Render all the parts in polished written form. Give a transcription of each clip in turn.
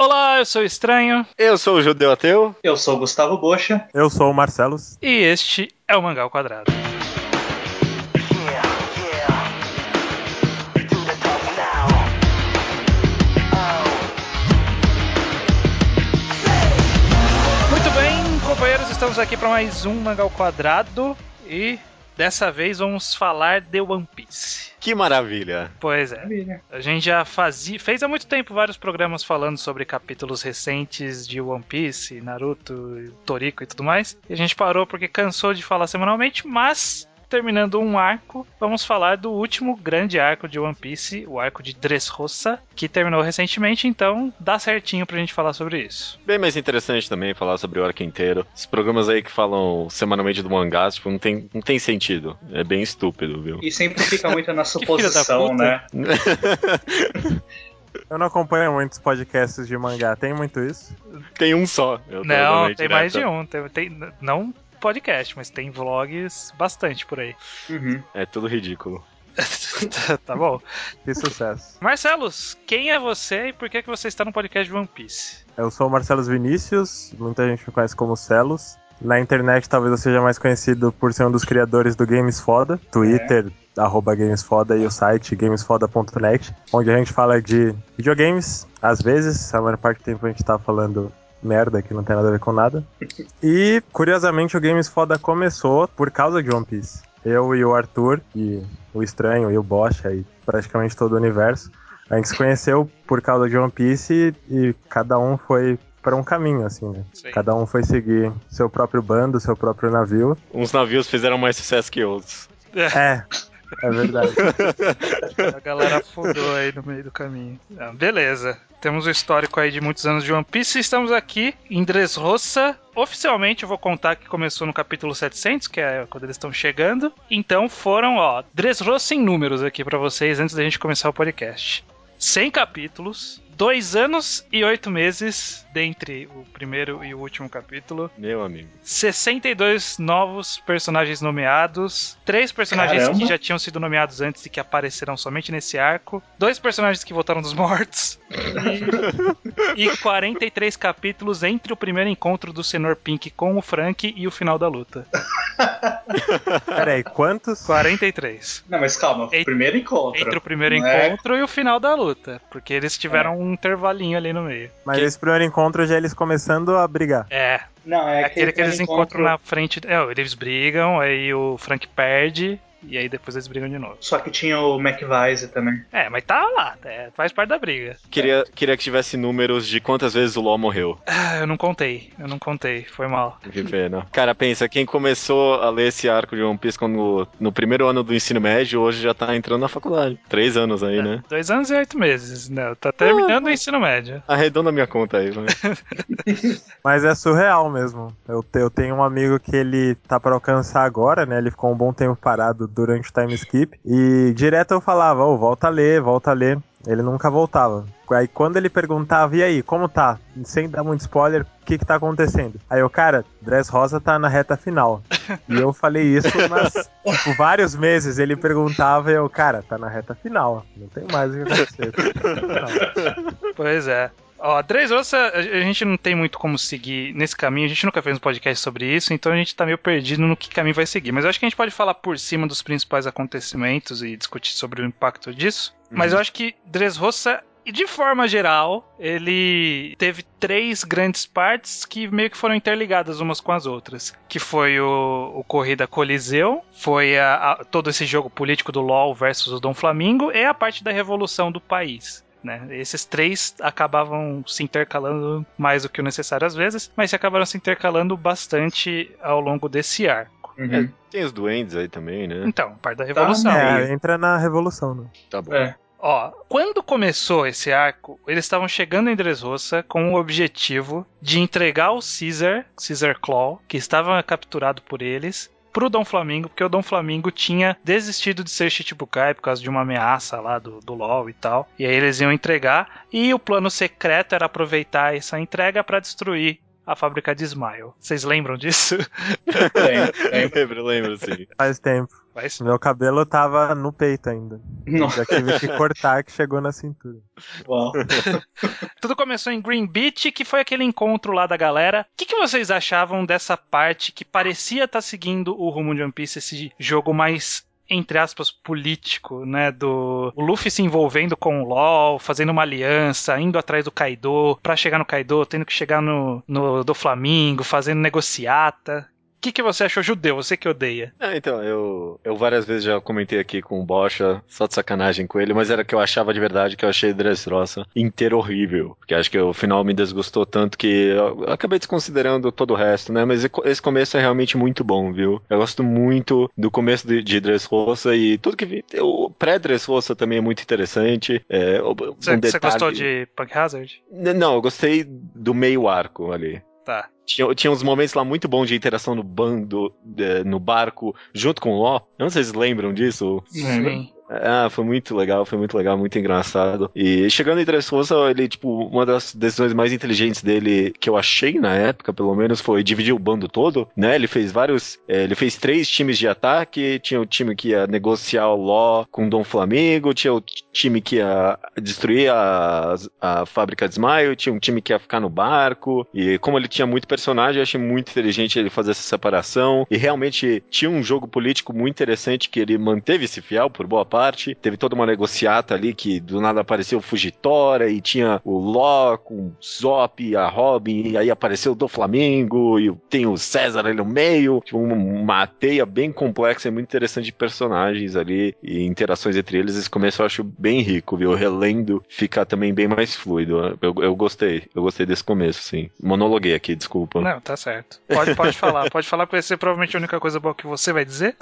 Olá, eu sou o Estranho. Eu sou o Judeu Ateu. Eu sou o Gustavo Bocha. Eu sou o Marcelos. E este é o Mangá ao Quadrado. Muito bem, companheiros, estamos aqui para mais um Mangá ao Quadrado e... dessa vez vamos falar de One Piece. Que maravilha! Pois é. Maravilha. A gente já fez há muito tempo vários programas falando sobre capítulos recentes de One Piece, Naruto, Toriko e tudo mais. E a gente parou porque cansou de falar semanalmente, mas terminando um arco, vamos falar do último grande arco de One Piece, o arco de Dressrosa, que terminou recentemente, então dá certinho pra gente falar sobre isso. Bem mais interessante também falar sobre o arco inteiro. Esses programas aí que falam semanalmente do mangá, tipo, não tem sentido. É bem estúpido, viu? E sempre fica muito na suposição, né? Eu não acompanho muitos podcasts de mangá, tem muito isso? Tem um só. Não, tem mais de um. Não podcast, mas tem vlogs bastante por aí. Uhum. É tudo ridículo. Tá bom. Que sucesso. Marcelos, quem é você e por que você está no podcast de One Piece? Eu sou o Marcelos Vinícius, muita gente me conhece como Celos. Na internet talvez eu seja mais conhecido por ser um dos criadores do Games Foda, Twitter, @GamesFoda e o site gamesfoda.net, onde a gente fala de videogames, às vezes, a maior parte do tempo a gente tá falando merda que não tem nada a ver com nada. E, curiosamente, o Games Foda começou por causa de One Piece. Eu e o Arthur, e o Estranho, e o Bocha, e praticamente todo o universo, a gente se conheceu por causa de One Piece e cada um foi para um caminho, assim, né? Sim. Cada um foi seguir seu próprio bando, seu próprio navio. Uns navios fizeram mais sucesso que outros. É verdade. A galera afundou aí no meio do caminho. Ah, beleza. Temos um histórico aí de muitos anos de One Piece. Estamos aqui em Dressrosa. Oficialmente eu vou contar que começou no capítulo 700, que é quando eles estão chegando. Então foram, ó, Dressrosa em números aqui pra vocês antes da gente começar o podcast. 100 capítulos, 2 anos e 8 meses dentre o primeiro e o último capítulo. Meu amigo. 62 novos personagens nomeados, 3 personagens que já tinham sido nomeados antes e que apareceram somente nesse arco, 2 personagens que voltaram dos mortos e 43 capítulos entre o primeiro encontro do Senhor Pink com o Frank e o final da luta. Peraí, quantos? 43. Não, mas calma, o primeiro encontro. Entre o primeiro encontro e o final da luta, porque eles tiveram um intervalinho ali no meio. Mas esse primeiro encontro já eles começando a brigar. É. Não, é aquele que eles encontram na frente. Eles brigam, aí o Frank perde. E aí depois eles brigam de novo. Só que tinha o McVise também. É, mas tá lá, faz parte da briga. Queria que tivesse números de quantas vezes o Law morreu. Ah, eu não contei, foi mal. Que pena. Cara, pensa, quem começou a ler esse arco de One Piece no primeiro ano do ensino médio, hoje já tá entrando na faculdade. 3 anos aí, né? 2 anos e 8 meses, né? Tá terminando o ensino médio. Arredonda minha conta aí, mano. Mas é surreal mesmo. Eu tenho um amigo que ele tá pra alcançar agora, né? Ele ficou um bom tempo parado durante o time skip, e direto eu falava, volta a ler, ele nunca voltava. Aí quando ele perguntava, e aí, como tá? Sem dar muito spoiler, o que tá acontecendo? Aí eu, cara, Dressrosa tá na reta final. E eu falei isso, mas tipo, vários meses ele perguntava e eu, cara, tá na reta final, não tem mais o que acontecer. Pois é. Ó, Dressrosa, a gente não tem muito como seguir nesse caminho, a gente nunca fez um podcast sobre isso, então a gente tá meio perdido no que caminho vai seguir. Mas eu acho que a gente pode falar por cima dos principais acontecimentos e discutir sobre o impacto disso. Mas eu acho que Dressrosa, de forma geral, ele teve 3 grandes partes que meio que foram interligadas umas com as outras. Que foi o Corrida Coliseu, foi todo esse jogo político do LOL versus o Doflamingo e a parte da revolução do país. Né? Esses 3 acabavam se intercalando mais do que o necessário às vezes, mas acabaram se intercalando bastante ao longo desse arco. Uhum. Tem os duendes aí também, né? Então, parte da revolução. Entra na revolução, né? Tá bom. Ó, quando começou esse arco, eles estavam chegando em Dressrosa com o objetivo de entregar o Caesar Claw, que estava capturado por eles, pro Doflamingo, porque o Doflamingo tinha desistido de ser Shichibukai por causa de uma ameaça lá do LOL e tal. E aí eles iam entregar, e o plano secreto era aproveitar essa entrega para destruir a fábrica de Smile. Vocês lembram disso? Lembro, sim. Faz tempo. Mas... meu cabelo tava no peito ainda. Já tive que cortar que chegou na cintura. Uau. Tudo começou em Green Beach, que foi aquele encontro lá da galera. O que vocês achavam dessa parte que parecia estar seguindo o rumo de One Piece, esse jogo mais... entre aspas, político, né, do o Luffy se envolvendo com o Law, fazendo uma aliança, indo atrás do Kaido, pra chegar no Kaido, tendo que chegar no Doflamingo, fazendo negociata. O que você achou, Judeu? Você que odeia. Ah, então, eu várias vezes já comentei aqui com o Bocha, só de sacanagem com ele, mas era que eu achava de verdade, que eu achei Dressrosa inteiro horrível, porque acho que o final me desgostou tanto que eu acabei desconsiderando todo o resto, né, mas esse começo é realmente muito bom, viu? Eu gosto muito do começo de Dressrosa e tudo que vi. O pré-Dressrosa também é muito interessante. Você gostou de Punk Hazard? Não, eu gostei do meio arco ali. Tá. Tinha uns momentos lá muito bons de interação no bando, no barco, junto com o Law. Eu não sei se vocês lembram disso. Sim. Ah, foi muito legal, muito engraçado. E chegando em Dressrosa, ele, tipo, uma das decisões mais inteligentes dele, que eu achei na época, pelo menos, foi dividir o bando todo, né? Ele fez ele fez 3 times de ataque, tinha o time que ia negociar o Law com o Doflamingo, tinha o time que ia destruir a fábrica de Smile, tinha um time que ia ficar no barco, e como ele tinha muito personagem, eu achei muito inteligente ele fazer essa separação, e realmente tinha um jogo político muito interessante que ele manteve-se fiel por boa parte. Teve toda uma negociata ali que do nada apareceu o Fujitora e tinha o Law com o Usopp, a Robin, e aí apareceu o Doflamingo e tem o César ali no meio. Tipo, uma teia bem complexa e muito interessante de personagens ali e interações entre eles. Esse começo eu acho bem rico, viu? Relendo fica também bem mais fluido. Eu gostei desse começo, sim. Monologuei aqui, desculpa. Não, tá certo. Pode falar, porque vai ser provavelmente a única coisa boa que você vai dizer.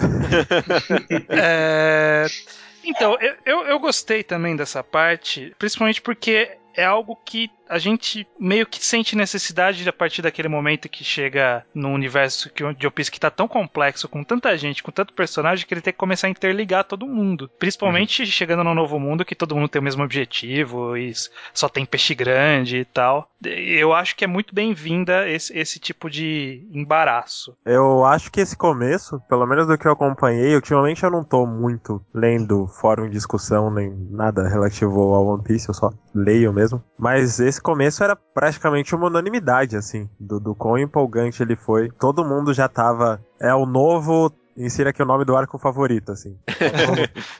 Então, eu gostei também dessa parte, principalmente porque é algo que a gente meio que sente necessidade de, a partir daquele momento que chega num universo de One Piece que tá tão complexo, com tanta gente, com tanto personagem, que ele tem que começar a interligar todo mundo. Principalmente chegando num novo mundo que todo mundo tem o mesmo objetivo e só tem peixe grande e tal. Eu acho que é muito bem-vinda esse tipo de embaraço. Eu acho que esse começo, pelo menos do que eu acompanhei, ultimamente eu não tô muito lendo fórum de discussão nem nada relativo ao One Piece, eu só leio mesmo. Mas esse começo era praticamente uma unanimidade, assim, do quão empolgante ele foi. Todo mundo já tava... é o novo... insira aqui o nome do arco favorito, assim.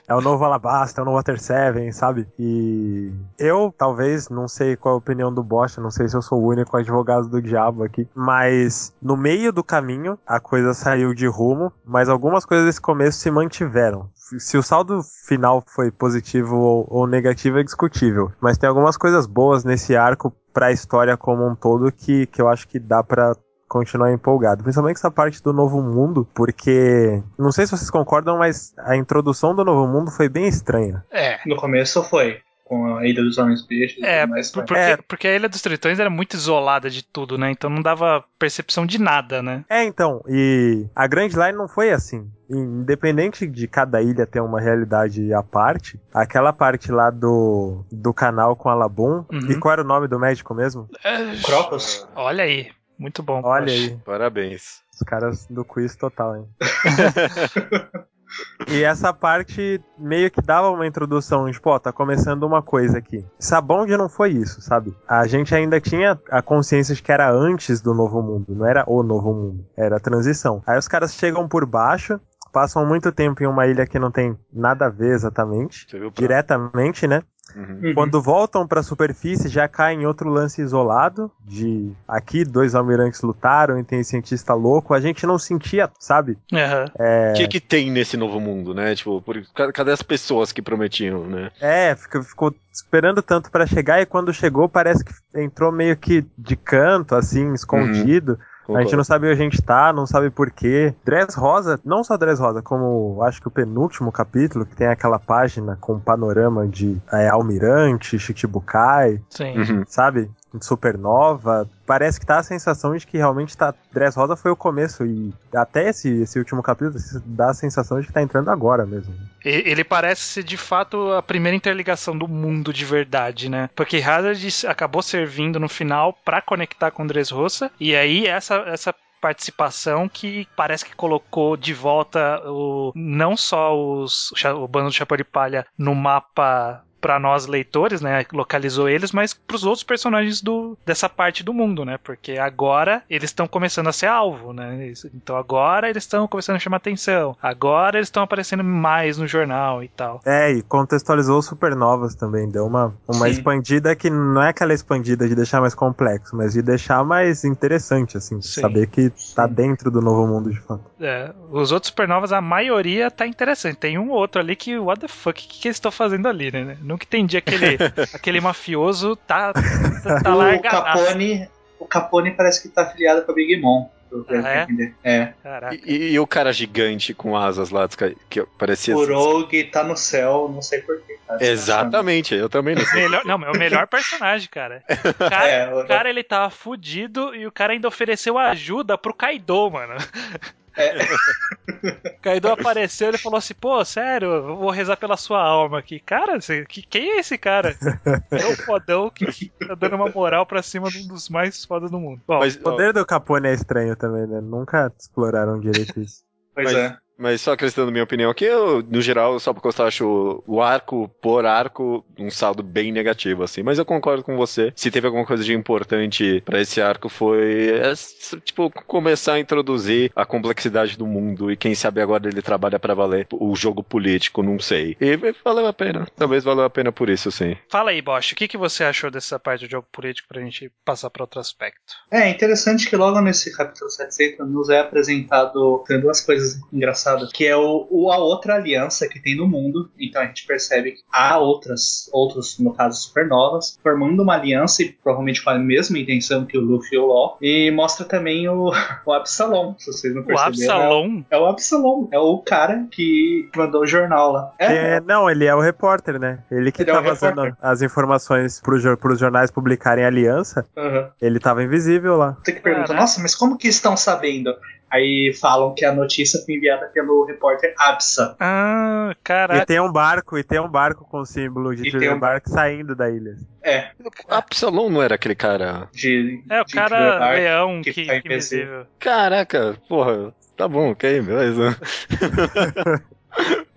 É o novo Alabasta, é o novo Water 7, sabe? E eu, talvez, não sei qual a opinião do Bocha, não sei se eu sou o único advogado do diabo aqui, mas no meio do caminho, a coisa saiu de rumo, mas algumas coisas desse começo se mantiveram. Se o saldo final foi positivo ou negativo é discutível, mas tem algumas coisas boas nesse arco pra história como um todo que eu acho que dá pra continuar empolgado, principalmente essa parte do novo mundo, porque, não sei se vocês concordam, mas a introdução do novo mundo foi bem estranha. No começo foi, com a Ilha dos Homens Peixes. Porque a Ilha dos Tritões era muito isolada de tudo, né, então não dava percepção de nada, né. Então, e a Grand Line não foi assim. Independente de cada ilha ter uma realidade à parte, aquela parte lá do canal com a Labum, e qual era o nome do médico mesmo? Crocos. Olha aí. Muito bom. Olha aí. Parabéns. Os caras do quiz total, hein? E essa parte meio que dava uma introdução, tipo, tá começando uma coisa aqui. Sabonde não foi isso, sabe? A gente ainda tinha a consciência de que era antes do novo mundo, não era o novo mundo, era a transição. Aí os caras chegam por baixo, passam muito tempo em uma ilha que não tem nada a ver exatamente, diretamente, né? Quando voltam pra superfície, já cai em outro lance isolado de aqui 2 almirantes lutaram e tem cientista louco. A gente não sentia, sabe? O que tem nesse novo mundo, né? Tipo, cadê as pessoas que prometiam, né? Ficou esperando tanto pra chegar, e quando chegou parece que entrou meio que de canto, assim, escondido. A gente não sabe onde a gente tá, não sabe porquê. Dressrosa, não só Dressrosa, como acho que o penúltimo capítulo, que tem aquela página com panorama de almirante, Chichibukai, sabe? supernova, parece que tá a sensação de que realmente tá... Dressrosa foi o começo, e até esse último capítulo dá a sensação de que tá entrando agora mesmo. Ele parece ser, de fato, a primeira interligação do mundo de verdade, né? Porque Hazard acabou servindo no final pra conectar com Dressrosa, e aí essa participação que parece que colocou de volta não só o bando do Chapéu de Palha no mapa... para nós leitores, né, localizou eles, mas para os outros personagens dessa parte do mundo, né, porque agora eles estão começando a ser alvo, né, então agora eles estão começando a chamar atenção, agora eles estão aparecendo mais no jornal e tal. É, e contextualizou os supernovas também, deu uma expandida que não é aquela expandida de deixar mais complexo, mas de deixar mais interessante, assim, saber que tá dentro do novo mundo de fato. É, os outros supernovas, a maioria tá interessante, tem um ou outro ali que, what the fuck, o que eles estão fazendo ali, né? Nunca entendi aquele mafioso tá largado. O Capone parece que tá afiliado pra Big Mom. É? E o cara gigante com asas lá, que parecia... O Rogue tá no céu, não sei porquê. Exatamente, eu também não sei. Não, é o melhor personagem, cara. O cara, ele tava fudido e o cara ainda ofereceu ajuda pro Kaido, mano. Kaido apareceu, ele falou assim, pô, sério, eu vou rezar pela sua alma aqui. Cara, quem é esse cara? É o fodão que tá dando uma moral pra cima de um dos mais fodas do mundo. Bom, mas o poder do Capone é estranho também, né? Nunca exploraram direito isso. Pois é. Mas só acrescentando minha opinião aqui, eu, no geral, só porque eu acho o arco por arco um saldo bem negativo, assim. Mas eu concordo com você. Se teve alguma coisa de importante pra esse arco foi, tipo, começar a introduzir a complexidade do mundo. E quem sabe agora ele trabalha pra valer o jogo político, não sei. E valeu a pena. Talvez valeu a pena por isso, sim. Fala aí, Bosch, o que você achou dessa parte do jogo político pra gente passar pra outro aspecto? É interessante que logo nesse capítulo 700 nos é apresentado duas coisas engraçadas. Que é a outra aliança que tem no mundo. Então a gente percebe que há outros, no caso, supernovas, formando uma aliança e provavelmente com a mesma intenção que o Luffy e o Law. E mostra também o Absalom, se vocês não perceberam. O Absalom? É o Absalom, é o cara que mandou o jornal lá. Não, ele é o repórter, né? Ele que tá vazando as informações pros jornais publicarem a aliança. Uhum. Ele tava invisível lá. Tem que perguntar, nossa, mas como que estão sabendo? Aí falam que a notícia foi enviada pelo repórter Absa. Ah, caraca. E tem um barco com o símbolo de Barco saindo da ilha. É. Absalom não era aquele cara... o cara leão que é invisível. Caraca, porra, tá bom, ok, beleza.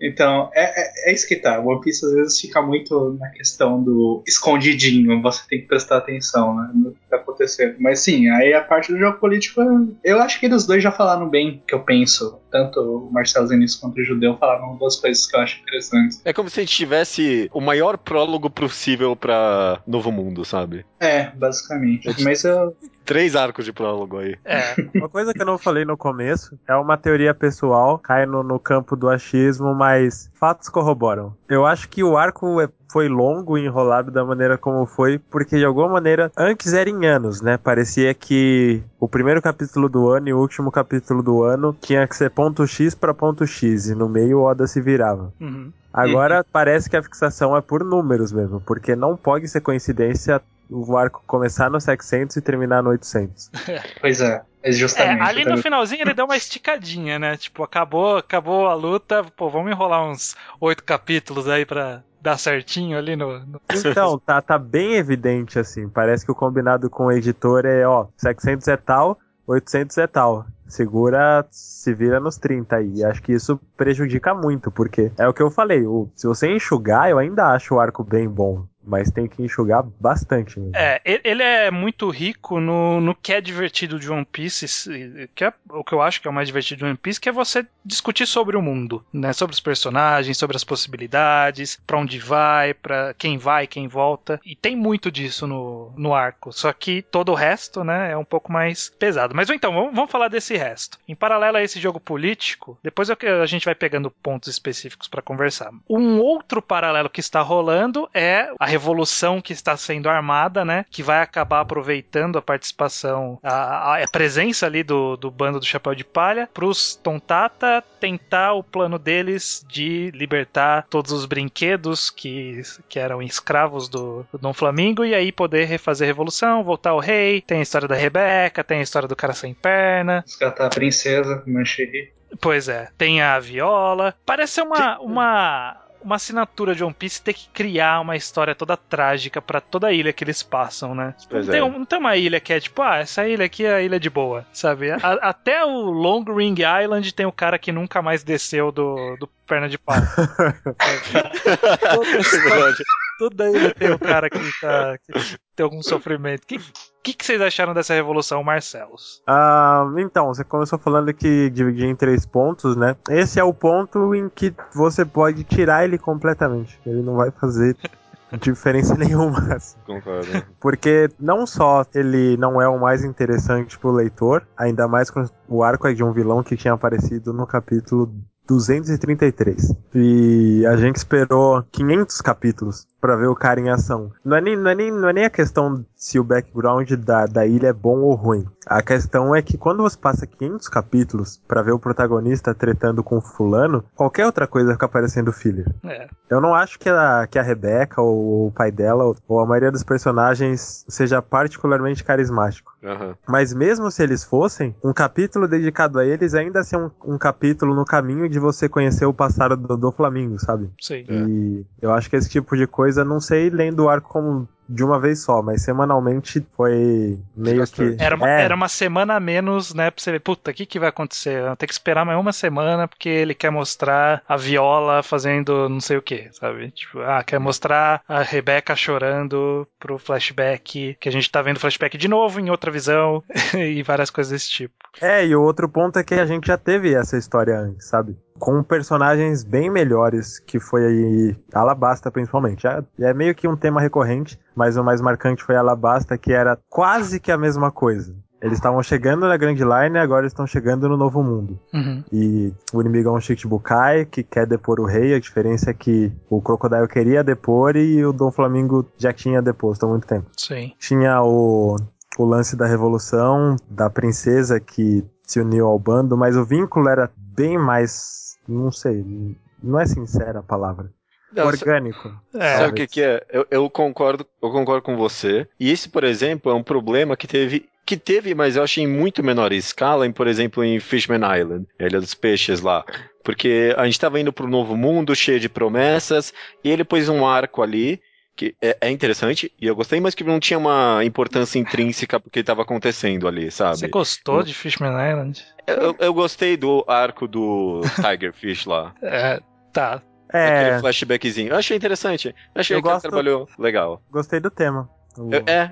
Então, é isso que tá. O One Piece às vezes fica muito na questão do escondidinho, você tem que prestar atenção, né, no que tá acontecendo. Mas sim, aí a parte do jogo político, eu acho que eles dois já falaram bem, que eu penso. Tanto o Marcelos Vinícius quanto o Judeu falaram duas coisas que eu acho interessantes. É como se a gente tivesse o maior prólogo possível pra Novo Mundo, sabe? É, basicamente. Mas eu... 3 arcos de prólogo aí. É. Uma coisa que eu não falei no começo, é uma teoria pessoal, cai no campo do achismo, mas fatos corroboram. Eu acho que o arco foi longo e enrolado da maneira como foi, porque de alguma maneira, antes era em anos, né? Parecia que o primeiro capítulo do ano e o último capítulo do ano tinha que ser ponto X pra ponto X, e no meio o Oda se virava. Uhum. Agora parece que a fixação é por números mesmo, porque não pode ser coincidência o arco começar no 700 e terminar no 800. Pois é. Justamente. Ali no finalzinho ele deu uma esticadinha, né? Tipo, acabou a luta, pô, vamos enrolar uns 8 capítulos aí pra dar certinho ali no... Então, tá bem evidente, assim. Parece que o combinado com o editor é, 700 é tal, 800 é tal. Segura, se vira nos 30 aí. Acho que isso prejudica muito, porque é o que eu falei, se você enxugar, eu ainda acho o arco bem bom. Mas tem que enxugar bastante mesmo. Ele é muito rico no que é divertido de One Piece, que é o que eu acho que é o mais divertido de One Piece, que é você discutir sobre o mundo, né? Sobre os personagens, sobre as possibilidades, pra onde vai, pra quem vai, quem volta. E tem muito disso no arco. Só que todo o resto, né, é um pouco mais pesado. Mas então, vamos falar desse resto. Em paralelo a esse jogo político, depois a gente vai pegando pontos específicos pra conversar. Um outro paralelo que está rolando é a revolução que está sendo armada, né? Que vai acabar aproveitando a participação, a presença ali do bando do Chapéu de Palha pros Tontata tentar o plano deles de libertar todos os brinquedos que eram escravos do Doflamingo e aí poder refazer a revolução, voltar ao rei. Tem a história da Rebecca, tem a história do cara sem perna. Resgatar a princesa, Manchiri. Pois é, tem a Viola. Parece uma assinatura de One Piece ter que criar uma história toda trágica pra toda a ilha que eles passam, né? Não tem uma ilha que é tipo, essa ilha aqui é a ilha de boa, sabe? Até o Long Ring Island tem o cara que nunca mais desceu do perna de pau. Toda ilha tem o cara que tem algum sofrimento. O que vocês acharam dessa revolução, Marcelos? Então, você começou falando que dividir em 3 pontos, né? Esse é o ponto em que você pode tirar ele completamente. Ele não vai fazer diferença nenhuma. Assim. Concordo. Porque não só ele não é o mais interessante pro leitor, ainda mais com o arco é de um vilão que tinha aparecido no capítulo 233. E a gente esperou 500 capítulos pra ver o cara em ação. Não é nem a questão se o background da ilha é bom ou ruim. A questão é que quando você passa 500 capítulos pra ver o protagonista tretando com fulano, qualquer outra coisa fica parecendo filler. É. Eu não acho que a Rebecca ou o pai dela ou a maioria dos personagens seja particularmente carismático. Uhum. Mas mesmo se eles fossem, um capítulo dedicado a eles ainda assim um capítulo no caminho de você conhecer o passado do Flamingo, sabe? Sim. E eu acho que esse tipo de coisa, eu não sei lendo o arco como de uma vez só, mas semanalmente foi meio que... Era uma semana a menos, né, pra você ver, puta, o que vai acontecer? Tem que esperar mais uma semana porque ele quer mostrar a Viola fazendo não sei o que, sabe? Tipo, quer mostrar a Rebecca chorando pro flashback, que a gente tá vendo flashback de novo em outra visão e várias coisas desse tipo. E o outro ponto é que a gente já teve essa história antes, sabe? Com personagens bem melhores, que foi aí Alabasta principalmente. É meio que um tema recorrente, mas o mais marcante foi Alabasta, que era quase que a mesma coisa. Eles estavam chegando na Grand Line e agora estão chegando no Novo Mundo. Uhum. E o inimigo é um Shichibukai que quer depor o rei. A diferença é que o Crocodile queria depor e o Doflamingo já tinha deposto há muito tempo. Sim. Tinha o lance da revolução, da princesa que se uniu ao bando, mas o vínculo era bem mais... Não sei, não é sincera a palavra. Não, orgânico. Sabe o que é? Eu concordo com você. E esse, por exemplo, é um problema que teve, mas eu achei em muito menor escala, por exemplo, em Fishman Island, a Ilha dos Peixes lá. Porque a gente estava indo para o Novo Mundo, cheio de promessas, e ele pôs um arco ali, que é interessante, e eu gostei, mas que não tinha uma importância intrínseca porque estava acontecendo ali, sabe? Você gostou de Fishman Island? Eu gostei do arco do Tiger Fish lá. Tá. Aquele flashbackzinho. Eu achei interessante. Achei que ele trabalhou legal. Gostei do tema.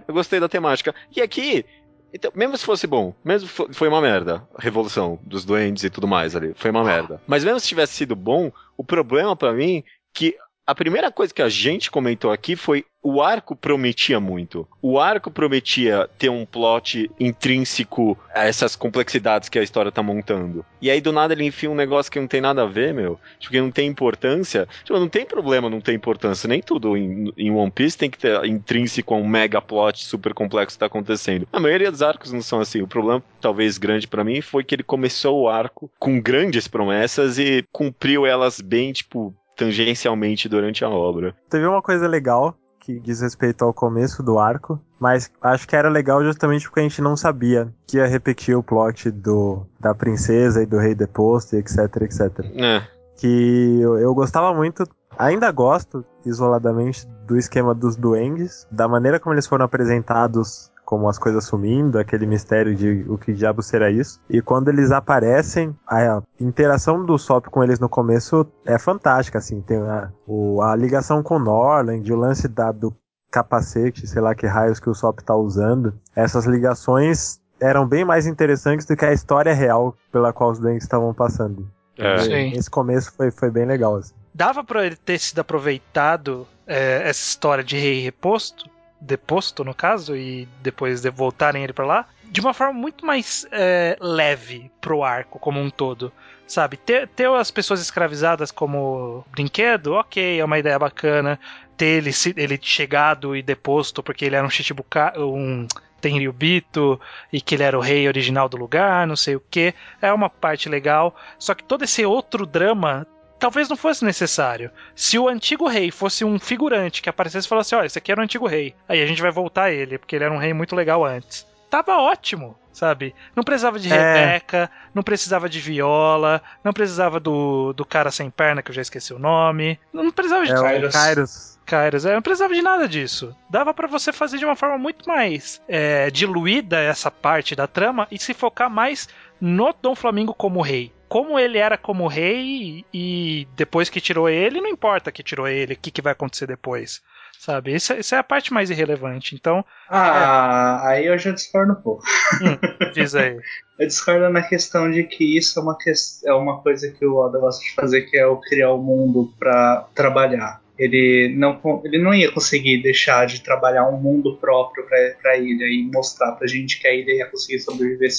Eu gostei da temática. E aqui... Então, mesmo se fosse bom, foi uma merda, a revolução dos duendes e tudo mais ali, foi uma merda. Mas mesmo se tivesse sido bom, o problema pra mim que... A primeira coisa que a gente comentou aqui foi o arco prometia muito. O arco prometia ter um plot intrínseco a essas complexidades que a história tá montando. E aí do nada ele enfia um negócio que não tem nada a ver, meu. Tipo, que não tem importância. Tipo, não tem problema não ter importância. Nem tudo em One Piece tem que ter intrínseco a um mega plot super complexo que tá acontecendo. A maioria dos arcos não são assim. O problema, talvez grande pra mim, foi que ele começou o arco com grandes promessas e cumpriu elas bem, tipo... tangencialmente durante a obra. Teve uma coisa legal que diz respeito ao começo do arco, mas acho que era legal justamente porque a gente não sabia que ia repetir o plot da princesa e do rei deposto, etc, etc. Que eu gostava muito, ainda gosto isoladamente do esquema dos duendes, da maneira como eles foram apresentados, como as coisas sumindo, aquele mistério de o que diabo será isso. E quando eles aparecem, a interação do Usopp com eles no começo é fantástica, assim. Tem a ligação com o Norland, o lance do capacete, sei lá que raios que o Usopp tá usando. Essas ligações eram bem mais interessantes do que a história real pela qual os doentes estavam passando. Esse começo foi bem legal, assim. Dava pra ele ter sido aproveitado essa história de rei deposto, no caso, e depois de voltarem ele pra lá, de uma forma muito mais leve pro arco como um todo, sabe? Ter as pessoas escravizadas como brinquedo, ok, é uma ideia bacana. ter ele chegado e deposto porque ele era um Shichibukai, um Tenryubito, e que ele era o rei original do lugar, não sei o que. É uma parte legal, só que todo esse outro drama talvez não fosse necessário. Se o antigo rei fosse um figurante que aparecesse e falasse, olha, esse aqui era o antigo rei, aí a gente vai voltar a ele, porque ele era um rei muito legal antes. Tava ótimo, sabe? Não precisava de Rebecca, não precisava de Viola, não precisava do cara sem perna, que eu já esqueci o nome. Não precisava de Kyros. Não precisava de nada disso. Dava pra você fazer de uma forma muito mais diluída essa parte da trama e se focar mais no Doflamingo como rei. Como ele era como rei, e depois que tirou ele, não importa que tirou ele, o que vai acontecer depois, sabe? Isso é a parte mais irrelevante, então... Aí eu já discordo um pouco. Diz aí. Eu discordo na questão de que isso é uma coisa que o Oda gosta de fazer, que é o criar o mundo pra trabalhar. Ele não ia conseguir deixar de trabalhar um mundo próprio pra ilha e mostrar pra gente que a ilha ia conseguir sobreviver.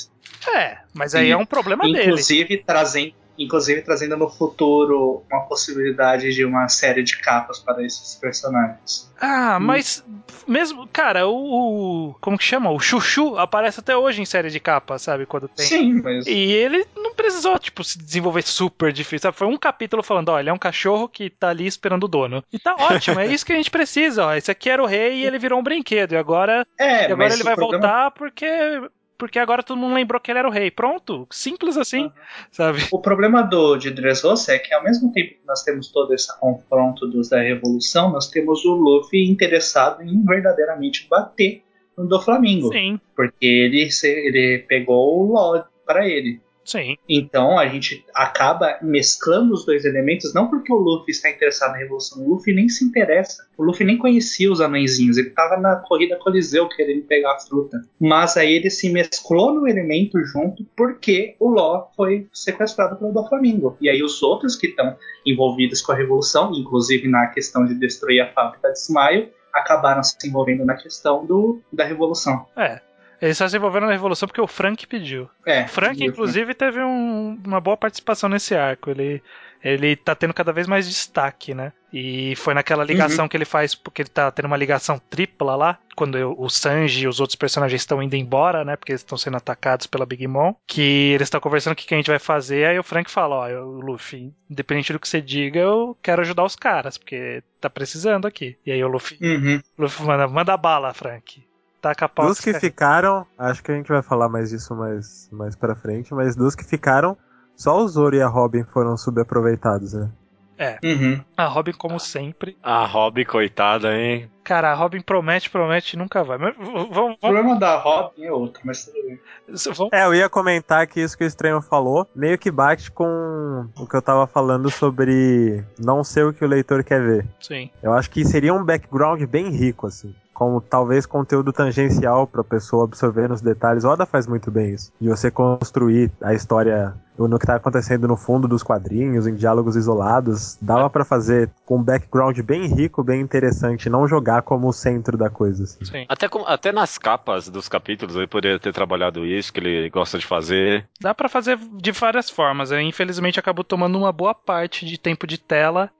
Mas aí é um problema dele. Inclusive trazendo no futuro uma possibilidade de uma série de capas para esses personagens. Mas mesmo, cara, como que chama? O Chuchu aparece até hoje em série de capa, sabe? Quando tem. Sim, mas... E ele não precisou, tipo, se desenvolver super difícil, sabe? Foi um capítulo falando, ó, ele é um cachorro que tá ali esperando o dono. E tá ótimo, é isso que a gente precisa, ó. Esse aqui era o rei e ele virou um brinquedo. E agora ele vai voltar porque agora todo mundo lembrou que ele era o rei. Pronto, simples assim, sabe? O problema de Dressrosa é que ao mesmo tempo que nós temos todo esse confronto da Revolução, nós temos o Luffy interessado em verdadeiramente bater no Doflamingo. Sim. Porque ele pegou o Law para ele. Sim. Então a gente acaba mesclando os dois elementos, não porque o Luffy está interessado na Revolução. O Luffy nem se interessa. O Luffy nem conhecia os anõezinhos. Ele estava na corrida Coliseu querendo pegar a fruta. Mas aí ele se mesclou no elemento junto porque o Law foi sequestrado pelo Doflamingo. E aí os outros que estão envolvidos com a Revolução, inclusive na questão de destruir a fábrica de Smile, acabaram se envolvendo na questão da Revolução. Eles só se envolveram na Revolução porque o Frank pediu. Frank, inclusive, teve uma boa participação nesse arco. Ele tá tendo cada vez mais destaque, né? E foi naquela ligação que ele faz, porque ele tá tendo uma ligação tripla lá, quando o Sanji e os outros personagens estão indo embora, né? Porque eles estão sendo atacados pela Big Mom. Que eles estão conversando o que a gente vai fazer. Aí o Frank fala, ó, Luffy, independente do que você diga, eu quero ajudar os caras, porque tá precisando aqui. E aí o Luffy, manda bala, Frank. Dos que ficaram, acho que a gente vai falar mais disso mais pra frente, mas dos que ficaram, só o Zoro e a Robin foram subaproveitados, né? A Robin, como sempre. A Robin, coitada, hein? Cara, a Robin promete e nunca vai. Mas, vamos... O problema da Robin é outro, mas tudo bem. Eu ia comentar que isso que o Estranho falou meio que bate com o que eu tava falando sobre não ser o que o leitor quer ver. Sim. Eu acho que seria um background bem rico, assim. Como talvez conteúdo tangencial pra pessoa absorver nos detalhes. Oda faz muito bem isso. De você construir a história no que tá acontecendo no fundo dos quadrinhos, em diálogos isolados. Dava pra fazer com um background bem rico, bem interessante. Não jogar como o centro da coisa. Assim. Sim. Até nas capas dos capítulos ele poderia ter trabalhado isso, que ele gosta de fazer. Dá pra fazer de várias formas. Eu, infelizmente, acabou tomando uma boa parte de tempo de tela.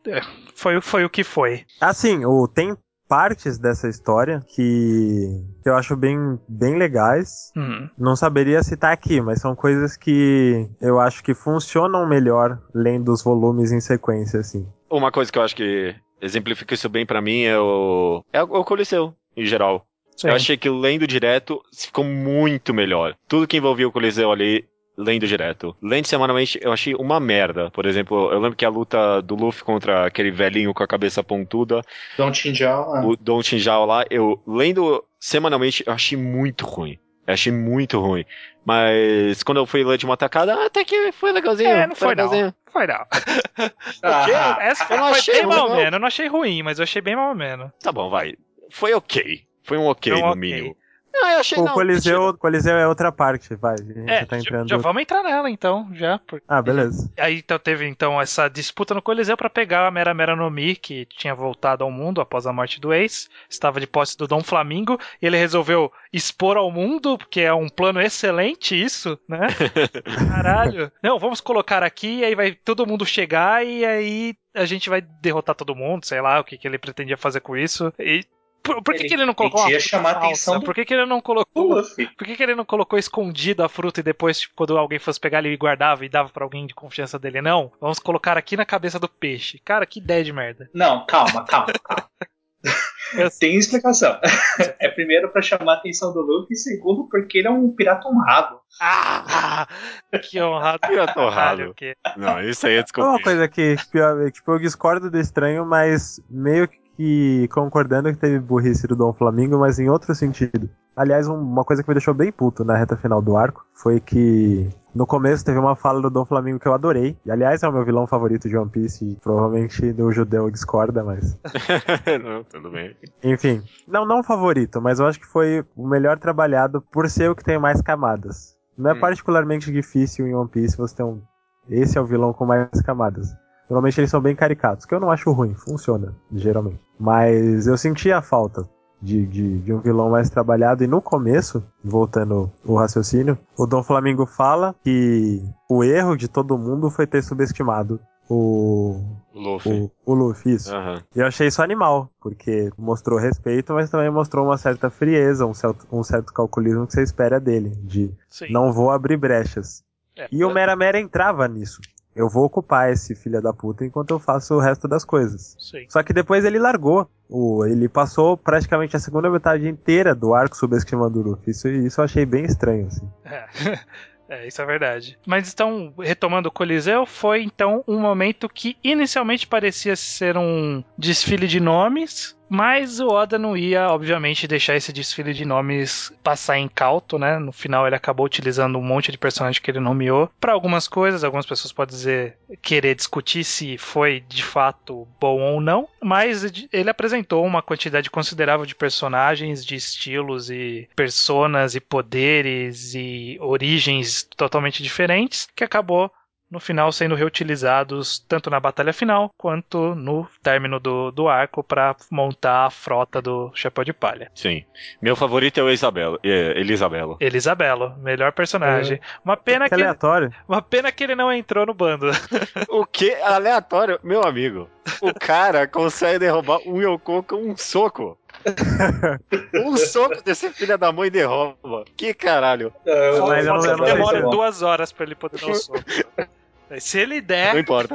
Foi o que foi. Assim, o tempo... partes dessa história que eu acho bem legais. Não saberia citar aqui, mas são coisas que eu acho que funcionam melhor lendo os volumes em sequência, assim. Uma coisa que eu acho que exemplifica isso bem pra mim é o Coliseu, em geral. Sim. Eu achei que lendo direto ficou muito melhor. Tudo que envolvia o Coliseu ali, lendo direto. Lendo semanalmente, eu achei uma merda. Por exemplo, eu lembro que a luta do Luffy contra aquele velhinho com a cabeça pontuda. Don Tinjau lá. Eu lendo semanalmente, eu achei muito ruim. Mas quando eu fui ler de uma tacada, até que foi legalzinho. Não foi legalzinho. Essa foi bem mal ou menos. Eu não achei ruim, mas eu achei bem mal ou menos. Tá bom, vai. Foi ok. Foi um ok. Não, eu achei não. O Coliseu é outra parte, vai. É, tá entrando... já vamos entrar nela então, já. Porque... Ah, beleza. Aí então, teve então essa disputa no Coliseu pra pegar a Mera Mera no Mi, que tinha voltado ao mundo após a morte do Ace, estava de posse do Doflamingo, e ele resolveu expor ao mundo, porque é um plano excelente isso, né? Caralho. Não, vamos colocar aqui, aí vai todo mundo chegar e aí a gente vai derrotar todo mundo, sei lá, o que, que ele pretendia fazer com isso, e... Por que ele não colocou uma fruta falsa? Do... Por que ele não colocou escondida a fruta e depois, tipo, quando alguém fosse pegar, ele guardava e dava pra alguém de confiança dele? Não, vamos colocar aqui na cabeça do peixe. Cara, que ideia de merda. Não, calma. Tem explicação. É primeiro pra chamar a atenção do Luffy e segundo porque ele é um pirata honrado. Ah! Que honrado. Pirata honrado. Não, isso aí é desculpa. Uma coisa que, tipo, eu discordo do estranho, mas meio que e concordando que teve burrice do Doflamingo, mas em outro sentido. Aliás, uma coisa que me deixou bem puto na reta final do arco foi que no começo teve uma fala do Doflamingo que eu adorei. E, aliás, é o meu vilão favorito de One Piece e provavelmente do judeu discorda, mas... Não, tudo bem. Enfim, não favorito, mas eu acho que foi o melhor trabalhado por ser o que tem mais camadas. Não é particularmente difícil em One Piece você ter um... Esse é o vilão com mais camadas. Normalmente eles são bem caricatos, que eu não acho ruim, funciona, geralmente. Mas eu sentia a falta de um vilão mais trabalhado. E no começo, voltando o raciocínio, o Doflamingo fala que o erro de todo mundo foi ter subestimado o Luffy, isso. Uhum. E eu achei isso animal, porque mostrou respeito, mas também mostrou uma certa frieza, um certo calculismo que você espera dele, de Sim. não vou abrir brechas. E o Mera Mera entrava nisso. Eu vou ocupar esse filho da puta enquanto eu faço o resto das coisas. Sim. Só que depois ele largou. Ele passou praticamente a segunda metade inteira do arco subestimando o Luffy. Isso eu achei bem estranho, assim. Isso é verdade. Mas então, retomando o Coliseu, foi então um momento que inicialmente parecia ser um desfile de nomes, mas o Oda não ia, obviamente, deixar esse desfile de nomes passar incauto, né? No final ele acabou utilizando um monte de personagem que ele nomeou para algumas coisas. Algumas pessoas podem querer discutir se foi de fato bom ou não, mas ele apresentou uma quantidade considerável de personagens, de estilos e personas e poderes e origens totalmente diferentes, que acabou no final sendo reutilizados tanto na batalha final quanto no término do arco para montar a frota do Chapéu de Palha. Sim. Meu favorito é o Elisabelo. Elisabelo, melhor personagem. Uma pena que ele não entrou no bando. O que? Aleatório? Meu amigo, o cara consegue derrubar um Yonkou com um soco. Um soco desse filho da mãe derruba. Que caralho. Mas demora 2 horas pra ele poder dar um soco. Se ele der... Não importa.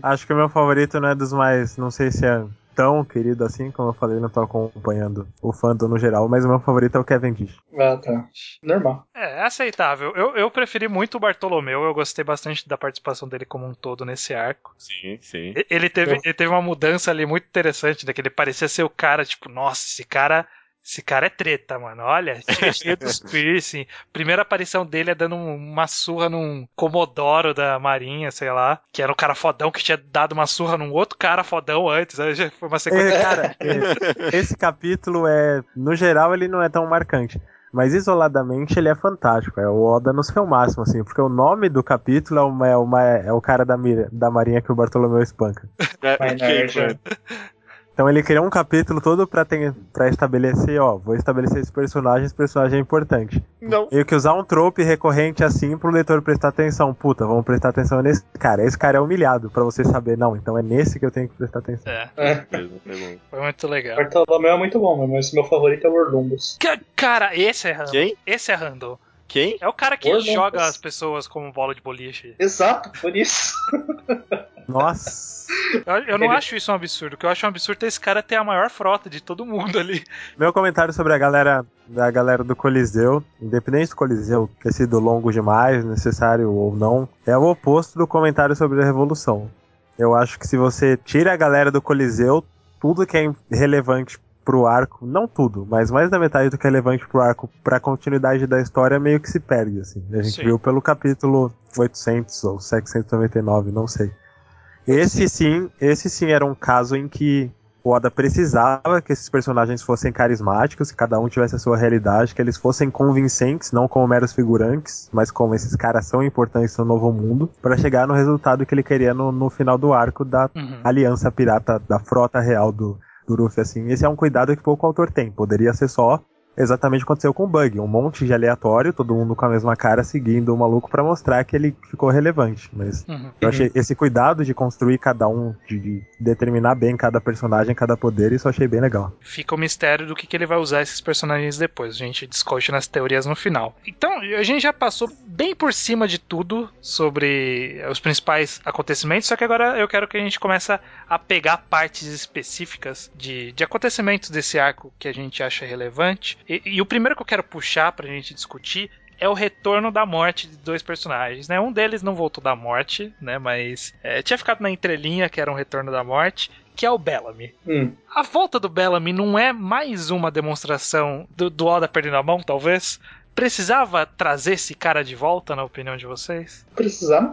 Acho que o meu favorito não é dos mais... Não sei se é tão querido assim, como eu falei, não tô acompanhando o fandom no geral, mas o meu favorito é o Kevin Kish. Ah, tá. Normal. É aceitável. Eu preferi muito o Bartolomeo, eu gostei bastante da participação dele como um todo nesse arco. Sim, sim. Ele teve uma mudança ali muito interessante, né? Que ele parecia ser o cara, tipo, nossa, esse cara é treta, mano. Olha, cheio dos piercing. Primeira aparição dele é dando uma surra num comodoro da marinha, sei lá. Que era um cara fodão que tinha dado uma surra num outro cara fodão antes. Aí já foi uma sequência. Cara, esse capítulo é... No geral, ele não é tão marcante. Mas isoladamente ele é fantástico. É o Oda no seu máximo, assim. Porque o nome do capítulo é o cara da marinha que o Bartolomeu espanca. Então ele criou um capítulo todo pra estabelecer, vou estabelecer esse personagem é importante. Não. E que usar um trope recorrente assim pro leitor prestar atenção. Puta, vamos prestar atenção nesse cara. Esse cara é humilhado pra você saber. Não, então é nesse que eu tenho que prestar atenção. Foi muito legal. Bartolomeu é muito bom, mas meu favorito é o Orlumbus. Cara, esse é Randall. Quem? Esse é Randall. Quem? É o cara que joga as pessoas como bola de boliche. Exato, por isso. Nossa. Eu não acho isso um absurdo. O que eu acho um absurdo é esse cara ter a maior frota de todo mundo ali. Meu comentário sobre a galera do Coliseu, independente do Coliseu ter sido longo demais, necessário ou não, é o oposto do comentário sobre a Revolução. Eu acho que se você tira a galera do Coliseu, tudo que é relevante pro arco, não tudo, mas mais da metade do que é relevante pro arco, pra continuidade da história, meio que se perde, assim. A gente viu pelo capítulo 800 ou 799, não sei. Esse sim era um caso em que o Oda precisava que esses personagens fossem carismáticos, que cada um tivesse a sua realidade, que eles fossem convincentes, não como meros figurantes, mas como esses caras são importantes no Novo Mundo, pra chegar no resultado que ele queria no final do arco da Aliança Pirata, da Frota Real do Luffy, assim. Esse é um cuidado que pouco autor tem. Poderia ser só exatamente o que aconteceu com o Bug, um monte de aleatório, todo mundo com a mesma cara, seguindo o maluco pra mostrar que ele ficou relevante. Mas eu achei esse cuidado de construir cada um, de determinar bem cada personagem, cada poder, isso eu achei bem legal. Fica o mistério do que ele vai usar esses personagens depois, a gente discute nas teorias no final. Então, a gente já passou bem por cima de tudo sobre os principais acontecimentos, só que agora eu quero que a gente comece a pegar partes específicas de acontecimentos desse arco que a gente acha relevante. E o primeiro que eu quero puxar pra gente discutir é o retorno da morte de dois personagens, né? Um deles não voltou da morte, né? Mas tinha ficado na entrelinha que era um retorno da morte, que é o Bellamy. A volta do Bellamy não é mais uma demonstração do Oda perdendo a mão, talvez? Precisava trazer esse cara de volta, na opinião de vocês? Precisava,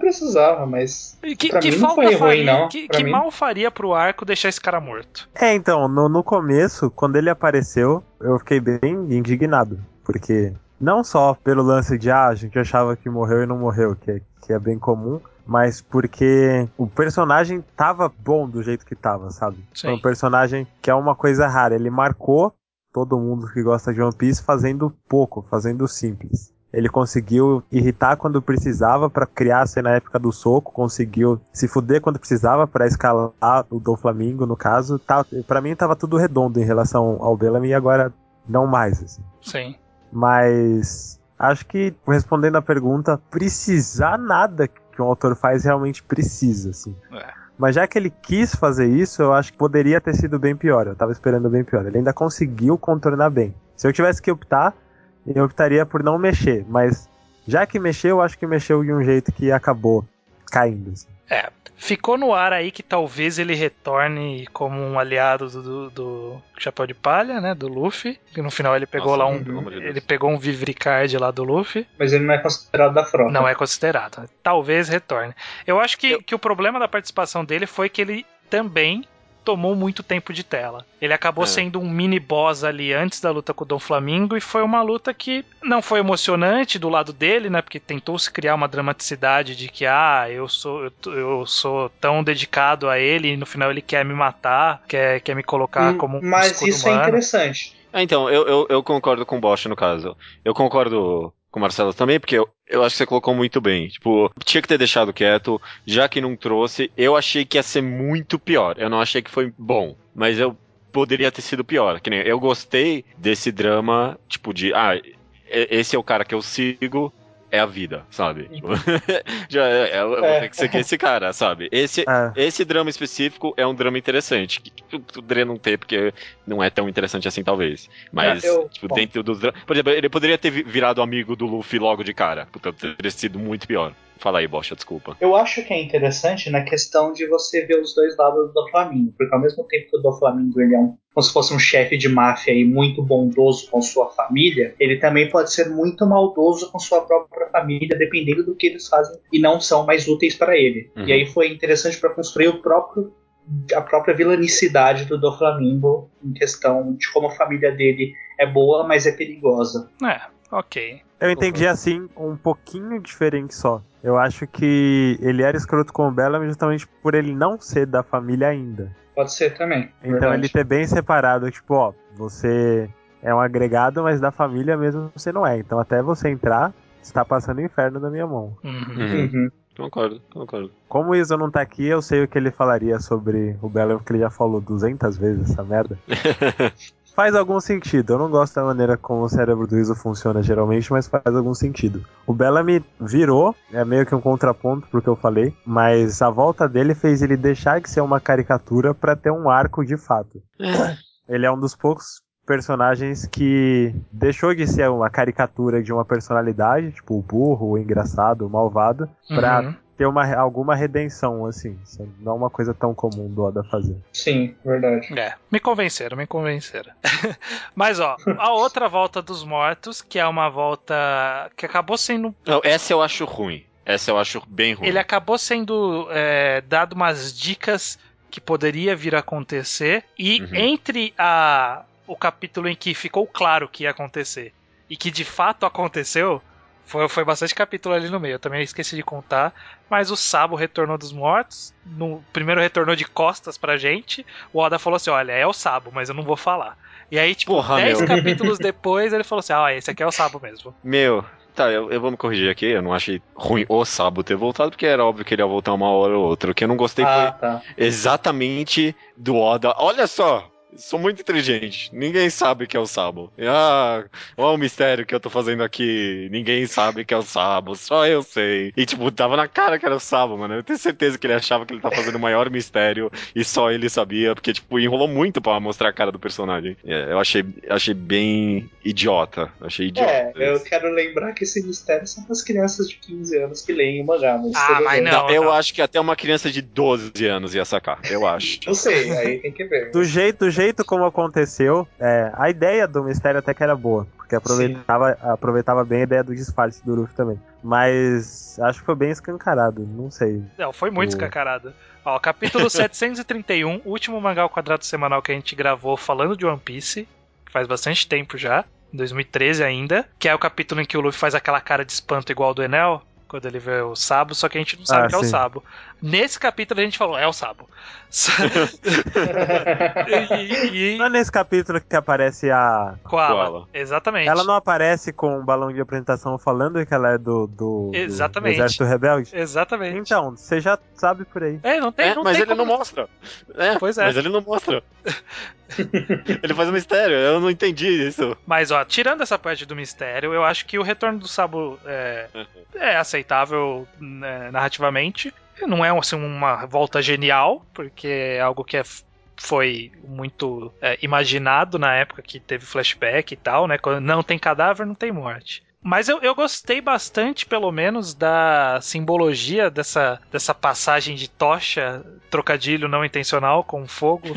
mas pra mim não foi ruim, não. Que mal faria pro arco deixar esse cara morto? Então, no começo, quando ele apareceu, eu fiquei bem indignado. Porque não só pelo lance de, a gente achava que morreu e não morreu, que é bem comum, mas porque o personagem tava bom do jeito que tava, sabe? Sim. Foi um personagem que é uma coisa rara, ele marcou todo mundo que gosta de One Piece fazendo pouco, fazendo simples. Ele conseguiu irritar quando precisava pra criar a cena épica do soco, conseguiu se fuder quando precisava pra escalar o Doflamingo, no caso. Pra mim tava tudo redondo em relação ao Bellamy e agora não mais, assim. Sim. Mas acho que, respondendo a pergunta, precisar nada que um autor faz realmente precisa, assim. Mas já que ele quis fazer isso, eu acho que poderia ter sido bem pior. Eu tava esperando bem pior. Ele ainda conseguiu contornar bem. Se eu tivesse que optar, eu optaria por não mexer. Mas já que mexeu, eu acho que mexeu de um jeito que acabou caindo. Assim. Ficou no ar aí que talvez ele retorne como um aliado do Chapéu de Palha, né? Do Luffy. Que no final ele pegou ele pegou um Vivricard lá do Luffy. Mas ele não é considerado da frota. Não é considerado. Talvez retorne. Eu acho que o problema da participação dele foi que ele também tomou muito tempo de tela. Ele acabou sendo um mini boss ali antes da luta com o Doflamingo, e foi uma luta que não foi emocionante do lado dele, né? Porque tentou se criar uma dramaticidade de que eu sou tão dedicado a ele e no final ele quer me matar, quer me colocar como um escudo humano. Mas isso é interessante. Então, eu concordo com o Bosch no caso. Eu concordo com o Marcelo também, porque eu acho que você colocou muito bem. Tipo, tinha que ter deixado quieto, já que não trouxe. Eu achei que ia ser muito pior. Eu não achei que foi bom, mas eu poderia ter sido pior. Que nem eu gostei desse drama, tipo, de esse é o cara que eu sigo, é a vida, sabe? Já eu vou ter que seguir esse cara, sabe? Esse drama específico é um drama interessante. Que eu poderia não ter, porque não é tão interessante assim, talvez. Mas, dentro dos dramas... Por exemplo, ele poderia ter virado amigo do Luffy logo de cara. Portanto, teria sido muito pior. Fala aí, Bocha, desculpa. Eu acho que é interessante na questão de você ver os dois lados do Doflamingo. Porque ao mesmo tempo que o Doflamingo, ele é como se fosse um chefe de máfia e muito bondoso com sua família, ele também pode ser muito maldoso com sua própria família, dependendo do que eles fazem e não são mais úteis para ele. E aí foi interessante para construir a própria vilanicidade do Doflamingo em questão de como a família dele é boa, mas é perigosa. Eu entendi assim, um pouquinho diferente só. Eu acho que ele era escroto com o Bellamy justamente por ele não ser da família ainda. Pode ser também. Então ele ter bem separado, tipo, você é um agregado, mas da família mesmo você não é. Então até você entrar, você tá passando o inferno na minha mão. Concordo. Como o Izo não tá aqui, eu sei o que ele falaria sobre o Bellamy, porque ele já falou 200 vezes essa merda. Faz algum sentido. Eu não gosto da maneira como o cérebro do Izo funciona geralmente, mas faz algum sentido. O Bellamy virou, é meio que um contraponto pro que eu falei, mas a volta dele fez ele deixar de ser uma caricatura pra ter um arco de fato. Ele é um dos poucos personagens que deixou de ser uma caricatura de uma personalidade, tipo o burro, o engraçado, o malvado, pra ter alguma redenção, assim. Não é uma coisa tão comum do Oda fazer. Sim, verdade. Me convenceram. Mas, a outra volta dos mortos, que é uma volta que acabou sendo... Não, essa eu acho ruim. Essa eu acho bem ruim. Ele acabou sendo dado umas dicas que poderia vir a acontecer, e entre o capítulo em que ficou claro que ia acontecer e que de fato aconteceu, foi bastante capítulo ali no meio. Eu também esqueci de contar, mas o Sabo retornou dos mortos, no primeiro retornou de costas pra gente, o Oda falou assim, olha, é o Sabo, mas eu não vou falar. E aí, tipo, 10 capítulos depois, ele falou assim, ah, esse aqui é o Sabo mesmo. Meu, tá, eu vou me corrigir aqui, eu não achei ruim o Sabo ter voltado, porque era óbvio que ele ia voltar uma hora ou outra. O que eu não gostei foi exatamente do Oda, olha só, sou muito inteligente, ninguém sabe que é o Sabo. Ah, olha o mistério que eu tô fazendo aqui, ninguém sabe que é o Sabo, só eu sei. E tipo, tava na cara que era o Sabo, mano. Eu tenho certeza que ele achava que ele tá fazendo o maior mistério e só ele sabia, porque tipo, enrolou muito pra mostrar a cara do personagem. Eu achei bem idiota, eu quero lembrar que esse mistério são as crianças de 15 anos que leem o mangá, mas não. Eu acho que até uma criança de 12 anos ia sacar, eu acho. Não sei, aí tem que ver. Do jeito como aconteceu, a ideia do mistério até que era boa, porque aproveitava bem a ideia do disfarce do Luffy também, mas acho que foi bem escancarado, não sei. Não, foi muito escancarado. Ó, capítulo 731, último mangá ao quadrado semanal que a gente gravou falando de One Piece, que faz bastante tempo já, em 2013 ainda, que é o capítulo em que o Luffy faz aquela cara de espanto igual do Enel, quando ele vê o Sabo, só que a gente não sabe que é o Sabo. Nesse capítulo a gente falou, é o Sabo. Não é nesse capítulo que aparece a Koala. Exatamente. Ela não aparece com um balão de apresentação falando que ela é do Exército Rebelde? Exatamente. Então, você já sabe por aí. Mas ele não mostra. Mas ele não mostra. Ele faz um mistério, eu não entendi isso. Mas ó, tirando essa parte do mistério, eu acho que o retorno do Sabo é aceitável, né, narrativamente. Não é assim, uma volta genial, porque é algo que foi muito imaginado na época que teve flashback e tal, né? Quando não tem cadáver, não tem morte. Mas eu gostei bastante, pelo menos, da simbologia dessa passagem de tocha, trocadilho não intencional com fogo,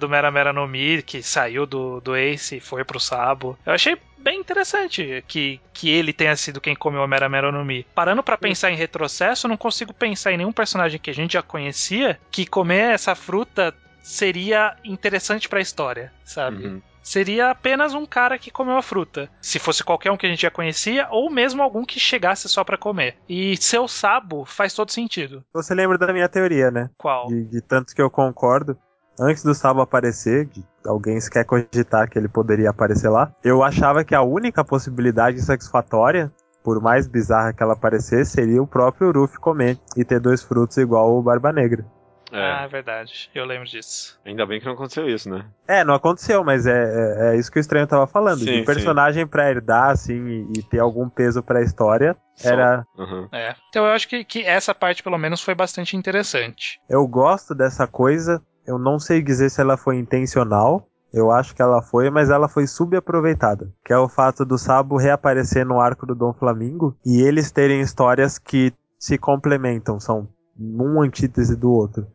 do Mera Mera no Mi, que saiu do Ace e foi pro Sabo. Eu achei bem interessante que ele tenha sido quem comeu a Mera Mera no Mi. Parando pra pensar em retrocesso, eu não consigo pensar em nenhum personagem que a gente já conhecia que comer essa fruta seria interessante pra história, sabe? Uhum. Seria apenas um cara que comeu a fruta. Se fosse qualquer um que a gente já conhecia, ou mesmo algum que chegasse só pra comer. E seu Sabo faz todo sentido. Você lembra da minha teoria, né? Qual? De tanto que eu concordo. Antes do Sabo aparecer, alguém sequer cogitar que ele poderia aparecer lá, eu achava que a única possibilidade satisfatória, por mais bizarra que ela aparecesse, seria o próprio Luffy comer e ter 2 frutos igual o Barba Negra. Ah, é verdade, eu lembro disso. Ainda bem que não aconteceu isso, né? Não aconteceu, mas é isso que o Estranho tava falando. De um personagem pra herdar, assim, e ter algum peso pra história, era... Uhum. Então eu acho que essa parte, pelo menos, foi bastante interessante. Eu gosto dessa coisa, eu não sei dizer se ela foi intencional, eu acho que ela foi, mas ela foi subaproveitada. Que é o fato do Sabo reaparecer no arco do Doflamingo e eles terem histórias que se complementam, são um antítese do outro.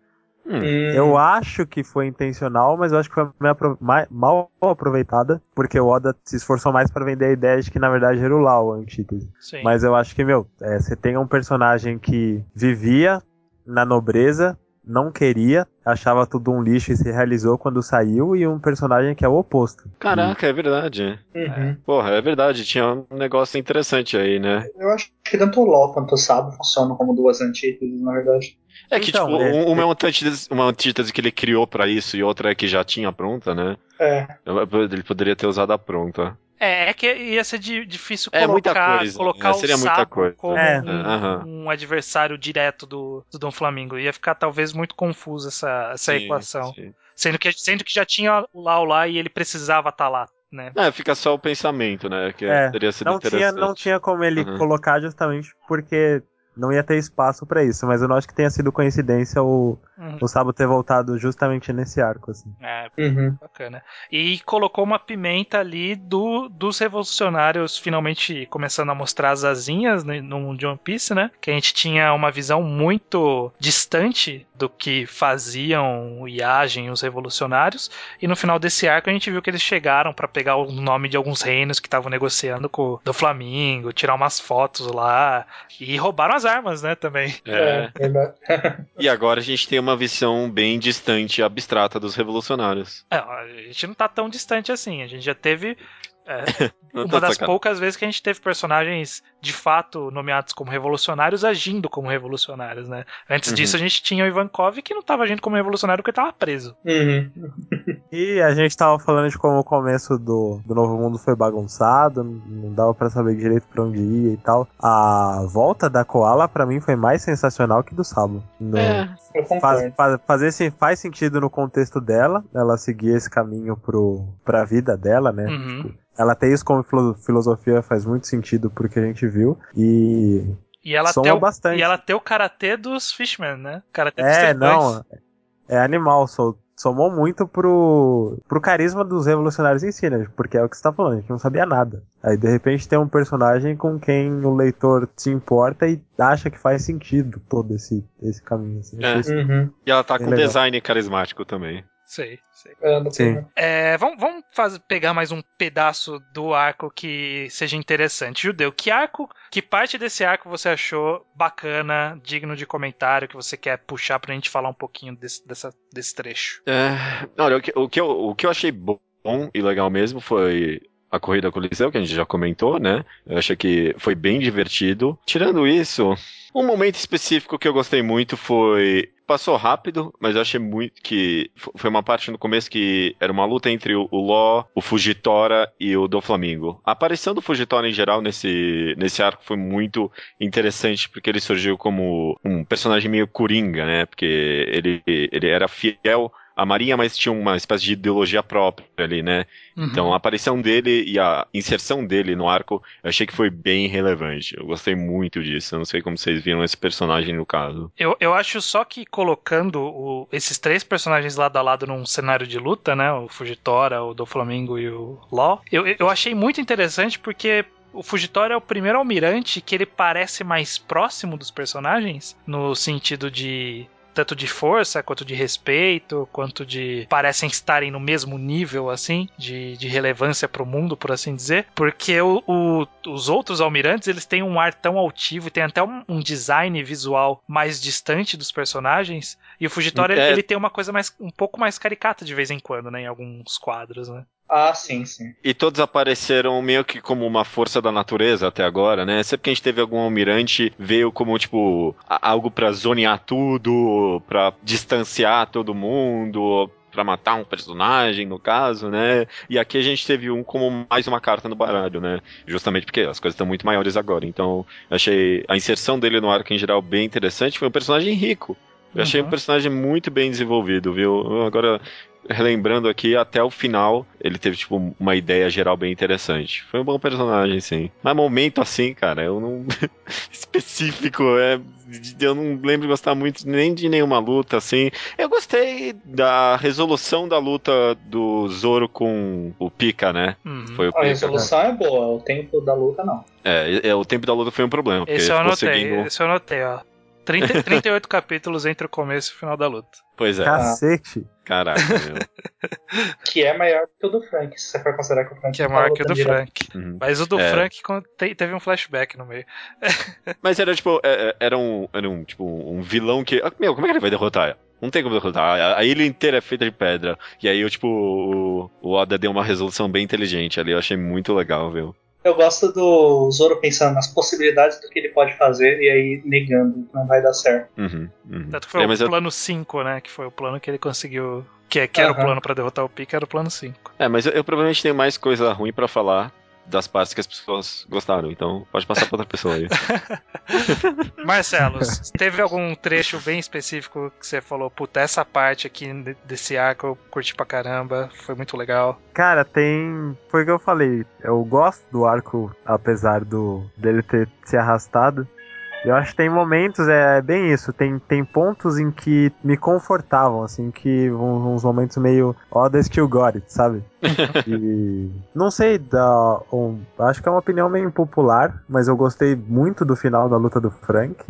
Eu acho que foi intencional, mas eu acho que foi mal aproveitada, porque o Oda se esforçou mais pra vender a ideia de que na verdade era o Law a antítese. Sim. Mas eu acho que, você tem um personagem que vivia na nobreza, não queria, achava tudo um lixo e se realizou quando saiu, e um personagem que é o oposto. Caraca, é verdade. Porra, é verdade, tinha um negócio interessante aí, né? Eu acho que tanto o Law quanto o Sabo funcionam como duas antíteses, na verdade. É que, então, tipo, uma é uma antítese que ele criou pra isso e outra é que já tinha pronta, né? Ele poderia ter usado a pronta. É que ia ser difícil colocar o Sabo como um adversário direto do Doflamingo. Ia ficar talvez muito confusa essa equação. Sim. Sendo que já tinha o Law lá e ele precisava estar lá, né? Fica só o pensamento, né? Que teria sido interessante. Não tinha como ele colocar justamente porque não ia ter espaço pra isso, mas eu não acho que tenha sido coincidência o Sabo ter voltado justamente nesse arco, assim. Bacana. E colocou uma pimenta ali dos revolucionários finalmente começando a mostrar as asinhas no mundo de One Piece, né? Que a gente tinha uma visão muito distante do que faziam e agem os revolucionários, e no final desse arco a gente viu que eles chegaram pra pegar o nome de alguns reinos que estavam negociando com o Doflamingo, tirar umas fotos lá e roubaram as as armas, né, também. Verdade. E agora a gente tem uma visão bem distante, abstrata dos revolucionários. É, a gente não tá tão distante assim, a gente já teve... uma das poucas vezes que a gente teve personagens de fato nomeados como revolucionários agindo como revolucionários, né? Antes disso a gente tinha o Ivankov, que não estava agindo como revolucionário porque estava preso. E a gente estava falando de como o começo do Novo Mundo foi bagunçado, não dava pra saber direito pra onde ia e tal. A volta da Koala pra mim foi mais sensacional que do Sabo. Faz sentido no contexto dela, ela seguir esse caminho pra vida dela, né? Tipo, ela ter isso como filosofia faz muito sentido porque a gente viu e ela soma bastante. E ela tem o karatê dos Fishmen, né? Karatê dos serpões. É animal, somou muito pro carisma dos revolucionários em si, né? Porque é o que você tá falando, a gente não sabia nada. Aí de repente tem um personagem com quem o leitor se importa e acha que faz sentido todo esse caminho. Assim. E ela tá com um design carismático também. Sei. Sim. Vamos pegar mais um pedaço do arco que seja interessante. Judeu, que parte desse arco você achou bacana, digno de comentário, que você quer puxar pra gente falar um pouquinho desse trecho? Olha, o que eu achei bom e legal mesmo foi a corrida Coliseu, que a gente já comentou, né? Eu achei que foi bem divertido. Tirando isso, um momento específico que eu gostei muito foi... Passou rápido, mas eu achei muito que... Foi uma parte no começo que era uma luta entre o Law, o Fujitora e o Doflamingo. A aparição do Fujitora em geral nesse arco foi muito interessante, porque ele surgiu como um personagem meio coringa, né? Porque ele era fiel à marinha, mas tinha uma espécie de ideologia própria ali, né? Então a aparição dele e a inserção dele no arco, eu achei que foi bem relevante. Eu gostei muito disso. Eu não sei como vocês viram esse personagem no caso. Eu acho só que colocando esses três personagens lado a lado num cenário de luta, né? O Fujitora, o Doflamingo e o Law. Eu achei muito interessante porque... O Fujitora é o primeiro almirante que ele parece mais próximo dos personagens, no sentido de tanto de força, quanto de respeito, quanto de... parecem estarem no mesmo nível, assim, de relevância pro mundo, por assim dizer, porque os outros almirantes, eles têm um ar tão altivo, e tem até um design visual mais distante dos personagens, e o Fujitora, ele tem uma coisa um pouco mais caricata de vez em quando, né, em alguns quadros, né? Ah, sim. E todos apareceram meio que como uma força da natureza até agora, né? Sempre que a gente teve algum almirante, veio como, tipo, algo pra zonear tudo, pra distanciar todo mundo, pra matar um personagem, no caso, né? E aqui a gente teve um como mais uma carta no baralho, né? Justamente porque as coisas estão muito maiores agora. Então, achei a inserção dele no arco em geral bem interessante. Foi um personagem rico. Eu achei um personagem muito bem desenvolvido, viu? Agora... Relembrando aqui, até o final, ele teve, tipo, uma ideia geral bem interessante. Foi um bom personagem, sim. Mas momento assim, cara, eu não... específico, eu não lembro de gostar muito nem de nenhuma luta, assim. Eu gostei da resolução da luta do Zoro com o Pika, né? Foi o Pika, a resolução é boa, o tempo da luta não. O tempo da luta foi um problema. Esse eu anotei, ó. 38 capítulos entre o começo e o final da luta. Pois é. Cacete. Caraca, meu. Que é maior que o do Frank, se você for considerar que o Frank... Que é maior que o do Frank. Mas o do Frank teve um flashback no meio. Mas era tipo... Era um vilão que... Meu, como é que ele vai derrotar ela? Não tem como derrotar. A ilha inteira é feita de pedra. E aí, o Oda deu uma resolução bem inteligente ali. Eu achei muito legal, viu? Eu gosto do Zoro pensando nas possibilidades do que ele pode fazer e aí negando, não vai dar certo. Tanto que foi o plano 5, né? Que foi o plano que ele conseguiu... Que era o plano pra derrotar o Pika, era o plano 5. Mas eu provavelmente tenho mais coisa ruim pra falar das partes que as pessoas gostaram. Então pode passar pra outra pessoa aí. Marcelos, teve algum trecho bem específico que você falou, puta, essa parte aqui desse arco eu curti pra caramba, foi muito legal? Cara, tem... Foi o que eu falei, eu gosto do arco, apesar dele ter se arrastado. Eu acho que tem momentos, é bem isso, tem pontos em que me confortavam, assim, que uns momentos meio Oda still got it, sabe? E não sei, acho que é uma opinião meio impopular, mas eu gostei muito do final da luta do Frank.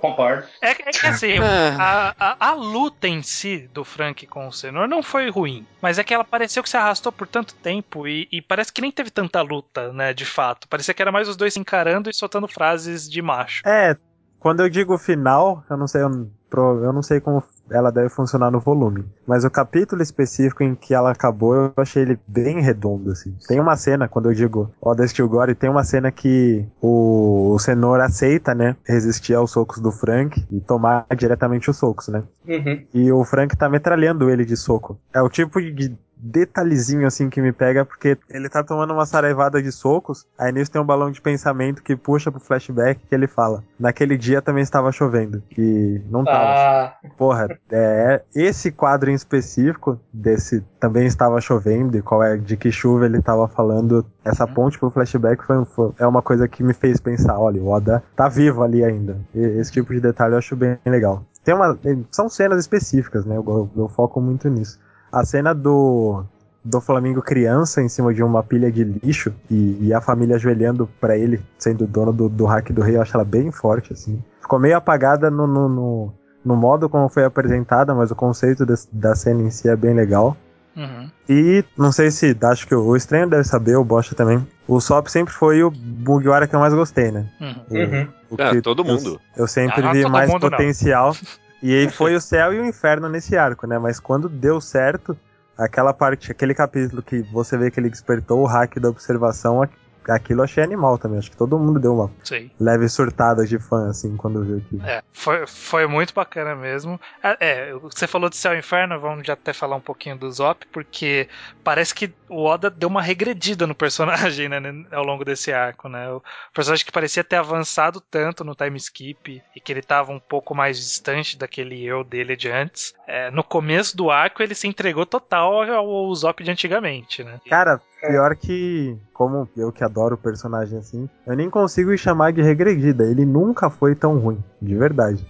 Concordo. É que assim, a luta em si do Frank com o Senhor não foi ruim, mas é que ela pareceu que se arrastou por tanto tempo e parece que nem teve tanta luta, né, de fato. Parecia que era mais os dois se encarando e soltando frases de macho. É, quando eu digo final, eu não sei como ela deve funcionar no volume. Mas o capítulo específico em que ela acabou, eu achei ele bem redondo, assim. Tem uma cena, quando eu digo Oda Steel Gore, tem uma cena que o Senhor aceita, né, resistir aos socos do Frank e tomar diretamente os socos, né? Uhum. E o Frank tá metralhando ele de soco. É o tipo de detalhezinho assim que me pega, porque ele tá tomando uma saraivada de socos, aí nisso tem um balão de pensamento que puxa pro flashback que ele fala, naquele dia também estava chovendo, que não tava. Porra, esse quadro em específico, desse também estava chovendo, e qual é de que chuva ele tava falando, essa ponte pro flashback é uma coisa que me fez pensar, olha, o Oda tá vivo ali ainda. E esse tipo de detalhe eu acho bem legal. São cenas específicas, né, eu foco muito nisso. A cena do Flamengo criança em cima de uma pilha de lixo e a família ajoelhando pra ele, sendo dono do hack do rei, eu acho ela bem forte, assim. Ficou meio apagada no modo como foi apresentada, mas o conceito da cena em si é bem legal. Uhum. E, não sei se, acho que o Estranho deve saber, o Bocha também, o Usopp sempre foi o Mugiwara que eu mais gostei, né? Uhum. Todo mundo. Eu sempre vi mais potencial... Não. E aí foi o céu e o inferno nesse arco, né? Mas quando deu certo, aquela parte, aquele capítulo que você vê que ele despertou o hack da observação, aquilo eu achei animal também. Acho que todo mundo deu uma leve surtada de fã, assim, quando viu aquilo. É, foi muito bacana mesmo. Você falou do céu e inferno, vamos já até falar um pouquinho do Usopp, porque parece que o Oda deu uma regredida no personagem, né, ao longo desse arco, né? O personagem que parecia ter avançado tanto no time skip e que ele tava um pouco mais distante daquele eu dele de antes. No começo do arco ele se entregou total ao Usopp de antigamente, né? Cara, pior que, como eu que adoro o personagem assim, eu nem consigo chamar de regredida. Ele nunca foi tão ruim, de verdade.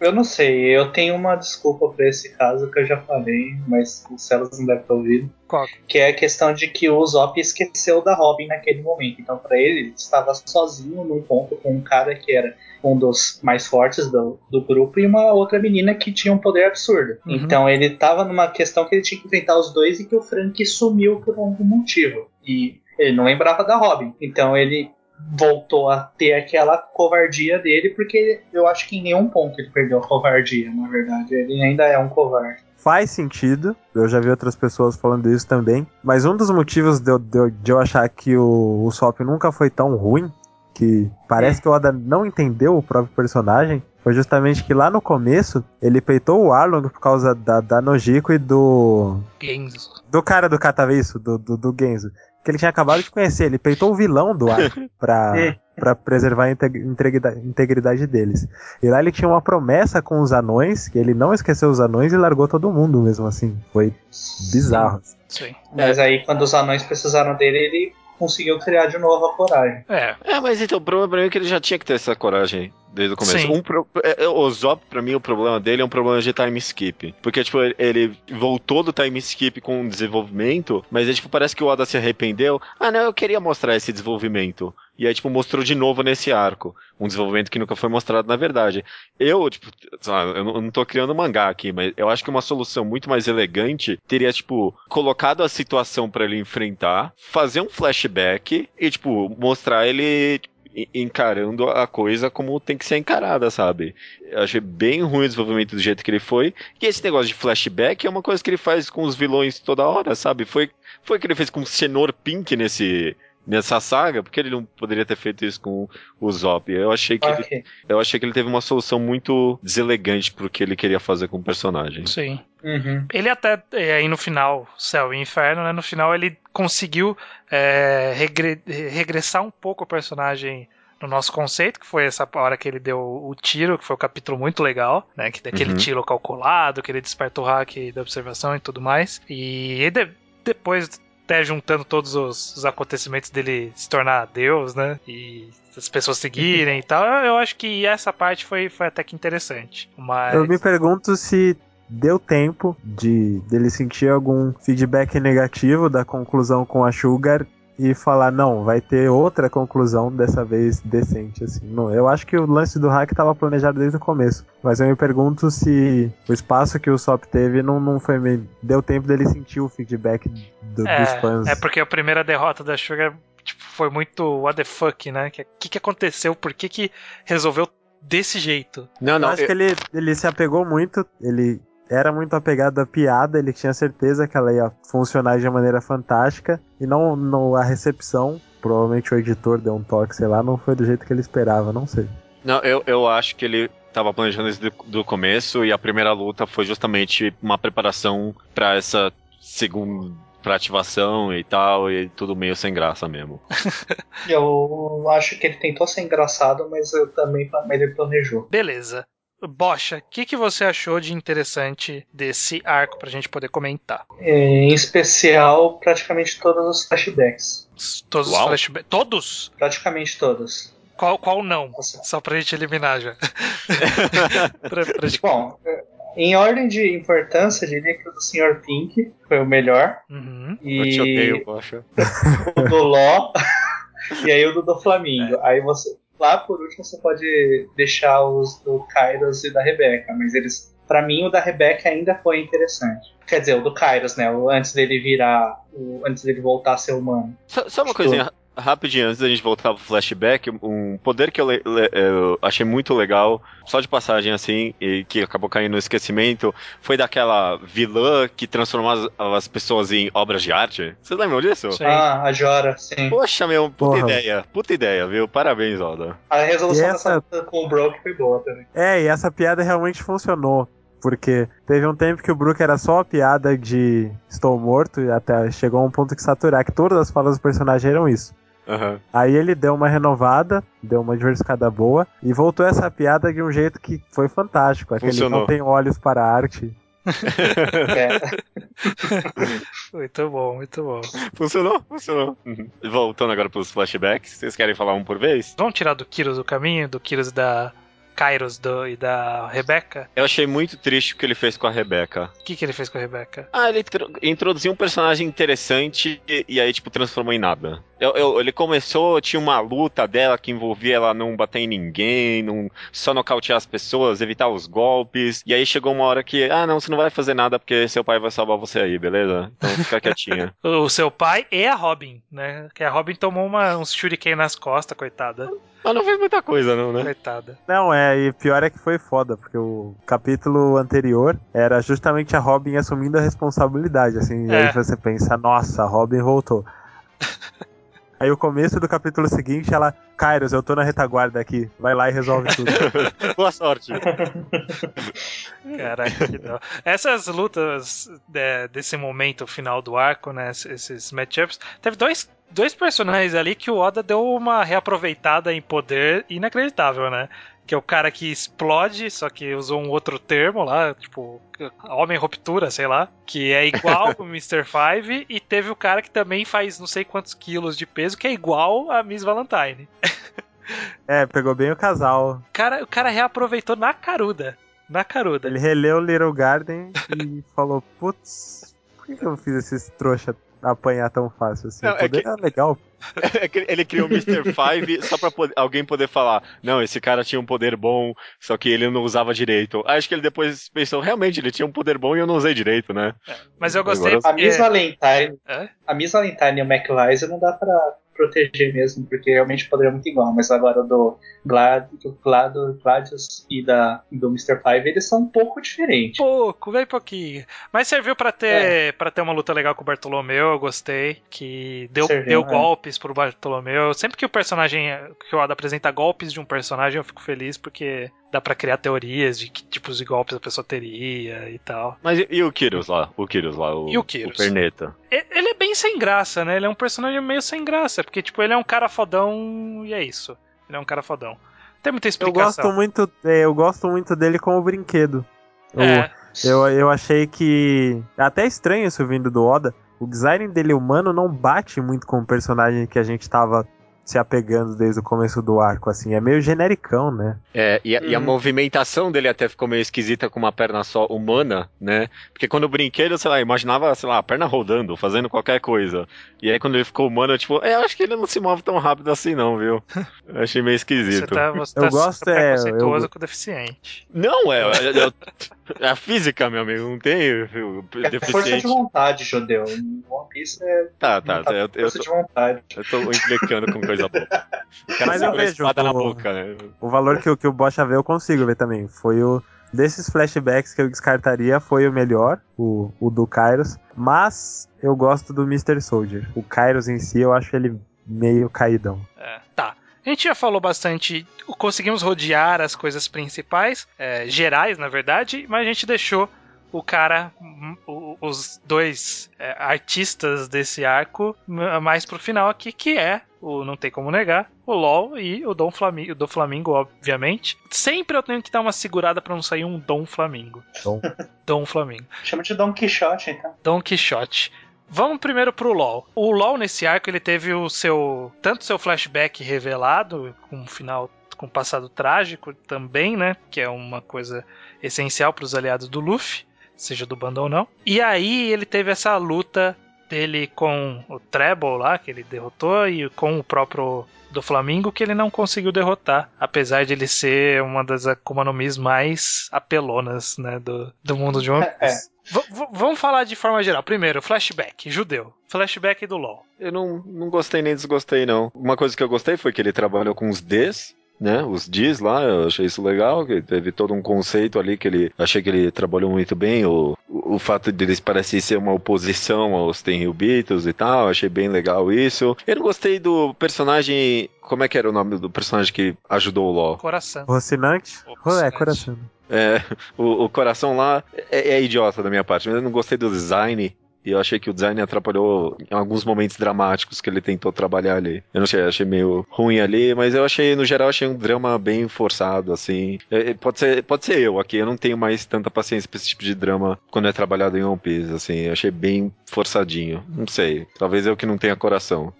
Eu não sei, eu tenho uma desculpa pra esse caso que eu já falei, mas o Celos não deve ter ouvido. Qual? Que é a questão de que o Usopp esqueceu da Robin naquele momento. Então pra ele, ele estava sozinho num ponto com um cara que era um dos mais fortes do grupo e uma outra menina que tinha um poder absurdo. Uhum. Então ele tava numa questão que ele tinha que enfrentar os dois e que o Frank sumiu por algum motivo. E ele não lembrava da Robin. Então ele voltou a ter aquela covardia dele, porque eu acho que em nenhum ponto ele perdeu a covardia, na verdade. Ele ainda é um covarde. Faz sentido, eu já vi outras pessoas falando isso também, mas um dos motivos de eu achar que o Usopp nunca foi tão ruim, que parece que o Oda não entendeu o próprio personagem, foi justamente que lá no começo, ele peitou o Arlong por causa da Nojiko e do... Genzo. Do cara do cataviço, do Genzo. Que ele tinha acabado de conhecer, ele peitou o vilão do arco pra preservar a integridade deles. E lá ele tinha uma promessa com os anões, que ele não esqueceu os anões e largou todo mundo mesmo assim. Foi bizarro. Sim. Mas aí quando os anões precisaram dele, ele conseguiu criar de novo a coragem. Mas então o problema é que ele já tinha que ter essa coragem desde o começo. O Usopp, pra mim, o problema dele é um problema de time skip. Porque, tipo, ele voltou do time skip com um desenvolvimento, mas aí, tipo, parece que o Oda se arrependeu. Ah, não, eu queria mostrar esse desenvolvimento. E aí, tipo, mostrou de novo nesse arco. Um desenvolvimento que nunca foi mostrado, na verdade. Eu não tô criando mangá aqui, mas eu acho que uma solução muito mais elegante teria, tipo, colocado a situação pra ele enfrentar, fazer um flashback e, tipo, mostrar ele encarando a coisa como tem que ser encarada, sabe? Eu achei bem ruim o desenvolvimento do jeito que ele foi. E esse negócio de flashback é uma coisa que ele faz com os vilões toda hora, sabe? Foi o que ele fez com o Senhor Pink nessa saga, porque ele não poderia ter feito isso com o Usopp. Eu achei que ele teve uma solução muito deselegante pro que ele queria fazer com o personagem. Sim. Uhum. Ele até, aí no final, Céu e Inferno, né? No final ele conseguiu regressar um pouco o personagem no nosso conceito, que foi essa hora que ele deu o tiro, que foi um capítulo muito legal, né? Que daquele tiro calculado, que ele despertou o hack da observação e tudo mais. E ele depois... até juntando todos os acontecimentos dele se tornar Deus, né? E as pessoas seguirem e tal. Eu acho que essa parte foi até que interessante. Mas... eu me pergunto se deu tempo dele sentir algum feedback negativo da conclusão com a Sugar e falar, não, vai ter outra conclusão dessa vez decente, assim. Não, eu acho que o lance do hack estava planejado desde o começo, mas eu me pergunto se o espaço que o Usopp teve não foi meio... deu tempo dele sentir o feedback dos fãs. É porque a primeira derrota da Sugar, tipo, foi muito what the fuck, né? O que aconteceu? Por que resolveu desse jeito? Não. Eu acho que ele se apegou muito, ele era muito apegado à piada, ele tinha certeza que ela ia funcionar de uma maneira fantástica, e não a recepção, provavelmente o editor deu um toque, sei lá, não foi do jeito que ele esperava, não sei. Não, eu acho que ele tava planejando isso do começo, e a primeira luta foi justamente uma preparação pra essa pra ativação e tal, e tudo meio sem graça mesmo. Eu acho que ele tentou ser engraçado, mas eu também, ele planejou. Beleza. Bocha, o que você achou de interessante desse arco pra gente poder comentar? Em especial, praticamente todos os flashbacks. Todos os flashbacks? Todos? Praticamente todos. Qual não? Nossa. Só pra gente eliminar já. Bom, em ordem de importância, diria que o do Senhor Pink foi o melhor. Uhum. Eu te odeio, Bocha. O do Law. E aí o do Doflamingo. Aí você... Lá por último você pode deixar os do Kyros e da Rebecca, mas eles, pra mim o da Rebecca ainda foi interessante. Quer dizer, o do Kyros, né? Antes dele voltar a ser humano. Só uma coisinha rapidinho, antes da gente voltar pro flashback, um poder que eu achei muito legal, só de passagem assim, e que acabou caindo no esquecimento, foi daquela vilã que transformava as pessoas em obras de arte. Vocês lembram disso? Sim. Ah, a Jora, sim. Poxa, meu, puta ideia, viu? Parabéns, Alda. A resolução dessa com o Brook foi boa também. E essa piada realmente funcionou. Porque teve um tempo que o Brook era só a piada de estou morto, e até chegou a um ponto que saturar, que todas as falas do personagem eram isso. Uhum. Aí ele deu uma renovada, deu uma diversificada boa, e voltou essa piada de um jeito que foi fantástico. Aquele não tem olhos para a arte. Muito bom, muito bom. Funcionou. Uhum. Voltando agora para os flashbacks, vocês querem falar um por vez? Vamos tirar do Kyros o caminho, do Kyros da... Kyros e da Rebecca? Eu achei muito triste o que ele fez com a Rebecca. O que ele fez com a Rebecca? Ele introduziu um personagem interessante e aí, transformou em nada. Ele começou, tinha uma luta dela que envolvia ela não bater em ninguém, só nocautear as pessoas, evitar os golpes, e aí chegou uma hora que, não, você não vai fazer nada porque seu pai vai salvar você aí, beleza? Então fica quietinha. O seu pai e a Robin, né? Que a Robin tomou uns shuriken nas costas, coitada. Mas não fez muita coisa não, né? Coitada. Não, e pior é que foi foda, porque o capítulo anterior era justamente a Robin assumindo a responsabilidade, assim, e aí você pensa, nossa, a Robin voltou. Aí o começo do capítulo seguinte, ela... Kyros, eu tô na retaguarda aqui. Vai lá e resolve tudo. Boa sorte. Caraca, que dó. Essas lutas desse momento final do arco, né? Esses matchups. Teve dois personagens ali que o Oda deu uma reaproveitada em poder inacreditável, né? Que é o cara que explode, só que usou um outro termo lá, Homem Ruptura, sei lá, que é igual o Mr. Five, e teve o cara que também faz não sei quantos quilos de peso, que é igual a Miss Valentine. Pegou bem o casal. O cara reaproveitou na caruda. Ele releu Little Garden e falou, putz, por que eu fiz esses trouxa apanhar tão fácil assim? Não, o poder é legal. É que ele criou o Mr. Five só pra alguém poder falar, não, esse cara tinha um poder bom, só que ele não usava direito. Acho que ele depois pensou, realmente, ele tinha um poder bom e eu não usei direito, né? Mas eu gostei. Agora... A Miss Valentine e o McLeiser não dá pra proteger mesmo, porque realmente o poder é muito igual, mas agora do Gladius e do Mr. Five, eles são um pouco diferentes. Bem pouquinho. Mas serviu pra ter uma luta legal com o Bartolomeo, eu gostei, que deu golpes pro Bartolomeo. Sempre que o personagem, que o Oda apresenta golpes de um personagem, eu fico feliz, porque dá pra criar teorias de que tipos de golpes a pessoa teria e tal. Mas e o Kyros lá? O Perneta. Ele é bem sem graça, né? Ele é um personagem meio sem graça, porque, ele é um cara fodão e é isso. Ele é um cara fodão. Tem muita explicação. Eu gosto muito dele como brinquedo. Eu achei que... Até estranho isso vindo do Oda. O design dele humano não bate muito com o personagem que a gente tava se apegando desde o começo do arco, assim, é meio genericão, né? É, e a movimentação dele até ficou meio esquisita com uma perna só humana, né? Porque quando eu brinquei, eu, sei lá, imaginava, sei lá, a perna rodando, fazendo qualquer coisa. E aí quando ele ficou humano, eu tipo, eu acho que ele não se move tão rápido assim não, viu? Eu achei meio esquisito. Você tá eu gosto, preconceituoso com o deficiente. Não, é a física, meu amigo, não tem deficiente. É força de vontade, judeu. One Piece é... Tá, força de vontade. Eu tô implicando com coisa boa. O cara saiu a espada na boca, né? O valor que o Bocha vê, eu consigo ver também. Foi o... Desses flashbacks que eu descartaria, foi o melhor, o do Kyros. Mas eu gosto do Mr. Soldier. O Kyros em si, eu acho ele meio caidão. É, tá. A gente já falou bastante, conseguimos rodear as coisas principais, gerais, na verdade, mas a gente deixou o cara, os dois artistas desse arco mais pro final aqui, que é, não tem como negar, o Law e o Doflamingo, obviamente. Sempre eu tenho que dar uma segurada pra não sair um Doflamingo. Doflamingo. Chama de Don Quixote, então. Don Quixote. Vamos primeiro pro LoL. O LoL nesse arco ele teve seu flashback revelado, com um final com um passado trágico também, né? Que é uma coisa essencial para os aliados do Luffy, seja do bando ou não. E aí ele teve essa luta dele com o Treble lá, que ele derrotou, e com o próprio Doflamingo, que ele não conseguiu derrotar, apesar de ele ser uma das Akuma no Mis mais apelonas, né, do mundo de One Piece. Vamos falar de forma geral. Primeiro, flashback, judeu. Flashback do LoL. Eu não gostei nem desgostei, não. Uma coisa que eu gostei foi que ele trabalhou com os Ds, né, os Ds lá, eu achei isso legal, que teve todo um conceito ali que ele, achei que ele trabalhou muito bem, o fato deles parecer ser uma oposição aos Tenryubitos e tal, achei bem legal isso. Eu não gostei do personagem, como é que era o nome do personagem que ajudou o LoL? Coração. Rocinante? É, Coração. É, o Coração lá é idiota da minha parte, mas eu não gostei do design. E eu achei que o design atrapalhou em alguns momentos dramáticos que ele tentou trabalhar ali. Eu não sei, achei meio ruim ali, mas eu achei, no geral, achei um drama bem forçado, assim. Pode ser eu aqui, eu não tenho mais tanta paciência pra esse tipo de drama quando é trabalhado em One Piece, assim. Eu achei bem forçadinho. Não sei, talvez eu que não tenha coração.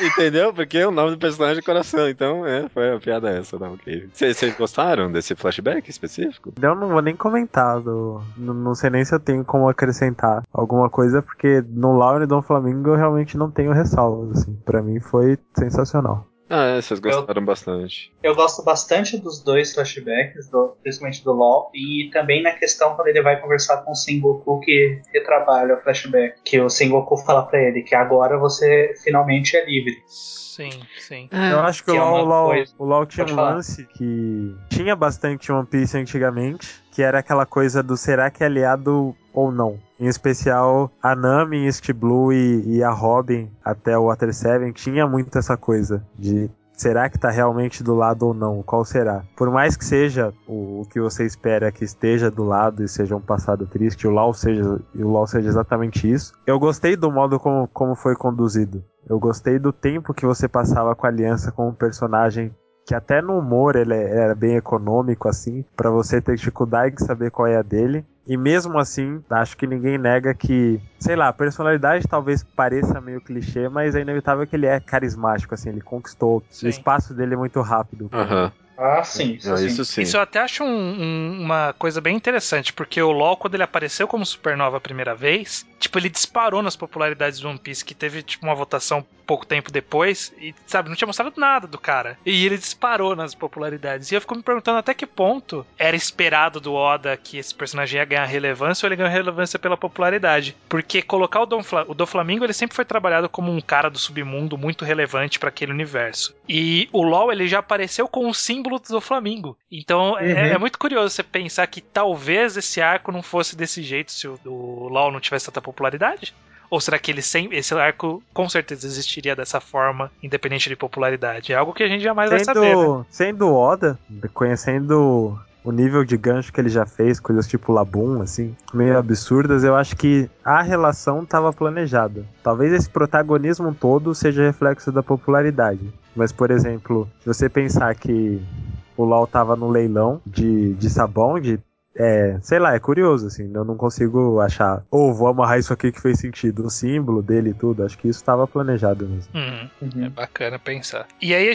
Entendeu? Porque o nome do personagem é Coração, então foi a piada essa. Vocês gostaram desse flashback específico? Eu não vou nem comentar Não sei nem se eu tenho como acrescentar alguma coisa, porque no Law e Doflamingo eu realmente não tenho ressalvas, assim. Pra mim foi sensacional. Vocês gostaram bastante. Eu gosto bastante dos dois flashbacks, principalmente do LoL, e também na questão quando ele vai conversar com o Sengoku, que retrabalha o flashback, que o Sengoku fala pra ele que agora você finalmente é livre. Sim. Eu acho que o LoL tinha um lance que tinha bastante One Piece antigamente, que era aquela coisa do será que é aliado ou não. Em especial, a Nami, East Blue e a Robin, até o Water 7, tinha muito essa coisa de será que tá realmente do lado ou não? Qual será? Por mais que seja o que você espera que esteja do lado e seja um passado triste, o LoL seja exatamente isso. Eu gostei do modo como foi conduzido. Eu gostei do tempo que você passava com a aliança com o personagem, que até no humor ele era bem econômico, assim, pra você ter dificuldade de saber qual é a dele. E mesmo assim, acho que ninguém nega que, sei lá, a personalidade talvez pareça meio clichê, mas é inevitável que ele é carismático, assim, ele conquistou o espaço dele muito rápido. Uhum. Ah, sim, isso sim. Isso eu até acho uma coisa bem interessante, porque o LoL, quando ele apareceu como Supernova a primeira vez, tipo, ele disparou nas popularidades do One Piece, que teve, tipo, uma votação pouco tempo depois, e, sabe, não tinha mostrado nada do cara. E ele disparou nas popularidades. E eu fico me perguntando até que ponto era esperado do Oda que esse personagem ia ganhar relevância, ou ele ganhou relevância pela popularidade. Porque colocar o Doflamingo, ele sempre foi trabalhado como um cara do submundo muito relevante pra aquele universo. E o LoL, ele já apareceu com um símbolo do Flamingo. Então é muito curioso você pensar que talvez esse arco não fosse desse jeito se o LoL não tivesse tanta popularidade. Ou será que esse arco com certeza existiria dessa forma, independente de popularidade? É algo que a gente jamais vai saber, né? Sendo Oda, conhecendo o nível de gancho que ele já fez, coisas tipo Laboon, assim, meio absurdas, eu acho que a relação estava planejada. Talvez esse protagonismo todo seja reflexo da popularidade. Mas, por exemplo, se você pensar que o LoL tava no leilão de sabão, de sei lá, é curioso, assim, eu não consigo achar, vou amarrar isso aqui que fez sentido, o símbolo dele e tudo, acho que isso estava planejado mesmo. É bacana pensar. E aí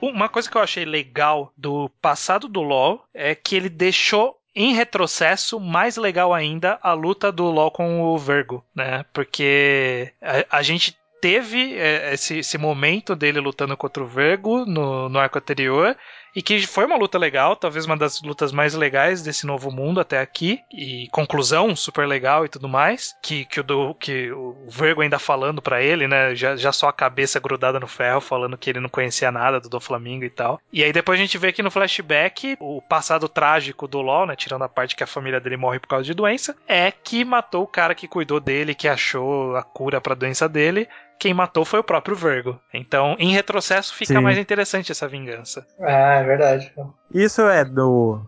uma coisa que eu achei legal do passado do LoL é que ele deixou em retrocesso, mais legal ainda, a luta do LoL com o Vergo, né, porque a gente teve esse momento dele lutando contra o Vergo no arco anterior, e que foi uma luta legal, talvez uma das lutas mais legais desse novo mundo até aqui, e conclusão super legal e tudo mais, que o Vergo ainda falando pra ele, né, já só a cabeça grudada no ferro, falando que ele não conhecia nada do Doflamingo e tal, e aí depois a gente vê aqui no flashback, o passado trágico do LoL, né, tirando a parte que a família dele morre por causa de doença, é que matou o cara que cuidou dele, que achou a cura pra doença dele. Quem matou foi o próprio Vergo. Então, em retrocesso, fica mais interessante essa vingança. Ah, é verdade. Isso é do...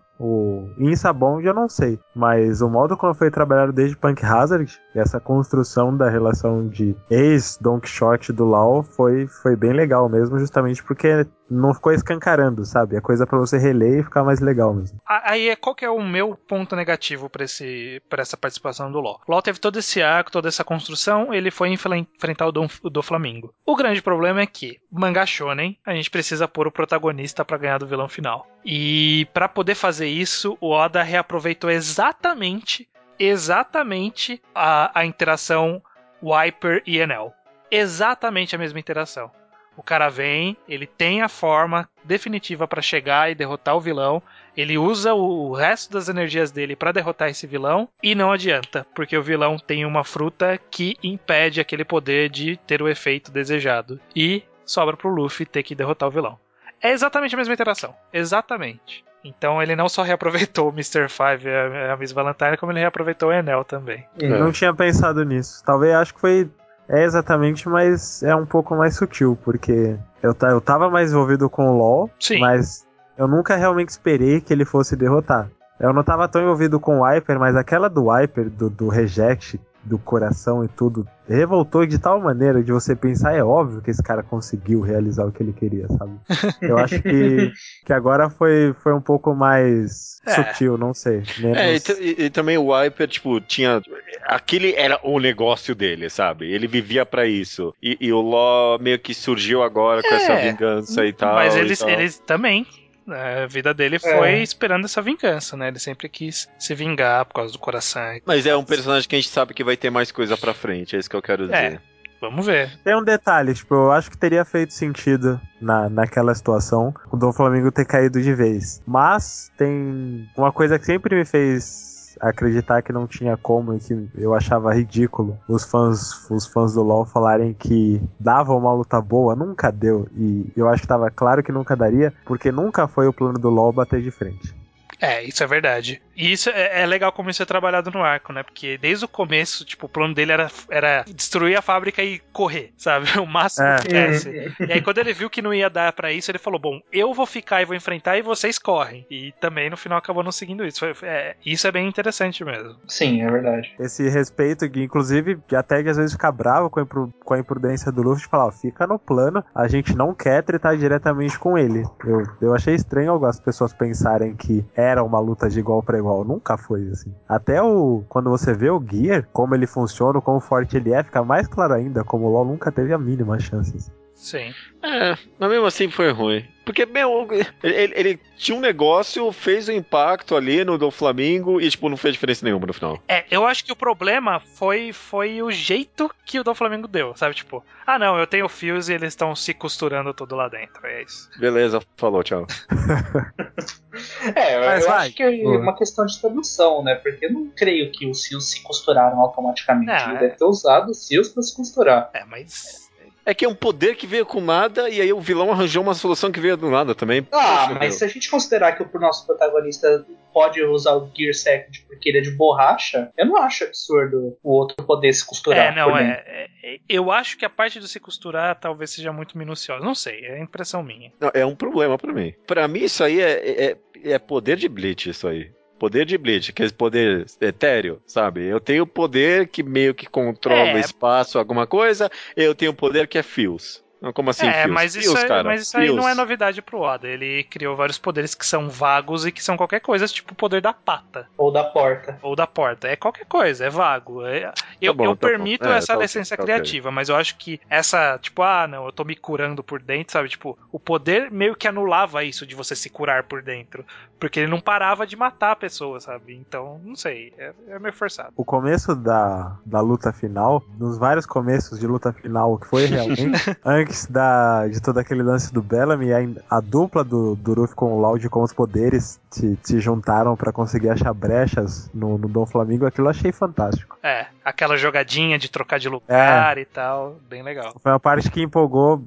Em Sabon, eu não sei. Mas o modo como foi trabalhado desde Punk Hazard, essa construção da relação de ex-Don Quixote do Law foi bem legal mesmo, justamente porque não ficou escancarando, sabe? É coisa pra você reler e ficar mais legal mesmo. Aí, qual que é o meu ponto negativo pra essa participação do LoL? O LoL teve todo esse arco, toda essa construção, ele foi enfrentar o Doflamingo. O grande problema é que, mangá shonen, a gente precisa pôr o protagonista pra ganhar do vilão final. E pra poder fazer isso, o Oda reaproveitou exatamente a interação Wiper e Enel. Exatamente a mesma interação. O cara vem, ele tem a forma definitiva pra chegar e derrotar o vilão, ele usa o resto das energias dele pra derrotar esse vilão, e não adianta, porque o vilão tem uma fruta que impede aquele poder de ter o efeito desejado, e sobra pro Luffy ter que derrotar o vilão. É exatamente a mesma interação, exatamente. Então ele não só reaproveitou o Mr. Five e a Miss Valentine, como ele reaproveitou o Enel também. Eu não tinha pensado nisso, talvez, acho que foi... exatamente, mas é um pouco mais sutil, porque eu tava mais envolvido com o LoL, sim, mas eu nunca realmente esperei que ele fosse derrotar. Eu não tava tão envolvido com o Wiper, mas aquela do Wiper, do Reject, do coração e tudo, revoltou de tal maneira de você pensar, é óbvio que esse cara conseguiu realizar o que ele queria, sabe? Eu acho que agora foi um pouco mais sutil, não sei. Menos... E também o Wiper, tipo, tinha... Aquele era o negócio dele, sabe? Ele vivia pra isso. E o Law meio que surgiu agora com essa vingança e tal. Mas eles também... A vida dele foi esperando essa vingança, né? Ele sempre quis se vingar por causa do coração. Mas é um personagem que a gente sabe que vai ter mais coisa pra frente, é isso que eu quero dizer. Vamos ver. Tem um detalhe, tipo, eu acho que teria feito sentido naquela situação o Doflamingo ter caído de vez. Mas tem uma coisa que sempre me fez acreditar que não tinha como e que eu achava ridículo os fãs do LoL falarem que dava uma luta boa, nunca deu, e eu acho que tava claro que nunca daria, porque nunca foi o plano do LoL bater de frente. Isso é verdade. E isso é legal como isso é trabalhado no arco, né? Porque desde o começo, tipo, o plano dele era destruir a fábrica e correr, sabe? O máximo que pudesse. E aí quando ele viu que não ia dar pra isso, ele falou, bom, eu vou ficar e vou enfrentar e vocês correm. E também no final acabou não seguindo isso. Isso é bem interessante mesmo. Sim, é verdade. Esse respeito, inclusive, até que às vezes fica bravo com a imprudência do Luffy de falar, fica no plano, a gente não quer tretar diretamente com ele. Eu achei estranho algumas pessoas pensarem que era uma luta de igual pra igual, nunca foi assim. Até quando você vê o Gear, como ele funciona, como forte ele é, fica mais claro ainda, como o LoL nunca teve a mínima chance. Sim. Mas mesmo assim foi ruim. Porque, ele tinha um negócio, fez um impacto ali no Doflamingo e, tipo, não fez diferença nenhuma no final. Eu acho que o problema foi o jeito que o Doflamingo deu, sabe? Tipo, não, eu tenho fios e eles estão se costurando tudo lá dentro, é isso. Beleza, falou, tchau. Mas eu acho que é uma questão de tradução, né? Porque eu não creio que os fios se costuraram automaticamente. Ele deve ter usado os fios pra se costurar. Mas... É que é um poder que veio com nada e aí o vilão arranjou uma solução que veio do nada também. Poxa, mas se a gente considerar que o nosso protagonista pode usar o Gear Second porque ele é de borracha, eu não acho absurdo o outro poder se costurar. Eu acho que a parte do se costurar talvez seja muito minuciosa. Não sei, é impressão minha. Não, é um problema pra mim. Pra mim isso aí é poder de Blitz, isso aí. Poder de Blitz, que é esse poder etéreo, sabe? Eu tenho poder que meio que controla o espaço, alguma coisa. Eu tenho poder que é fios. Como assim? É, fios? Mas, fios, isso é cara, mas isso aí fios. Não é novidade pro Oda. Ele criou vários poderes que são vagos e que são qualquer coisa, tipo o poder da pata. Ou da porta. Ou da porta. É qualquer coisa, é vago. Eu permito essa licença criativa, mas eu acho que essa, tipo, ah, não, eu tô me curando por dentro, sabe? Tipo, o poder meio que anulava isso de você se curar por dentro. Porque ele não parava de matar a pessoa, sabe? Então, não sei, é meio forçado. O começo da luta final, nos vários começos de luta final que foi realmente, antes de todo aquele lance do Bellamy, a dupla do Luffy com o Law com os poderes se juntaram pra conseguir achar brechas no Doflamingo, aquilo eu achei fantástico. É, aquela jogadinha de trocar de lugar e tal, bem legal. Foi uma parte que empolgou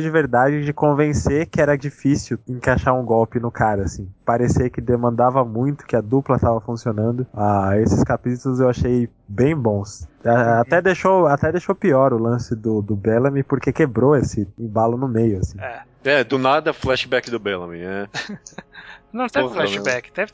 de verdade, de convencer que era difícil encaixar um golpe no cara, assim. Parecia que demandava muito, que a dupla tava funcionando. Ah, esses capítulos eu achei bem bons. Até deixou pior o lance do Bellamy, porque quebrou esse embalo no meio, assim. É, do nada, flashback do Bellamy, né? Não, teve flashback, teve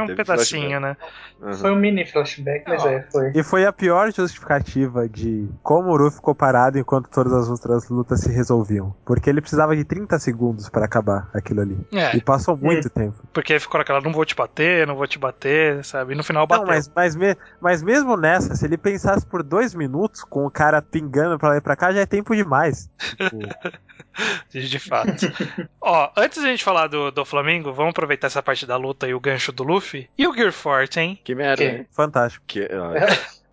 um pedacinho, flashback, né? Uhum. Foi um mini flashback, mas foi. E foi a pior justificativa de como o Luffy ficou parado enquanto todas as outras lutas se resolviam. Porque ele precisava de 30 segundos pra acabar aquilo ali. É. E passou muito tempo. Porque ele ficou naquela, não vou te bater, sabe? E no final bateu. Não, mas mesmo nessa, se ele pensasse por 2 minutos com o cara pingando pra lá e pra cá, já é tempo demais. De fato. Ó, antes de a gente falar do Flamengo, vamos aproveitar essa parte da luta e o gancho do Luffy. E o Gear Forte, hein? Que merda, hein? Fantástico.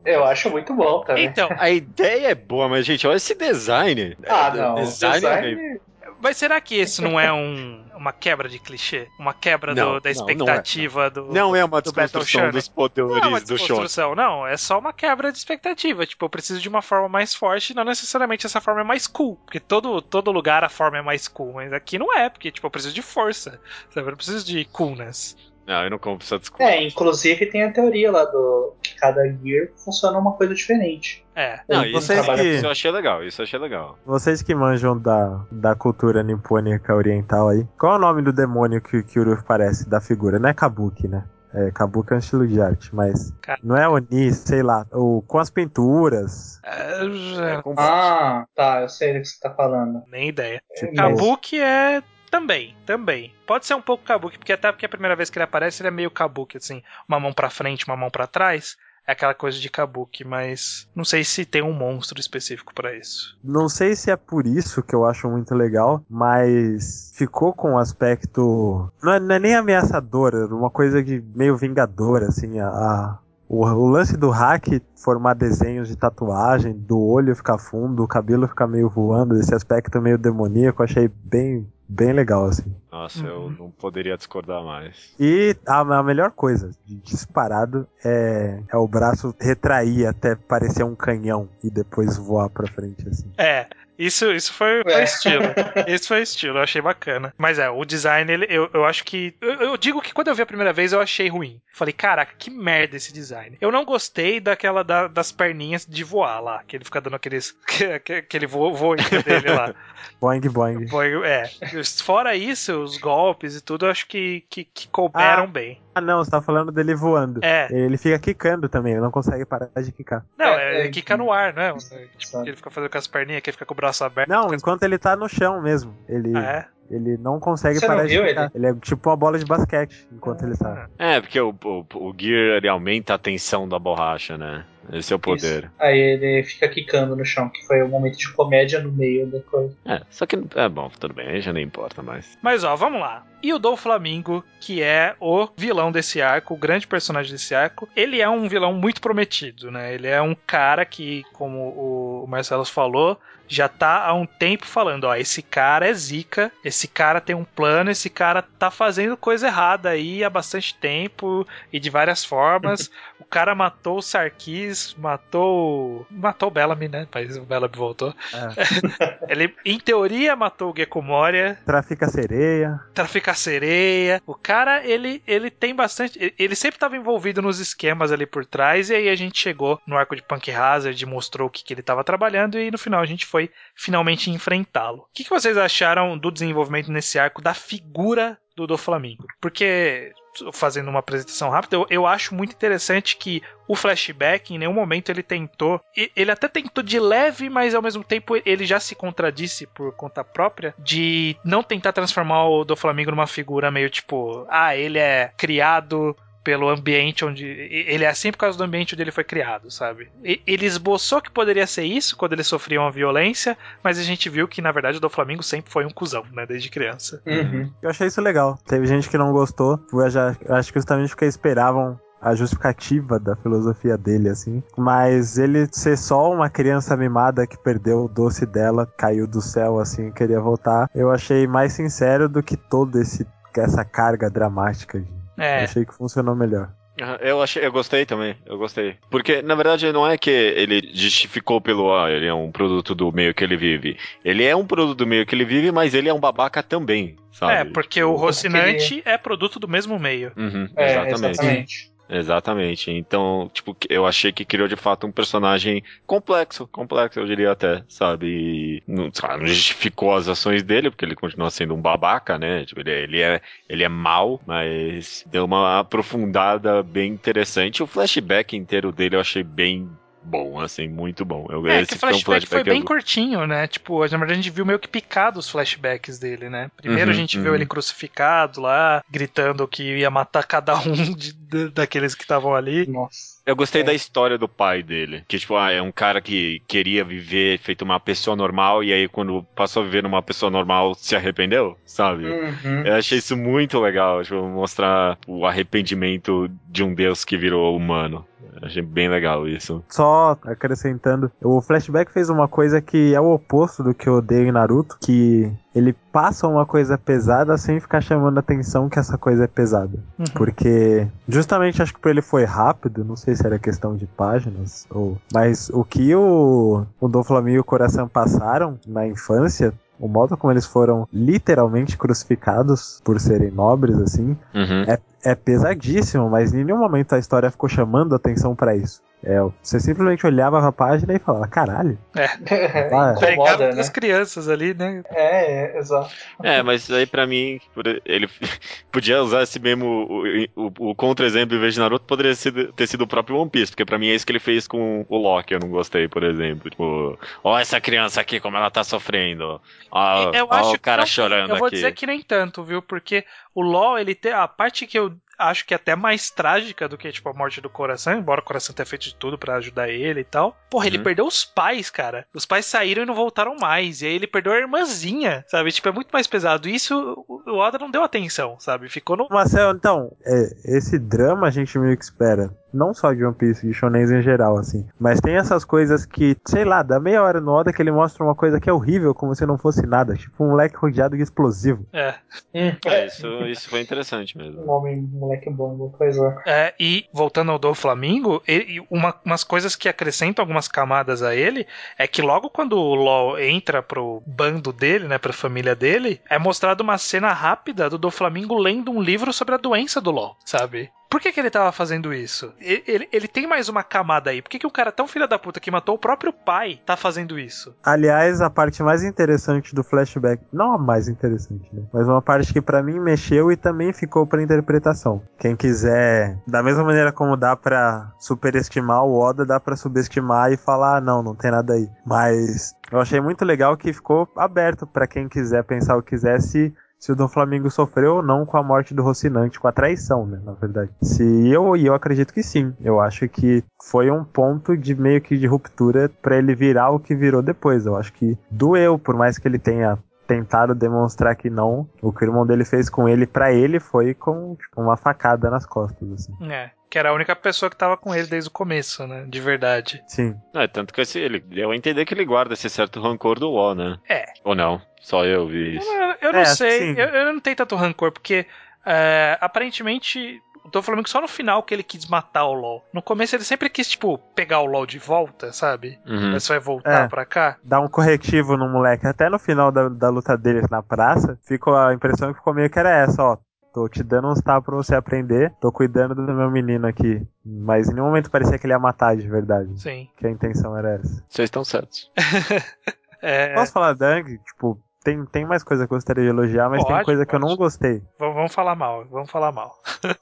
Eu acho muito bom também. Então, a ideia é boa, mas, gente, olha esse design. Ah, não. Design... Mas será que isso não é uma quebra de clichê? Uma quebra da expectativa do Battle Shonen? Não é uma desconstrução dos poderes do Shonen. Não é uma desconstrução, não. É só uma quebra de expectativa. Tipo, eu preciso de uma forma mais forte, não necessariamente essa forma é mais cool. Porque todo lugar a forma é mais cool. Mas aqui não é, porque tipo, eu preciso de força. Sabe? Eu não preciso de coolness. Não, eu não compro essa desculpa. É, inclusive tem a teoria lá do que cada gear funciona uma coisa diferente. É, não, isso eu achei legal, Vocês que manjam da cultura nipônica oriental aí, qual é o nome do demônio que o Luffy parece da figura? Não é Kabuki, né? É, Kabuki é um estilo de arte, mas não é Oni, sei lá, ou com as pinturas. Ah, tá, eu sei do que você tá falando. Nem ideia. Tipo, Kabuki é... Também. Pode ser um pouco Kabuki, porque até porque a primeira vez que ele aparece, ele é meio Kabuki, assim. Uma mão pra frente, uma mão pra trás. É aquela coisa de Kabuki, mas não sei se tem um monstro específico pra isso. Não sei se é por isso que eu acho muito legal, mas ficou com um aspecto... Não é nem ameaçadora, uma coisa de meio vingadora, assim, O lance do hack formar desenhos de tatuagem, do olho ficar fundo, o cabelo ficar meio voando, esse aspecto meio demoníaco, eu achei bem legal, assim. Nossa, eu não poderia discordar mais. E a melhor coisa, disparado, é o braço retrair até parecer um canhão e depois voar pra frente, assim. É, isso foi estilo. Isso foi estilo, eu achei bacana. Mas o design, ele, eu acho que... Eu digo que quando eu vi a primeira vez, eu achei ruim. Falei, caraca, que merda esse design. Eu não gostei daquela das perninhas de voar lá, que ele fica dando aquele voinho dele lá. Boing, boing. Boing, Fora isso, os golpes e tudo, eu acho que couberam bem. Ah, não, você tá falando dele voando. É. Ele fica quicando também, ele não consegue parar de quicar. Não, ele quica no ar, né? Tipo, ele fica fazendo com as perninhas, que ele fica com o braço aberto. Não, enquanto ele tá no chão mesmo. Ele não consegue parar de quicar. Ele é tipo uma bola de basquete enquanto ele tá. É, porque o Gear, ele aumenta a tensão da borracha, né? Esse é o poder. Isso. Aí ele fica quicando no chão, que foi um momento de comédia no meio da coisa. É, só que... É bom, tudo bem, aí já nem importa mais. Mas vamos lá. E o Doflamingo, que é o vilão desse arco, o grande personagem desse arco, ele é um vilão muito prometido, né? Ele é um cara que, como o Marcelos falou, já tá há um tempo falando, ó, esse cara é zica, esse cara tem um plano, esse cara tá fazendo coisa errada aí há bastante tempo e de várias formas. O cara matou o Sarkis, matou o Bellamy, né? Mas o Bellamy voltou. É. Ele, em teoria, matou o Gekko Moria. Trafica a sereia. O cara, ele tem bastante... Ele sempre tava envolvido nos esquemas ali por trás, e aí a gente chegou no arco de Punk Hazard, mostrou o que ele tava trabalhando, e no final a gente foi finalmente enfrentá-lo. O que vocês acharam do desenvolvimento nesse arco da figura do Doflamingo. Porque, fazendo uma apresentação rápida, eu acho muito interessante que o flashback, em nenhum momento ele tentou, ele até tentou de leve, mas ao mesmo tempo ele já se contradisse por conta própria, de não tentar transformar o Doflamingo numa figura meio tipo, ele é criado pelo ambiente onde... Ele é assim por causa do ambiente onde ele foi criado, sabe? Ele esboçou que poderia ser isso quando ele sofria uma violência, mas a gente viu que, na verdade, o Doflamingo sempre foi um cuzão, né? Desde criança. Uhum. Eu achei isso legal. Teve gente que não gostou. Eu acho que justamente porque esperavam a justificativa da filosofia dele, assim. Mas ele ser só uma criança mimada que perdeu o doce dela, caiu do céu, assim, queria voltar. Eu achei mais sincero do que toda essa carga dramática, gente. É. Eu achei que funcionou melhor. Eu gostei também, eu gostei. Porque, na verdade, não é que ele justificou pelo ele é um produto do meio que ele vive. Ele é um produto do meio que ele vive, mas ele é um babaca também, sabe? É, porque o Rocinante é produto do mesmo meio. Uhum, exatamente. Exatamente. Então, tipo, eu achei que criou de fato um personagem complexo, eu diria até, sabe? E não justificou as ações dele, porque ele continua sendo um babaca, né? Tipo, ele é mau, mas deu uma aprofundada bem interessante. O flashback inteiro dele eu achei bem bom, assim, muito bom. Esse que o flashback foi bem curtinho, né? Tipo, na verdade a gente viu meio que picado os flashbacks dele, né? Primeiro a gente viu ele crucificado lá, gritando que ia matar cada um daqueles que estavam ali. Nossa. Eu gostei da história do pai dele, que tipo, é um cara que queria viver feito uma pessoa normal, e aí quando passou a viver numa pessoa normal, se arrependeu, sabe? Uhum. Eu achei isso muito legal, tipo, mostrar o arrependimento de um deus que virou humano. Achei bem legal isso. Só acrescentando, o flashback fez uma coisa que é o oposto do que eu odeio em Naruto, que ele passa uma coisa pesada sem ficar chamando a atenção que essa coisa é pesada. Uhum. Porque, justamente, acho que pra ele foi rápido, não sei se era questão de páginas, mas o que o Doflamingo e o Coração passaram na infância, o modo como eles foram literalmente crucificados por serem nobres, assim, é pesadíssimo, mas em nenhum momento a história ficou chamando atenção pra isso. Você simplesmente olhava a página e falava, caralho. Pegava as crianças ali, né? Exato. Mas aí pra mim, ele podia usar esse mesmo, o contra-exemplo em vez de Naruto, poderia ter sido o próprio One Piece, porque pra mim é isso que ele fez com o Law, que eu não gostei, por exemplo. Tipo, essa criança aqui, como ela tá sofrendo. Ó, o cara chorando aqui. Eu vou dizer que nem tanto, viu? Porque o Law, ele tem a parte que eu acho que é até mais trágica do que, tipo, a morte do Coração, embora o Coração tenha feito de tudo pra ajudar ele e tal. Porra, ele perdeu os pais, cara. Os pais saíram e não voltaram mais. E aí ele perdeu a irmãzinha, sabe? Tipo, é muito mais pesado. Isso o Oda não deu atenção, sabe? Ficou no... Marcelo, então, esse drama a gente meio que espera. Não só de One Piece, de shonens em geral, assim. Mas tem essas coisas que, sei lá, dá meia hora no Oda que ele mostra uma coisa que é horrível, como se não fosse nada. Tipo, um moleque rodeado de explosivo. Isso foi interessante mesmo. Um homem, moleque bom, coisa. E voltando ao Doflamingo, umas coisas que acrescentam algumas camadas a ele, é que logo quando o Law entra pro bando dele, né, pra família dele, é mostrada uma cena rápida do Doflamingo lendo um livro sobre a doença do Law, sabe? Por que ele tava fazendo isso? Ele tem mais uma camada aí. Por que o cara tão filha da puta que matou o próprio pai tá fazendo isso? Aliás, a parte mais interessante do flashback... Não a mais interessante, né? Mas uma parte que pra mim mexeu e também ficou pra interpretação. Quem quiser... Da mesma maneira como dá pra superestimar o Oda, dá pra subestimar e falar... não tem nada aí. Mas eu achei muito legal que ficou aberto pra quem quiser pensar o que quiser se o Doflamingo sofreu ou não com a morte do Rocinante, com a traição, né, na verdade. E eu acredito que sim. Eu acho que foi um ponto de meio que de ruptura pra ele virar o que virou depois. Eu acho que doeu, por mais que ele tenha tentado demonstrar que não. O que o irmão dele fez com ele, pra ele, foi com tipo, uma facada nas costas, assim. Que era a única pessoa que tava com ele desde o começo, né? De verdade. Sim. Tanto que ele deu a entender que ele guarda esse certo rancor do UOL, né? Ou não? Só eu vi isso. Eu não sei. Eu não tenho tanto rancor, porque aparentemente... Tô falando que só no final que ele quis matar o Law. No começo ele sempre quis, tipo, pegar o Law de volta, sabe? Mas só vai voltar pra cá. Dá um corretivo no moleque. Até no final da luta deles na praça, ficou a impressão que ficou meio que era essa, ó. Tô te dando uns tapas pra você aprender. Tô cuidando do meu menino aqui. Mas em nenhum momento parecia que ele ia matar de verdade. Sim. Que a intenção era essa. Vocês estão certos. Posso falar, Dang? Tipo... Tem mais coisa que eu gostaria de elogiar, mas tem coisa que eu não gostei. Vamos falar mal,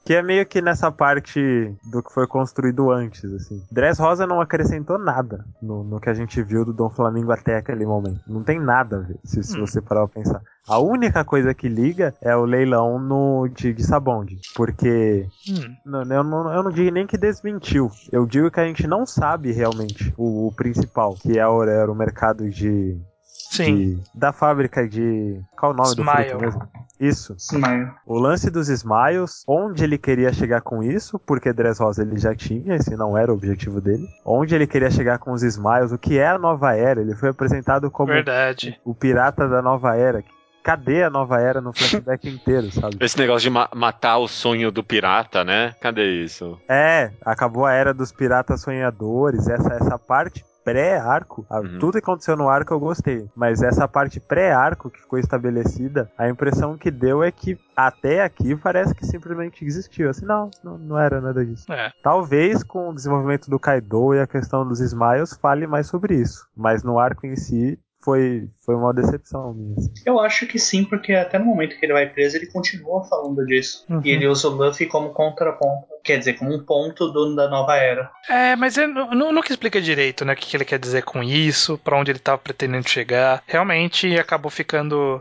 Que é meio que nessa parte do que foi construído antes, assim. Dressrosa não acrescentou nada no que a gente viu do Doflamingo até aquele momento. Não tem nada a ver, se você parar pra pensar. A única coisa que liga é o leilão de Sabonde. Porque eu não digo nem que desmentiu. Eu digo que a gente não sabe realmente o principal, que era o mercado de... Sim. Da fábrica de... Qual o nome do fruto mesmo? Isso. Smile. O lance dos Smiles, onde ele queria chegar com isso, porque Dressrosa ele já tinha, esse não era o objetivo dele. Onde ele queria chegar com os Smiles, o que é a Nova Era, ele foi apresentado como o pirata da Nova Era. Cadê a Nova Era no flashback inteiro, sabe? Esse negócio de matar o sonho do pirata, né? Cadê isso? É, acabou a era dos piratas sonhadores, essa parte... pré-arco, tudo que aconteceu no arco eu gostei, mas essa parte pré-arco que ficou estabelecida, a impressão que deu é que até aqui parece que simplesmente existiu, assim, não era nada disso. É. Talvez com o desenvolvimento do Kaido e a questão dos Smiles fale mais sobre isso, mas no arco em si foi uma decepção mesmo. Eu acho que sim, porque até no momento que ele vai preso, ele continua falando disso. Uhum. E ele usa o Luffy como contraponto. Quer dizer, como um ponto da nova era. É, mas ele nunca explica direito, né? O que ele quer dizer com isso, pra onde ele tava pretendendo chegar. Realmente acabou ficando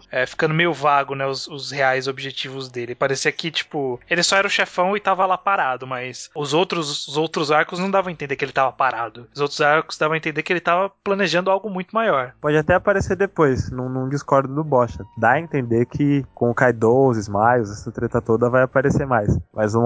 meio vago, né? Os reais objetivos dele. Parecia que, tipo, ele só era o chefão e tava lá parado, mas os outros arcos não davam a entender que ele tava parado. Os outros arcos davam a entender que ele tava planejando algo muito maior. Pode até aparecer depois, não discordo do Bocha. Dá a entender que com o Kaido, os Smiles, essa treta toda vai aparecer mais. Mas o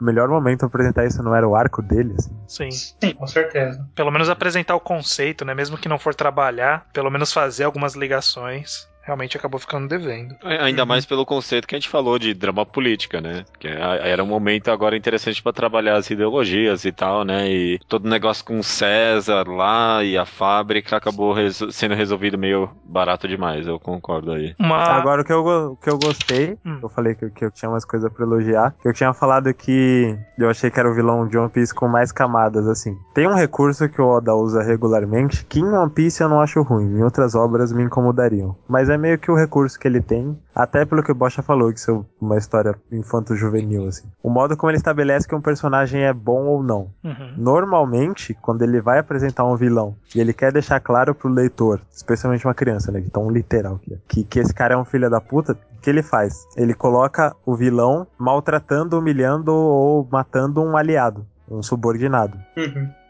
melhor momento pra apresentar isso não era o arco deles? Sim, com certeza. Pelo menos apresentar o conceito, né? Mesmo que não for trabalhar, pelo menos fazer algumas ligações. Realmente acabou ficando devendo. Ainda mais pelo conceito que a gente falou de drama política, né? Que era um momento agora interessante pra trabalhar as ideologias e tal, né? E todo o negócio com o César lá e a fábrica acabou sendo resolvido meio barato demais, eu concordo aí. Agora o que eu gostei, eu falei que eu tinha umas coisas pra elogiar, que eu tinha falado que eu achei que era o vilão de One Piece com mais camadas, assim. Tem um recurso que o Oda usa regularmente, que em One Piece eu não acho ruim, em outras obras me incomodariam. Mas é meio que o recurso que ele tem, até pelo que o Bocha falou, que isso é uma história infanto-juvenil, assim. O modo como ele estabelece que um personagem é bom ou não. Normalmente, quando ele vai apresentar um vilão, e ele quer deixar claro pro leitor, especialmente uma criança, né, que tão literal, que esse cara é um filho da puta, o que ele faz? Ele coloca o vilão maltratando, humilhando ou matando um aliado, um subordinado.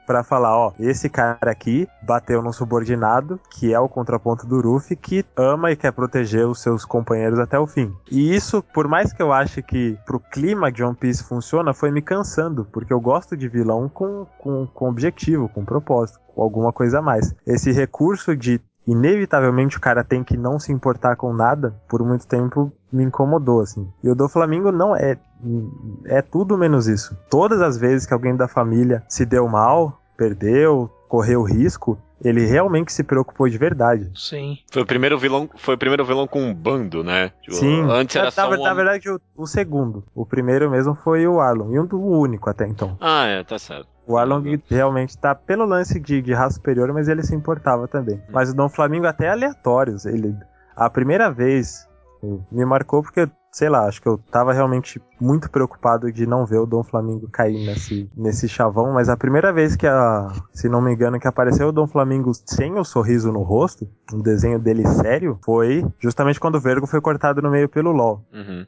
Pra falar, ó, esse cara aqui bateu num subordinado, que é o contraponto do Luffy, que ama e quer proteger os seus companheiros até o fim. E isso, por mais que eu ache que pro clima de One Piece funciona, foi me cansando, porque eu gosto de vilão com objetivo, com propósito, com alguma coisa a mais. Esse recurso de inevitavelmente o cara tem que não se importar com nada, por muito tempo me incomodou, assim. E o Doflamingo não é tudo menos isso. Todas as vezes que alguém da família se deu mal, perdeu, correu risco, ele realmente se preocupou de verdade. Sim. Foi o primeiro vilão com um bando, né? Sim. Antes era só na verdade, o segundo. O primeiro mesmo foi o Arlong. E o único até então. Ah, é, tá certo. O Arlong realmente tá pelo lance de raça superior, mas ele se importava também. Mas o Doflamingo até é aleatório. A primeira vez me marcou porque... Sei lá, acho que eu tava realmente muito preocupado de não ver o Doflamingo cair nesse chavão, mas a primeira vez se não me engano, que apareceu o Doflamingo sem o sorriso no rosto, um desenho dele sério, foi justamente quando o Vergo foi cortado no meio pelo Law.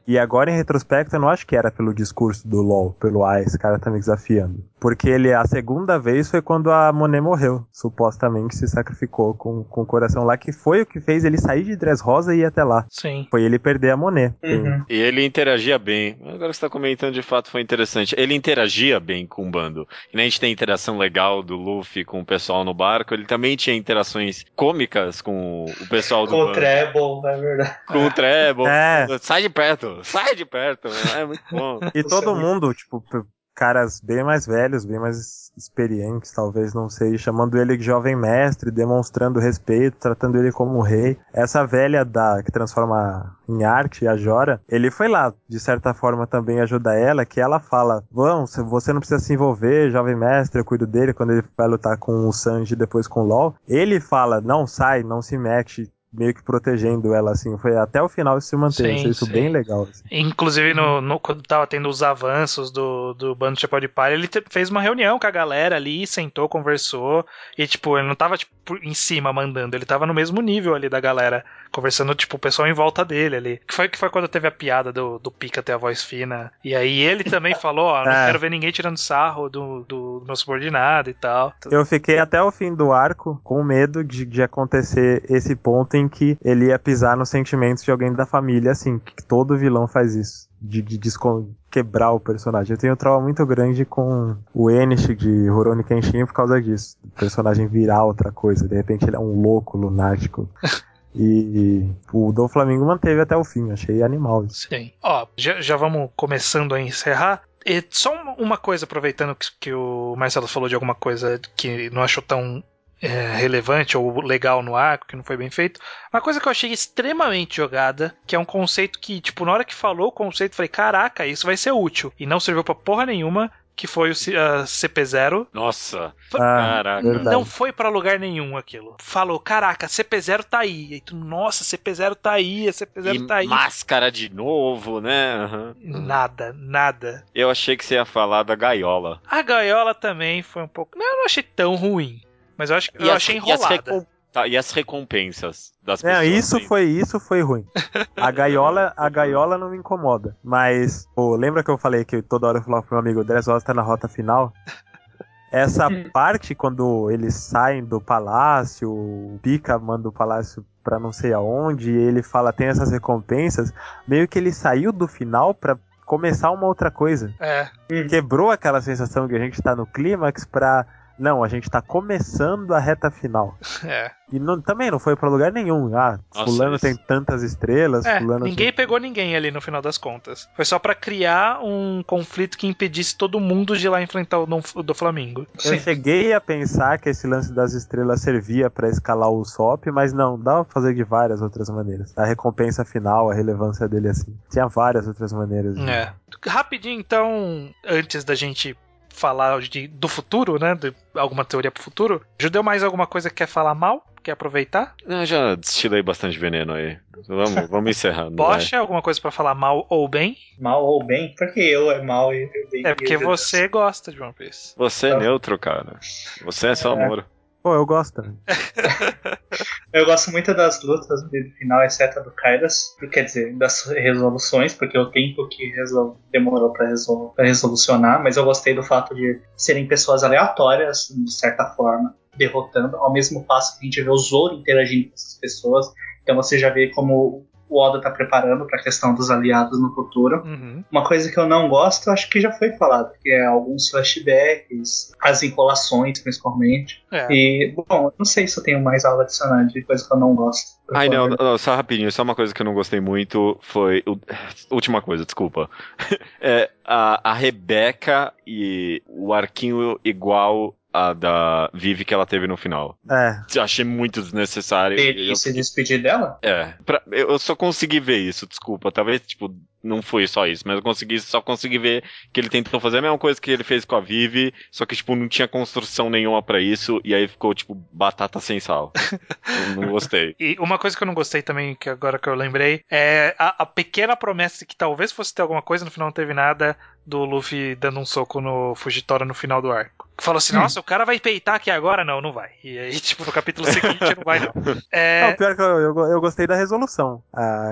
E agora, em retrospecto, eu não acho que era pelo discurso do Law, esse cara tá me desafiando. Porque a segunda vez foi quando a Monet morreu, supostamente se sacrificou com o coração lá, que foi o que fez ele sair de Dressrosa e ir até lá. Sim. Foi ele perder a Monet. E ele interagia bem. Agora você tá comentando, de fato foi interessante. Ele interagia bem com o bando. E a gente tem interação legal do Luffy com o pessoal no barco. Ele também tinha interações cômicas com o pessoal do bando. Com o Treble, é verdade. Com o Treble. É. Sai de perto. É muito bom. E todo mundo, tipo... caras bem mais velhos, bem mais experientes, talvez, não sei, chamando ele de jovem mestre, demonstrando respeito, tratando ele como um rei. Essa velha que transforma em arte a Jora, ele foi lá, de certa forma, também ajudar ela, que ela fala, bom, você não precisa se envolver, jovem mestre, eu cuido dele, quando ele vai lutar com o Sanji, depois com o Law. Ele fala, não sai, não se mete, meio que protegendo ela, assim, foi até o final se manter, achei isso bem legal. Assim. Inclusive, quando tava tendo os avanços do bando de Chapéu de Palha, ele fez uma reunião com a galera ali, sentou, conversou, e tipo, ele não tava tipo, em cima mandando, ele tava no mesmo nível ali da galera, conversando, tipo, o pessoal em volta dele ali. Que foi quando teve a piada do Pika ter a voz fina, e aí ele também falou, ó, não quero ver ninguém tirando sarro do meu subordinado e tal. Eu fiquei até o fim do arco com medo de acontecer esse ponto em que ele ia pisar nos sentimentos de alguém da família, assim, que todo vilão faz isso, de quebrar o personagem. Eu tenho um trauma muito grande com o Enishi de Rurouni Kenshin por causa disso, o personagem virar outra coisa, de repente ele é um louco, lunático. E o Doflamingo manteve até o fim, achei animal isso. Sim. Ó, já vamos começando a encerrar. E só uma coisa, aproveitando que o Marcelo falou de alguma coisa que não achou tão relevante ou legal no arco, que não foi bem feito. Uma coisa que eu achei extremamente jogada, que é um conceito que, tipo, na hora que falou o conceito, eu falei, caraca, isso vai ser útil. E não serviu pra porra nenhuma, que foi o CP0. Nossa, caraca. Não foi pra lugar nenhum aquilo. Falou, caraca, CP0 tá aí. Aí tu, nossa, CP0 tá aí, CP0 e tá aí. Máscara de novo, né? Uhum. Nada. Eu achei que você ia falar da gaiola. A gaiola também foi um pouco... Não, eu não achei tão ruim. Mas eu acho que eu achei enrolada. E as recompensas das pessoas. Isso foi ruim. A gaiola não me incomoda. Mas, pô, lembra que eu falei que toda hora eu falava pro meu amigo, o Dressrosa tá na rota final? Essa parte, quando eles saem do palácio, o Pika manda o palácio pra não sei aonde, e ele fala, tem essas recompensas, meio que ele saiu do final pra começar uma outra coisa. É. Quebrou aquela sensação que a gente tá no clímax pra... Não, a gente tá começando a reta final. É. E também não foi pra lugar nenhum. Ah, nossa, fulano isso. Tem tantas estrelas. É, fulano ninguém pegou ninguém ali no final das contas. Foi só pra criar um conflito que impedisse todo mundo de ir lá enfrentar o Doflamingo. Eu cheguei a pensar que esse lance das estrelas servia pra escalar o Usopp, mas não, dá pra fazer de várias outras maneiras. A recompensa final, a relevância dele assim. Tinha várias outras maneiras. É. Rapidinho, então, antes da gente... falar do futuro, né? De alguma teoria pro futuro. Judeu, mais alguma coisa que quer falar mal? Quer aproveitar? Eu já destilei bastante veneno aí. Vamos encerrando. Bocha, né? Alguma coisa pra falar mal ou bem? Mal ou bem? Porque eu é mal e eu bem. É porque você gosta de One Piece. Você é neutro, cara. Você é só amor. Pô, eu gosto. Eu gosto muito das lutas do final, exceto a do Kyros, quer dizer, das resoluções, porque o tempo que demorou pra resolucionar, mas eu gostei do fato de serem pessoas aleatórias, de certa forma, derrotando, ao mesmo passo que a gente vê o Zoro interagindo com essas pessoas, então você já vê como o Oda tá preparando pra questão dos aliados no futuro. Uhum. Uma coisa que eu não gosto, acho que já foi falado, que é alguns flashbacks, as enrolações, principalmente. É. E, bom, não sei se eu tenho mais algo adicionado de coisa que eu não gosto. Ai, não, só rapidinho, só uma coisa que eu não gostei muito foi... Última coisa, desculpa. A Rebecca e o arquinho igual... a da Vivi que ela teve no final. É. Achei muito desnecessário. E se despedir dela? É. Eu só consegui ver isso, desculpa. Talvez, tipo, não foi só isso, mas eu só consegui ver que ele tentou fazer a mesma coisa que ele fez com a Vivi, só que, tipo, não tinha construção nenhuma pra isso, e aí ficou, tipo, batata sem sal. Não gostei. E uma coisa que eu não gostei também, que agora que eu lembrei, é a pequena promessa que talvez fosse ter alguma coisa, no final não teve nada, do Luffy dando um soco no Fujitora no final do arco. Falou assim, nossa, o cara vai peitar aqui agora? Não vai. E aí, tipo, no capítulo seguinte não vai, não. É... Não, pior que eu gostei da resolução.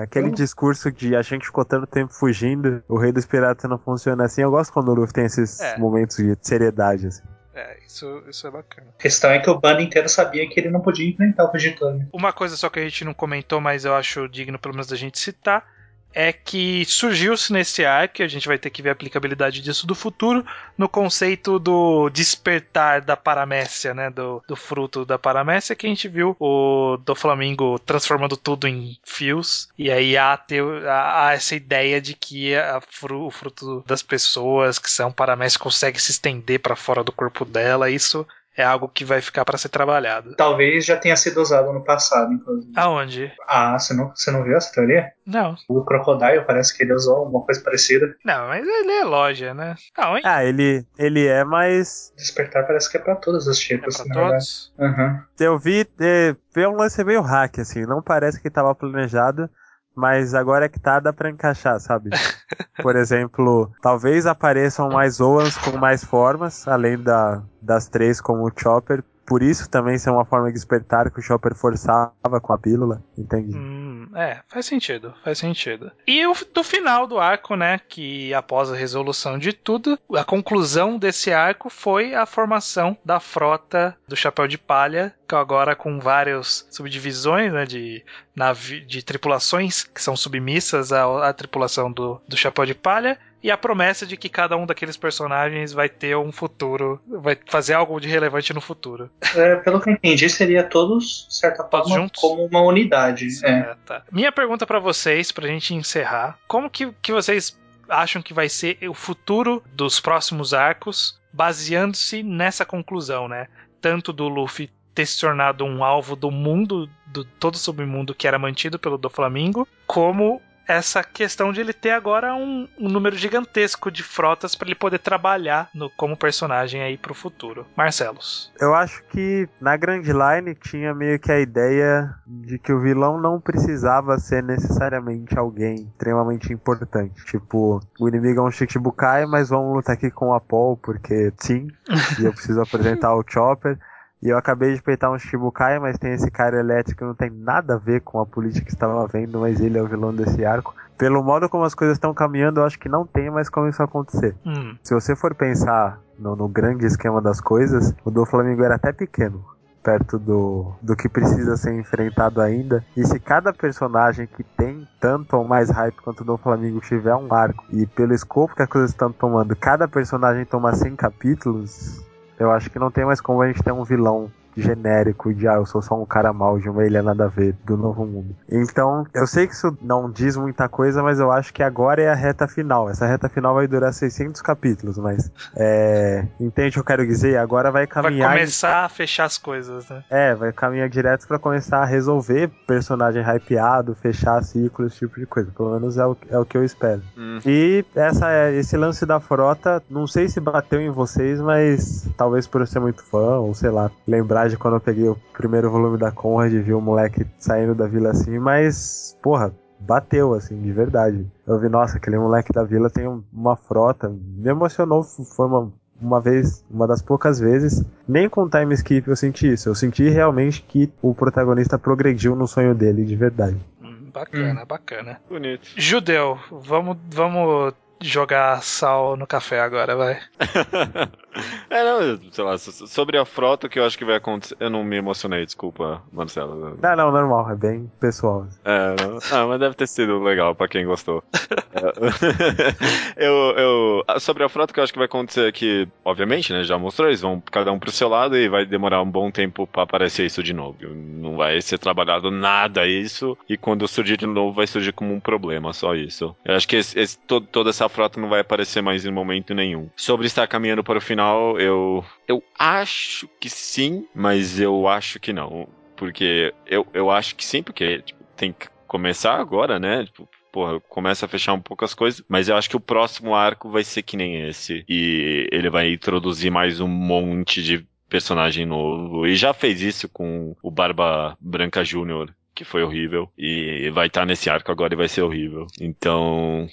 Aquele discurso de a gente ficou tanto tempo fugindo, o rei dos piratas não funciona assim. Eu gosto quando o Luffy tem esses momentos de seriedade, assim. É, isso é bacana. A questão é que o bando inteiro sabia que ele não podia enfrentar o Fujitora. Uma coisa só que a gente não comentou, mas eu acho digno pelo menos da gente citar, é que surgiu-se nesse arco, a gente vai ter que ver a aplicabilidade disso do futuro, no conceito do despertar da paramécia, né, do fruto da paramécia, que a gente viu o Doflamingo transformando tudo em fios, e aí há essa ideia de que o fruto das pessoas que são paramécia consegue se estender para fora do corpo dela, isso... é algo que vai ficar para ser trabalhado. Talvez já tenha sido usado no passado, inclusive. Aonde? Ah, você não viu essa teoria? Não. O Crocodile parece que ele usou alguma coisa parecida. Não, mas ele é loja, né? Aonde? Ah, ele é, mas... Despertar parece que é pra todos os tipos, na verdade. Uhum. Eu vi, foi um lance meio hack, assim. Não parece que tava planejado, mas agora que tá, dá pra encaixar, sabe? Por exemplo, talvez apareçam mais Oans com mais formas, além das três como o Chopper. Por isso também ser uma forma de despertar que o Chopper forçava com a pílula, entende? Faz sentido. E do final do arco, né, que após a resolução de tudo, a conclusão desse arco foi a formação da frota do Chapéu de Palha, que agora com várias subdivisões, né, de tripulações que são submissas à tripulação do Chapéu de Palha. E a promessa de que cada um daqueles personagens vai ter um futuro, vai fazer algo de relevante no futuro. É, pelo que eu entendi, seria todos, de certa forma, juntos? Como uma unidade. É, tá. Minha pergunta pra vocês, pra gente encerrar, como que vocês acham que vai ser o futuro dos próximos arcos, baseando-se nessa conclusão, né? Tanto do Luffy ter se tornado um alvo do mundo, do todo o submundo que era mantido pelo Doflamingo, como... essa questão de ele ter agora um número gigantesco de frotas para ele poder trabalhar como personagem aí pro futuro. Marcelos. Eu acho que na Grand Line tinha meio que a ideia de que o vilão não precisava ser necessariamente alguém extremamente importante. Tipo, o inimigo é um Shichibukai, mas vamos lutar aqui com o Apol, porque sim, e eu preciso apresentar o Chopper. E eu acabei de peitar um Shichibukai, mas tem esse cara elétrico que não tem nada a ver com a política que estava vendo, mas ele é o vilão desse arco. Pelo modo como as coisas estão caminhando, eu acho que não tem mais como isso acontecer. Se você for pensar no grande esquema das coisas, o Doflamingo era até pequeno, perto do que precisa ser enfrentado ainda. E se cada personagem que tem tanto ou mais hype quanto o Doflamingo tiver um arco, e pelo escopo que as coisas estão tomando, cada personagem toma 100 capítulos... Eu acho que não tem mais como a gente ter um vilão genérico de, eu sou só um cara mau de uma ilha nada a ver, do novo mundo. Então, eu sei que isso não diz muita coisa, mas eu acho que agora é a reta final. Essa reta final vai durar 600 capítulos, mas... entende o que eu quero dizer? Agora vai caminhar... Vai começar a fechar as coisas, né? Vai caminhar direto pra começar a resolver personagem hypeado, fechar ciclos, esse tipo de coisa. Pelo menos é o que eu espero. E esse lance da frota, não sei se bateu em vocês, mas talvez por eu ser muito fã, ou sei lá, lembrar de quando eu peguei o primeiro volume da Conrad e vi o moleque saindo da vila assim, mas, porra, bateu assim, de verdade. Eu vi, nossa, aquele moleque da vila tem uma frota, me emocionou, foi uma das poucas vezes, nem com time skip eu senti isso, eu senti realmente que o protagonista progrediu no sonho dele, de verdade. Bacana. Bonito. Judeu, vamos jogar sal no café agora, vai. Sei lá, sobre a frota, o que eu acho que vai acontecer... Eu não me emocionei, desculpa, Marcelo. Não, normal, é bem pessoal. Mas deve ter sido legal pra quem gostou. Sobre a frota, o que eu acho que vai acontecer é que, obviamente, né, já mostrou, eles vão cada um pro seu lado e vai demorar um bom tempo pra aparecer isso de novo. Não vai ser trabalhado nada isso, e quando surgir de novo vai surgir como um problema, só isso. Eu acho que toda essa frota não vai aparecer mais em momento nenhum. Sobre estar caminhando para o final, eu acho que sim, mas eu acho que não. Porque eu acho que sim, porque tem que começar agora, né? Começa a fechar um pouco as coisas, mas eu acho que o próximo arco vai ser que nem esse. E ele vai introduzir mais um monte de personagem novo. E já fez isso com o Barba Branca Júnior, que foi horrível. E vai estar nesse arco agora e vai ser horrível. Então...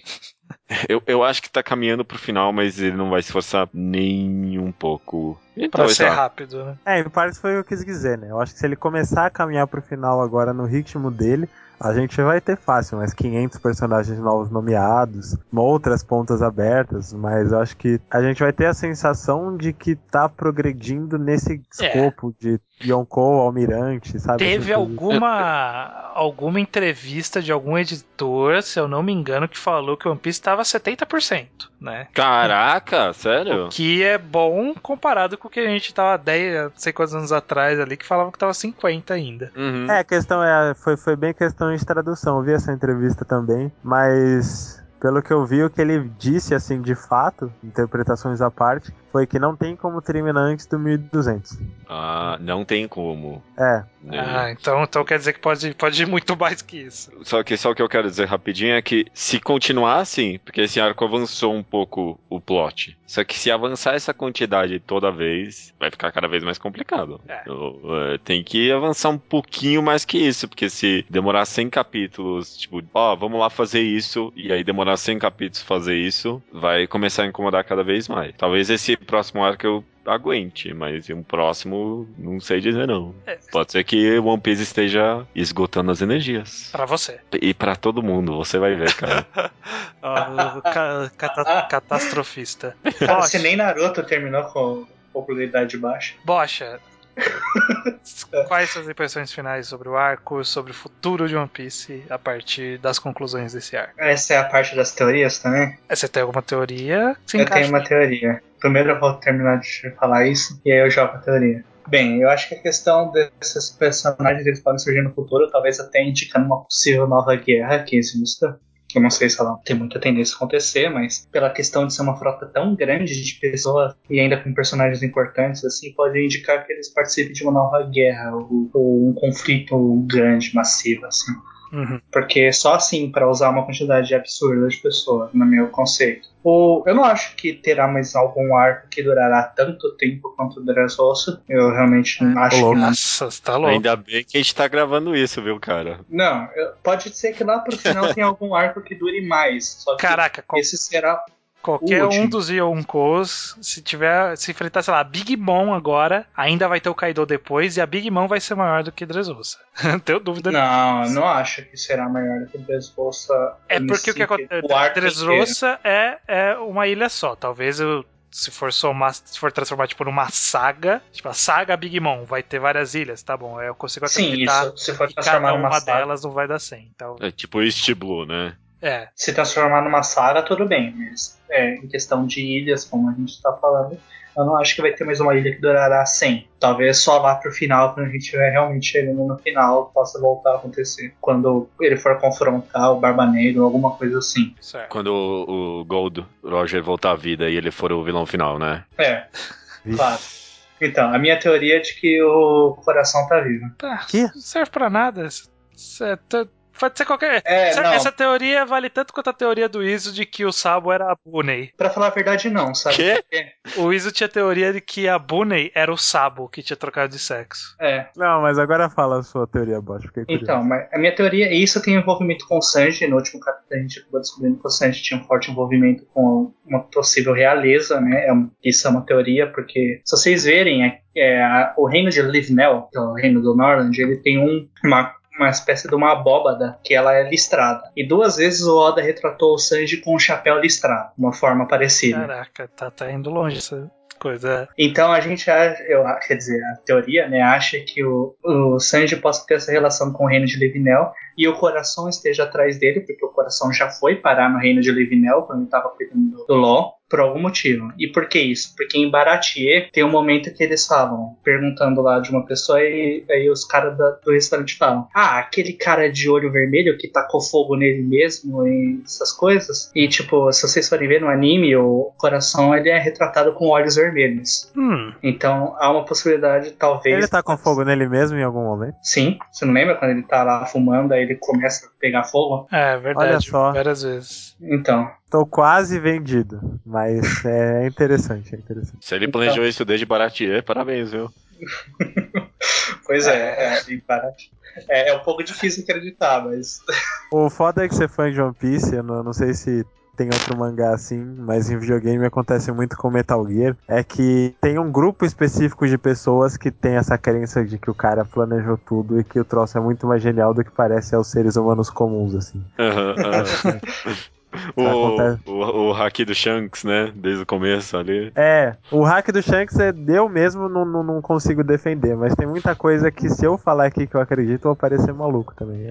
Eu acho que tá caminhando pro final, mas ele não vai se forçar nem um pouco. Então, pra ser rápido, né? Em parte foi o que eu quis dizer, né? Eu acho que se ele começar a caminhar pro final agora no ritmo dele, a gente vai ter fácil, mas 500 personagens novos nomeados, outras pontas abertas, mas eu acho que a gente vai ter a sensação de que tá progredindo nesse escopo de Yonkou, Almirante, sabe? Teve alguma entrevista de algum editor, se eu não me engano, que falou que o One Piece estava 70%, né? Caraca, sério? O que é bom comparado com o que a gente tava 10, não sei quantos anos atrás ali, que falavam que tava 50% ainda. Uhum. A questão foi bem questão de tradução, eu vi essa entrevista também, mas Pelo que eu vi, o que ele disse, assim, de fato, interpretações à parte, foi que não tem como terminar antes do 1200. Ah, não tem como. É. Ah, então quer dizer que pode ir muito mais que isso. Só o que eu quero dizer rapidinho é que se continuar assim, porque esse arco avançou um pouco o plot, só que se avançar essa quantidade toda vez, vai ficar cada vez mais complicado. É. Tem que avançar um pouquinho mais que isso, porque se demorar 100 capítulos, tipo, vamos lá fazer isso, e aí demorar 100 capítulos fazer isso, vai começar a incomodar cada vez mais. Talvez esse próximo arco eu aguente, mas um próximo não sei dizer não. É. Pode ser que One Piece esteja esgotando as energias. Pra você. E pra todo mundo, você vai ver, cara. Catastrofista. Cara, se nem Naruto terminou com popularidade baixa. Bocha. Quais suas impressões finais sobre o arco, sobre o futuro de One Piece a partir das conclusões desse arco? Essa é a parte das teorias também? Você tem alguma teoria? Eu tenho uma teoria. Primeiro eu vou terminar de falar isso e aí eu jogo a teoria. Bem, eu acho que a questão desses personagens eles podem surgir no futuro, talvez até indicando uma possível nova guerra que exista. Eu não sei se ela tem muita tendência a acontecer, mas pela questão de ser uma frota tão grande de pessoas e ainda com personagens importantes, assim, pode indicar que eles participem de uma nova guerra ou um conflito grande, massivo, assim. Uhum. Porque só assim, para usar uma quantidade absurda de pessoas, no meu conceito. Eu não acho que terá mais algum arco que durará tanto tempo quanto o Dressrosa. Eu realmente não acho que não. Nossa, você tá louco. Ainda bem que a gente tá gravando isso, viu, cara? Não, pode ser que lá pro final tenha algum arco que dure mais. Só que caraca, esse será... Qualquer um dos Yonkos, se enfrentar, sei lá, a Big Mom agora, ainda vai ter o Kaido depois, e a Big Mom vai ser maior do que Dressrosa. Não tenho dúvida. Não, não acho que será maior do que Dressrosa. É porque o que acontece, Dressrosa é uma ilha só, talvez eu... Se for transformar, tipo, numa saga... Tipo, a saga Big Mom vai ter várias ilhas, tá bom. Eu consigo acreditar isso, se for que cada uma delas não vai dar 100. Então... É tipo East Blue, né? É. Se transformar numa saga, tudo bem. Mas em questão de ilhas, como a gente tá falando... Eu não acho que vai ter mais uma ilha que durará 100. Talvez só lá pro final, quando a gente estiver realmente chegando no final, possa voltar a acontecer. Quando ele for confrontar o Barba Negra ou alguma coisa assim. Certo. Quando o Gold Roger voltar à vida e ele for o vilão final, né? É, claro. Então, a minha teoria é de que o coração tá vivo. Tá, não serve pra nada. Pode ser qualquer... Essa teoria vale tanto quanto a teoria do Iso de que o Sabo era a Bunei. Pra falar a verdade, não, sabe? Quê? O Iso tinha a teoria de que a Bunei era o Sabo que tinha trocado de sexo. É. Não, mas agora fala a sua teoria, Bocha. Então, mas a minha teoria é isso, tem envolvimento com o Sanji. No último capítulo a gente acabou descobrindo que o Sanji tinha um forte envolvimento com uma possível realeza, né? Isso é uma teoria, porque se vocês verem, o reino de Livnell, que é o reino do Norland, ele tem uma espécie de uma abóbada que ela é listrada. E duas vezes o Oda retratou o Sanji com um chapéu listrado, uma forma parecida. Caraca, tá indo longe essa coisa. Então a gente a teoria, né, acha que o Sanji possa ter essa relação com o reino de Livnell e o coração esteja atrás dele, porque o coração já foi parar no reino de Livnell quando ele estava cuidando do Law. Por algum motivo. E por que isso? Porque em Baratier tem um momento que eles falam, perguntando lá de uma pessoa, e aí os caras do restaurante falam: ah, aquele cara de olho vermelho que tacou fogo nele mesmo e essas coisas. E tipo, se vocês forem ver no anime, o coração ele é retratado com olhos vermelhos. Então há uma possibilidade, talvez. Ele tá com fogo nele mesmo em algum momento? Sim. Você não lembra quando ele tá lá fumando, aí ele começa a pegar fogo? É verdade. Olha só. Várias vezes. Então. Tô quase vendido, mas é interessante, é interessante. Se ele planejou então... isso desde Baratier, parabéns, viu? Pois é um pouco difícil acreditar, mas... O foda é que você é fã de One Piece, eu não sei se... Tem outro mangá assim, mas em videogame acontece muito com Metal Gear. É que tem um grupo específico de pessoas que tem essa crença de que o cara planejou tudo e que o troço é muito mais genial do que parece aos seres humanos comuns, assim. O hack do Shanks, né? Desde o começo ali. É, o hack do Shanks eu mesmo não consigo defender, mas tem muita coisa que se eu falar aqui que eu acredito, eu vou parecer maluco também.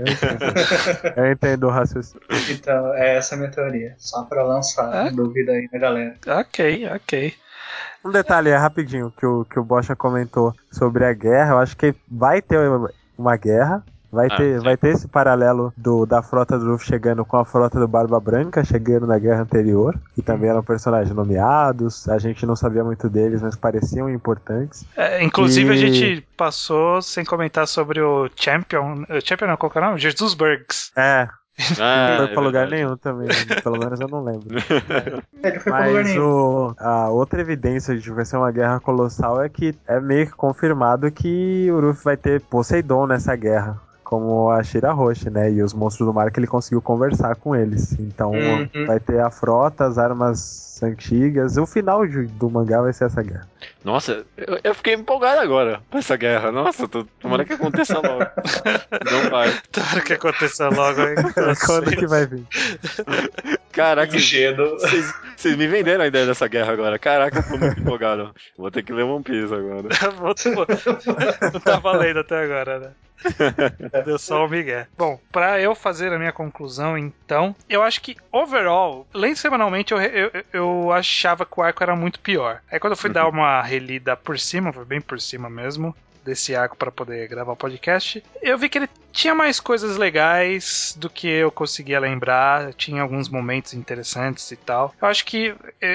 Eu entendo o raciocínio. Então, essa é a minha teoria. Só pra lançar dúvida aí na galera. Ok. Um detalhe rapidinho que o Bocha comentou sobre a guerra. Eu acho que vai ter uma guerra. Vai ter esse paralelo da frota do Luffy chegando com a frota do Barba Branca, chegando na guerra anterior, que também eram personagens nomeados, a gente não sabia muito deles, mas pareciam importantes. Inclusive a gente passou sem comentar sobre o Champion, não, qual que era o nome? Jesus Burgs. Não foi pra lugar nenhum também, pelo menos eu não lembro. Mas a outra evidência de que vai ser uma guerra colossal é que é meio que confirmado que o Luffy vai ter Poseidon nessa guerra, como a Shirahoshi, né? E os monstros do mar que ele conseguiu conversar com eles. Então vai ter a frota, as armas antigas. O final do mangá vai ser essa guerra. Nossa, eu fiquei empolgado agora com essa guerra. Nossa, tomara que aconteça logo. Não vai. Tomara que aconteça logo. Quando que vai vir? Caraca, vocês me venderam a ideia dessa guerra agora. Caraca, eu tô muito empolgado. Vou ter que ler One Piece agora. Não tá valendo até agora, né? Deu só o Miguel. Bom, pra eu fazer a minha conclusão, então, eu acho que, overall, lendo semanalmente, eu achava que o arco era muito pior. Aí quando eu fui dar uma relida por cima, foi bem por cima mesmo, desse arco pra poder gravar o podcast, eu vi que ele tinha mais coisas legais do que eu conseguia lembrar, tinha alguns momentos interessantes e tal. Eu acho que,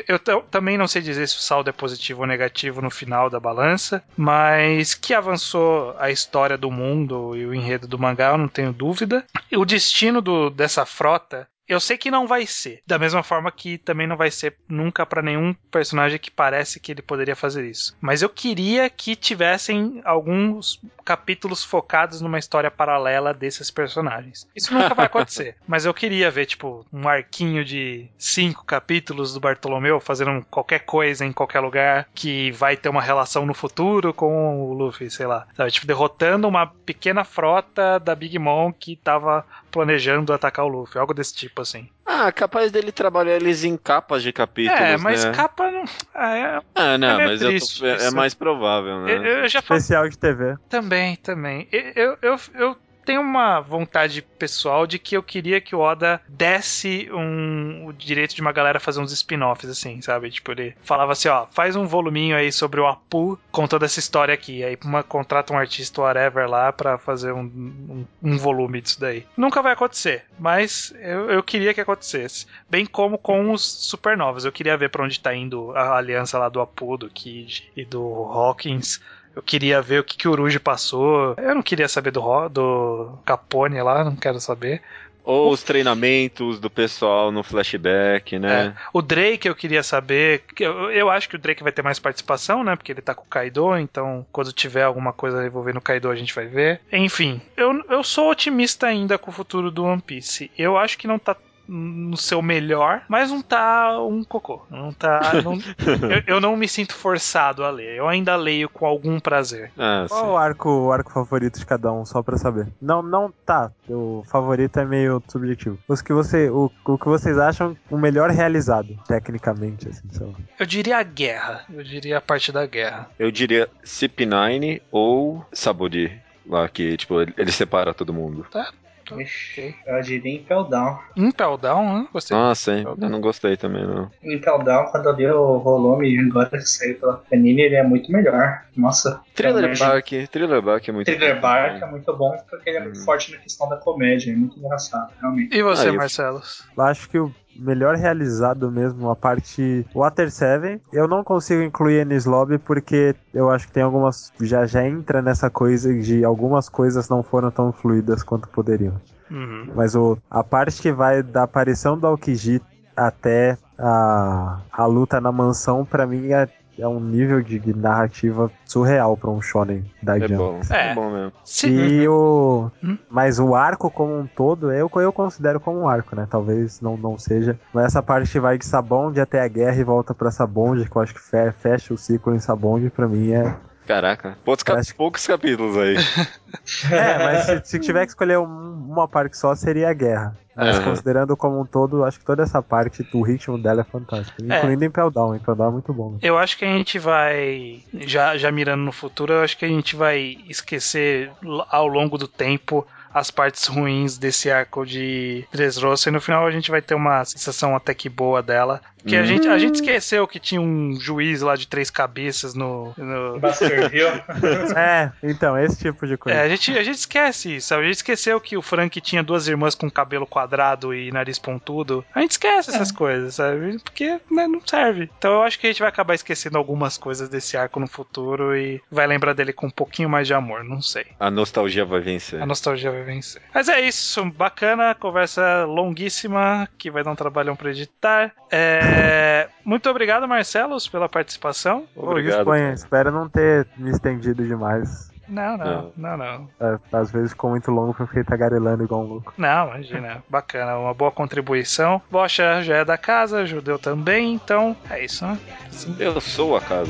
eu também não sei dizer se o saldo é positivo ou negativo no final da balança, mas que avançou a história do mundo e o enredo do mangá, eu não tenho dúvida. E o destino dessa frota, eu sei que não vai ser. Da mesma forma que também não vai ser nunca pra nenhum personagem que parece que ele poderia fazer isso. Mas eu queria que tivessem alguns capítulos focados numa história paralela desses personagens. Isso nunca vai acontecer. Mas eu queria ver, tipo, um arquinho de 5 capítulos do Bartolomeu fazendo qualquer coisa em qualquer lugar que vai ter uma relação no futuro com o Luffy, sei lá. Sabe? Tipo, derrotando uma pequena frota da Big Mom que tava planejando atacar o Luffy. Algo desse tipo. Assim. Ah, capaz dele trabalhar eles em capas de capítulos, né? Mas capa não... não, mas triste, é mais provável, né? Eu já falo... Especial de TV. Também. Eu tenho uma vontade pessoal de que eu queria que o Oda desse o direito de uma galera fazer uns spin-offs, assim, sabe? Tipo, ele falava assim, ó, faz um voluminho aí sobre o Apu contando essa história aqui. Aí contrata um artista whatever lá pra fazer um volume disso daí. Nunca vai acontecer, mas eu queria que acontecesse. Bem como com os supernovas. Eu queria ver pra onde tá indo a aliança lá do Apu, do Kid e do Hawkins. Eu queria ver o que o Uruji passou. Eu não queria saber do Capone lá, não quero saber. Ou os treinamentos do pessoal no flashback, né? O Drake eu queria saber. Eu acho que o Drake vai ter mais participação, né? Porque ele tá com o Kaido, então quando tiver alguma coisa envolvendo o Kaido a gente vai ver. Enfim, eu sou otimista ainda com o futuro do One Piece. Eu acho que não tá no seu melhor, mas não tá um cocô, não tá... eu não me sinto forçado a ler, eu ainda leio com algum prazer. Qual o arco favorito de cada um, só pra saber? Não tá, o favorito é meio subjetivo. O que vocês acham o melhor realizado, tecnicamente, assim, sei lá. Eu diria a guerra, eu diria a parte da guerra. Eu diria CP9 ou Saburi, lá que, tipo, ele separa todo mundo. Tá. Ixi, eu diria Impel Down. Impel Down, né? Gostei. Nossa, hein? Eu não gostei também, não. Impel Down, quando eu li o volume, agora que saiu pela Panini, ele é muito melhor. Nossa. Thriller Bark é muito bom. Thriller Bark é muito bom porque ele é muito forte na questão da comédia, é muito engraçado, realmente. E você, Marcelos? Eu acho que o melhor realizado mesmo, a parte Water 7, eu não consigo incluir Enies Lobby porque eu acho que tem algumas, já entra nessa coisa de algumas coisas não foram tão fluidas quanto poderiam. Mas a parte que vai da aparição do Aokiji até a luta na mansão, pra mim é um nível de narrativa surreal pra um shonen da Jump. É bom mesmo. E mas o arco como um todo, eu considero como um arco, né? Talvez não seja. Mas essa parte que vai de Sabonde até a guerra e volta pra Sabonde, que eu acho que fecha o ciclo em Sabonde, pra mim é... Caraca, poucos capítulos aí. Mas se tiver que escolher uma parte só, seria a guerra. Mas considerando como um todo, acho que toda essa parte, o ritmo dela é fantástico. Incluindo Impel Down, Impel Down é muito bom. Né? Eu acho que a gente vai, já mirando no futuro, eu acho que a gente vai esquecer ao longo do tempo as partes ruins desse arco de Dressrosa, e no final a gente vai ter uma sensação até que boa dela. Porque a gente esqueceu que tinha um juiz lá de 3 cabeças no... É, então, esse tipo de coisa. É, a gente esquece isso. A gente esqueceu que o Frank tinha 2 irmãs com cabelo quadrado e nariz pontudo. A gente esquece essas coisas, sabe? Porque, né, não serve. Então eu acho que a gente vai acabar esquecendo algumas coisas desse arco no futuro e vai lembrar dele com um pouquinho mais de amor, não sei. A nostalgia vai vencer. A nostalgia vai vencer. Mas é isso, bacana, conversa longuíssima, que vai dar um trabalhão pra editar. Muito obrigado, Marcelos, pela participação. Obrigado. Espero não ter me estendido demais. Não. Às vezes ficou muito longo porque eu fiquei tagarelando igual um louco. Não, imagina. Bacana, uma boa contribuição. Bocha já é da casa, judeu também, então é isso, né? Sim. Eu sou a casa.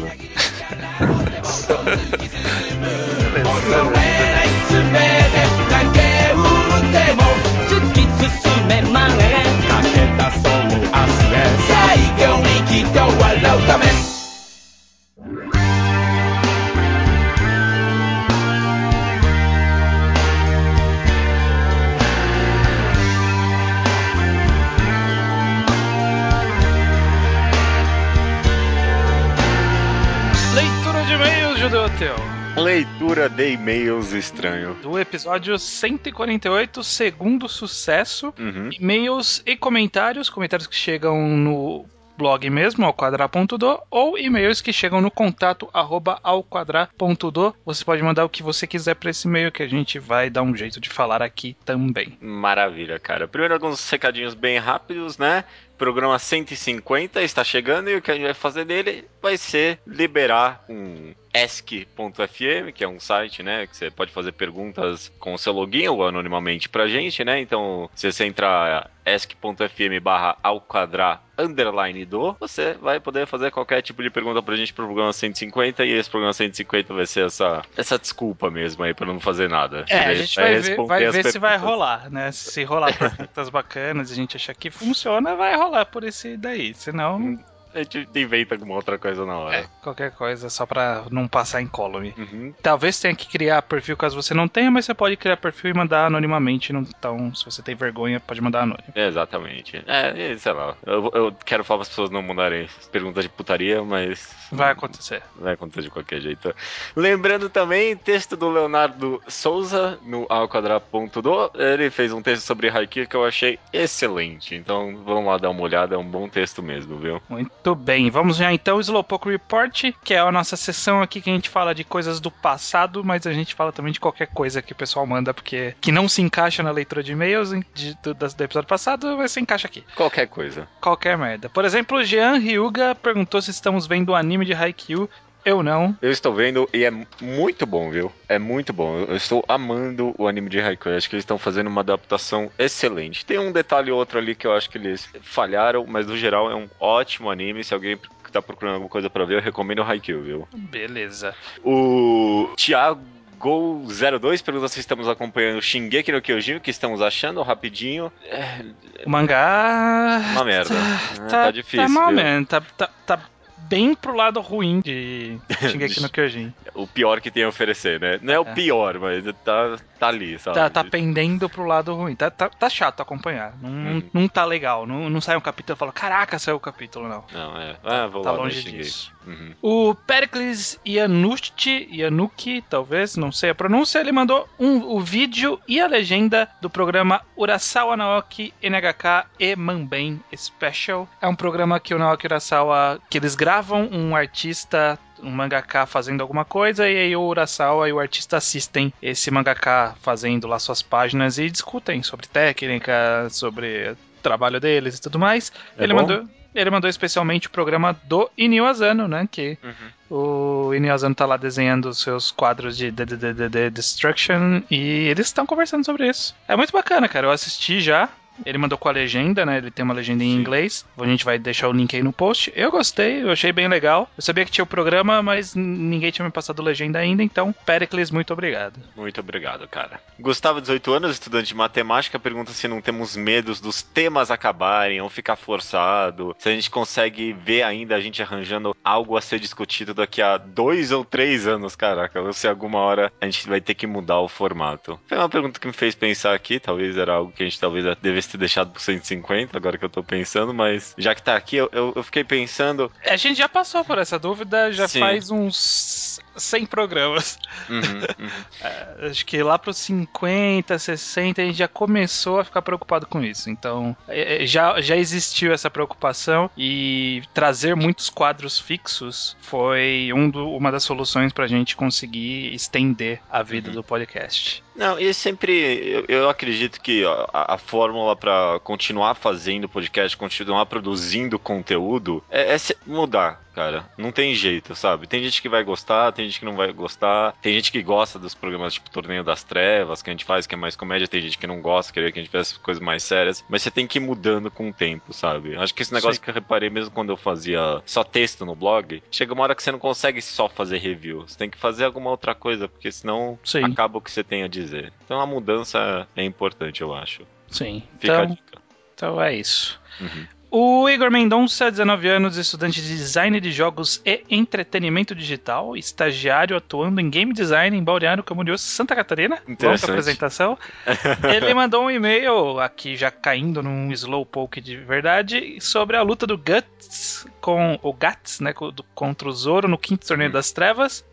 Leitura de e-mails, Judeu. Leitura de e-mails estranho. Do episódio 148, segundo sucesso. E-mails e comentários. Comentários que chegam no blog mesmo, ao quadra.do, ou e-mails que chegam no contato @alquadra.do. Você pode mandar o que você quiser pra esse e-mail que a gente vai dar um jeito de falar aqui também. Maravilha, cara. Primeiro alguns recadinhos bem rápidos, né? Programa 150 está chegando e o que a gente vai fazer dele vai ser liberar um ask.fm, que é um site, né, que você pode fazer perguntas com o seu login ou anonimamente pra gente, né? Então, se você entrar ask.fm/alquadra_do, você vai poder fazer qualquer tipo de pergunta pra gente pro programa 150, e esse programa 150 vai ser essa desculpa mesmo aí pra não fazer nada. A gente vai ver se vai rolar, né? Se rolar perguntas bacanas, a gente achar que funciona, vai rolar por esse daí, senão... A gente inventa alguma outra coisa na hora. Qualquer coisa, só pra não passar em column. Talvez tenha que criar perfil, caso você não tenha, mas você pode criar perfil e mandar anonimamente. Então, se você tem vergonha, pode mandar anônimo. Exatamente. Sei lá. Eu quero falar pras pessoas não mandarem perguntas de putaria, mas... Vai acontecer. Vai acontecer de qualquer jeito. Lembrando também, texto do Leonardo Souza, no alquadra.do. Ele fez um texto sobre haiku que eu achei excelente. Então, vamos lá dar uma olhada. É um bom texto mesmo, viu? Muito bem, vamos já então, Slowpoke Report, que é a nossa sessão aqui que a gente fala de coisas do passado, mas a gente fala também de qualquer coisa que o pessoal manda, porque que não se encaixa na leitura de e-mails do episódio passado, mas se encaixa aqui. Qualquer coisa. Qualquer merda. Por exemplo, Jean Ryuga perguntou se estamos vendo o anime de Haikyuu. Eu não. Eu estou vendo e é muito bom, viu? É muito bom. Eu estou amando o anime de Haikyuu. Acho que eles estão fazendo uma adaptação excelente. Tem um detalhe ou outro ali que eu acho que eles falharam, mas no geral é um ótimo anime. Se alguém tá procurando alguma coisa pra ver, eu recomendo o Haikyuu, viu? Beleza. O Thiago Gol02 pergunta se estamos acompanhando o Shingeki no Kyojin, o que estamos achando rapidinho. O mangá... Uma merda. Tá difícil. Tá bem pro lado ruim de Shingeki no Kyojin. O pior que tem a oferecer, né? Não é o pior, mas tá ali, sabe? Tá pendendo pro lado ruim. Tá chato acompanhar. Não tá legal. Não sai um capítulo e fala, caraca, saiu o capítulo, não. Não, é. Vou tá lá longe disso. O Pericles Yanuki, talvez, não sei a pronúncia, ele mandou o vídeo e a legenda do programa Urasawa Naoki NHK e Manben Special. É um programa que o Naoki Urasawa, que eles gravam um artista, um mangaka fazendo alguma coisa, e aí o Urasawa e o artista assistem esse mangaka fazendo lá suas páginas e discutem sobre técnica, sobre o trabalho deles e tudo mais. Ele mandou especialmente o programa do Inio Asano, né? Que o Inio Asano tá lá desenhando os seus quadros de Destruction, e eles estão conversando sobre isso. É muito bacana, cara. Eu assisti já. Ele mandou com a legenda, né? Ele tem uma legenda em inglês. A gente vai deixar o link aí no post. Eu gostei, eu achei bem legal. Eu sabia que tinha o programa, mas ninguém tinha me passado legenda ainda. Então, Pericles, muito obrigado. Muito obrigado, cara. Gustavo, 18 anos, estudante de matemática, pergunta se não temos medos dos temas acabarem ou ficar forçado. Se a gente consegue ver ainda a gente arranjando algo a ser discutido daqui a 2 ou 3 anos, caraca. Ou se alguma hora a gente vai ter que mudar o formato. Foi uma pergunta que me fez pensar aqui. Talvez era algo que a gente talvez devesse ter deixado por 150, agora que eu tô pensando, mas já que tá aqui, eu fiquei pensando... A gente já passou por essa dúvida, já Sim. faz uns 100 programas. Acho que lá pros 50, 60, a gente já começou a ficar preocupado com isso. Então, já existiu essa preocupação e trazer muitos quadros fixos foi uma das soluções pra gente conseguir estender a vida do podcast. Não, e sempre, eu acredito que a fórmula pra continuar fazendo podcast, continuar produzindo conteúdo, é mudar. Cara, não tem jeito, sabe? Tem gente que vai gostar, tem gente que não vai gostar, tem gente que gosta dos programas tipo Torneio das Trevas, que a gente faz, que é mais comédia, tem gente que não gosta, queria que a gente fizesse coisas mais sérias, mas você tem que ir mudando com o tempo, sabe? Acho que esse negócio Sim. que eu reparei mesmo quando eu fazia só texto no blog, chega uma hora que você não consegue só fazer review, você tem que fazer alguma outra coisa, porque senão Sim. acaba o que você tem a dizer. Então a mudança é importante, eu acho. Sim. Fica a dica. Então é isso. O Igor Mendonça, 19 anos, estudante de design de jogos e entretenimento digital, estagiário atuando em game design em Balneário Camboriú, Santa Catarina. Longa apresentação. Ele mandou um e-mail, aqui já caindo num slowpoke de verdade, sobre a luta do Guts com o Guts, né, contra o Zoro no 5º Torneio das Trevas.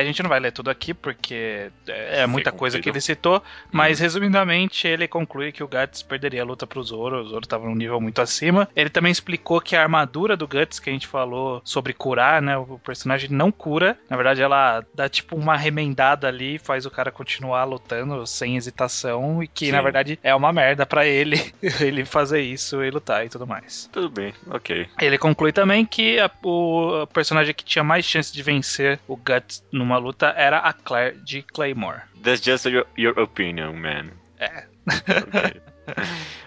A gente não vai ler tudo aqui, porque é muita coisa que ele citou, mas resumidamente ele conclui que o Guts perderia a luta pro Zoro, o Zoro tava num nível muito acima. Ele também explicou que a armadura do Guts, que a gente falou sobre curar, né? O personagem não cura. Na verdade, ela dá tipo uma remendada ali, faz o cara continuar lutando sem hesitação. E que, Sim. na verdade, é uma merda pra ele, ele fazer isso e lutar e tudo mais. Tudo bem, ok. Ele conclui também que o personagem que tinha mais chance de vencer o Guts numa luta era a Claire de Claymore. That's just your opinion, man. É. Ok.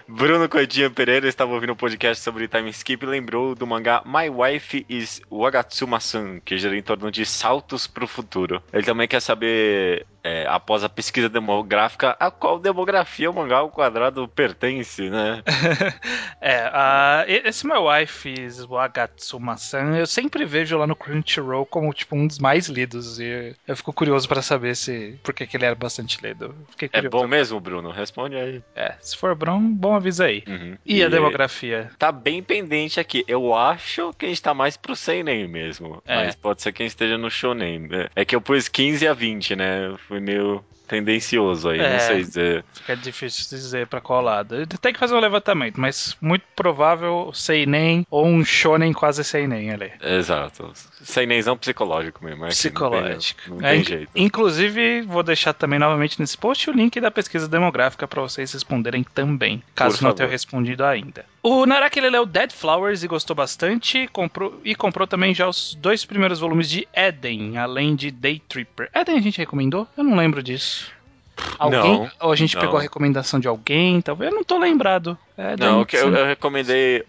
Bruno Coitinho Pereira estava ouvindo um podcast sobre time skip e lembrou do mangá My Wife is Wagatsuma-san, que gira em torno de saltos pro futuro. Ele também quer saber, após a pesquisa demográfica, a qual demografia o mangá ao quadrado pertence, né? Esse My Wife is Wagatsuma-san eu sempre vejo lá no Crunchyroll como tipo um dos mais lidos e eu fico curioso pra saber por que ele era bastante lido. É bom mesmo, Bruno? Responde aí. Se for bom avisa aí. E a demografia? Tá bem pendente aqui. Eu acho que a gente tá mais pro seinen mesmo. Mas pode ser que a gente esteja no shonen. É que eu pus 15 a 20, né? Fui meio tendencioso aí, não sei dizer. Fica difícil dizer pra qual lado. Tem que fazer um levantamento, mas muito provável seinen ou um shonen quase seinen ali. Exato. Seinenzão psicológico mesmo. Psicológico. Não tem jeito. Inclusive, vou deixar também novamente nesse post o link da pesquisa demográfica pra vocês responderem também, caso não tenha respondido ainda. O Naraki leu Dead Flowers e gostou bastante, comprou também já os 2 primeiros volumes de Eden, além de Day Tripper. Eden a gente recomendou? Eu não lembro disso. Alguém? Ou a gente pegou a recomendação de alguém, talvez? Eu não tô lembrado. Eu recomendei.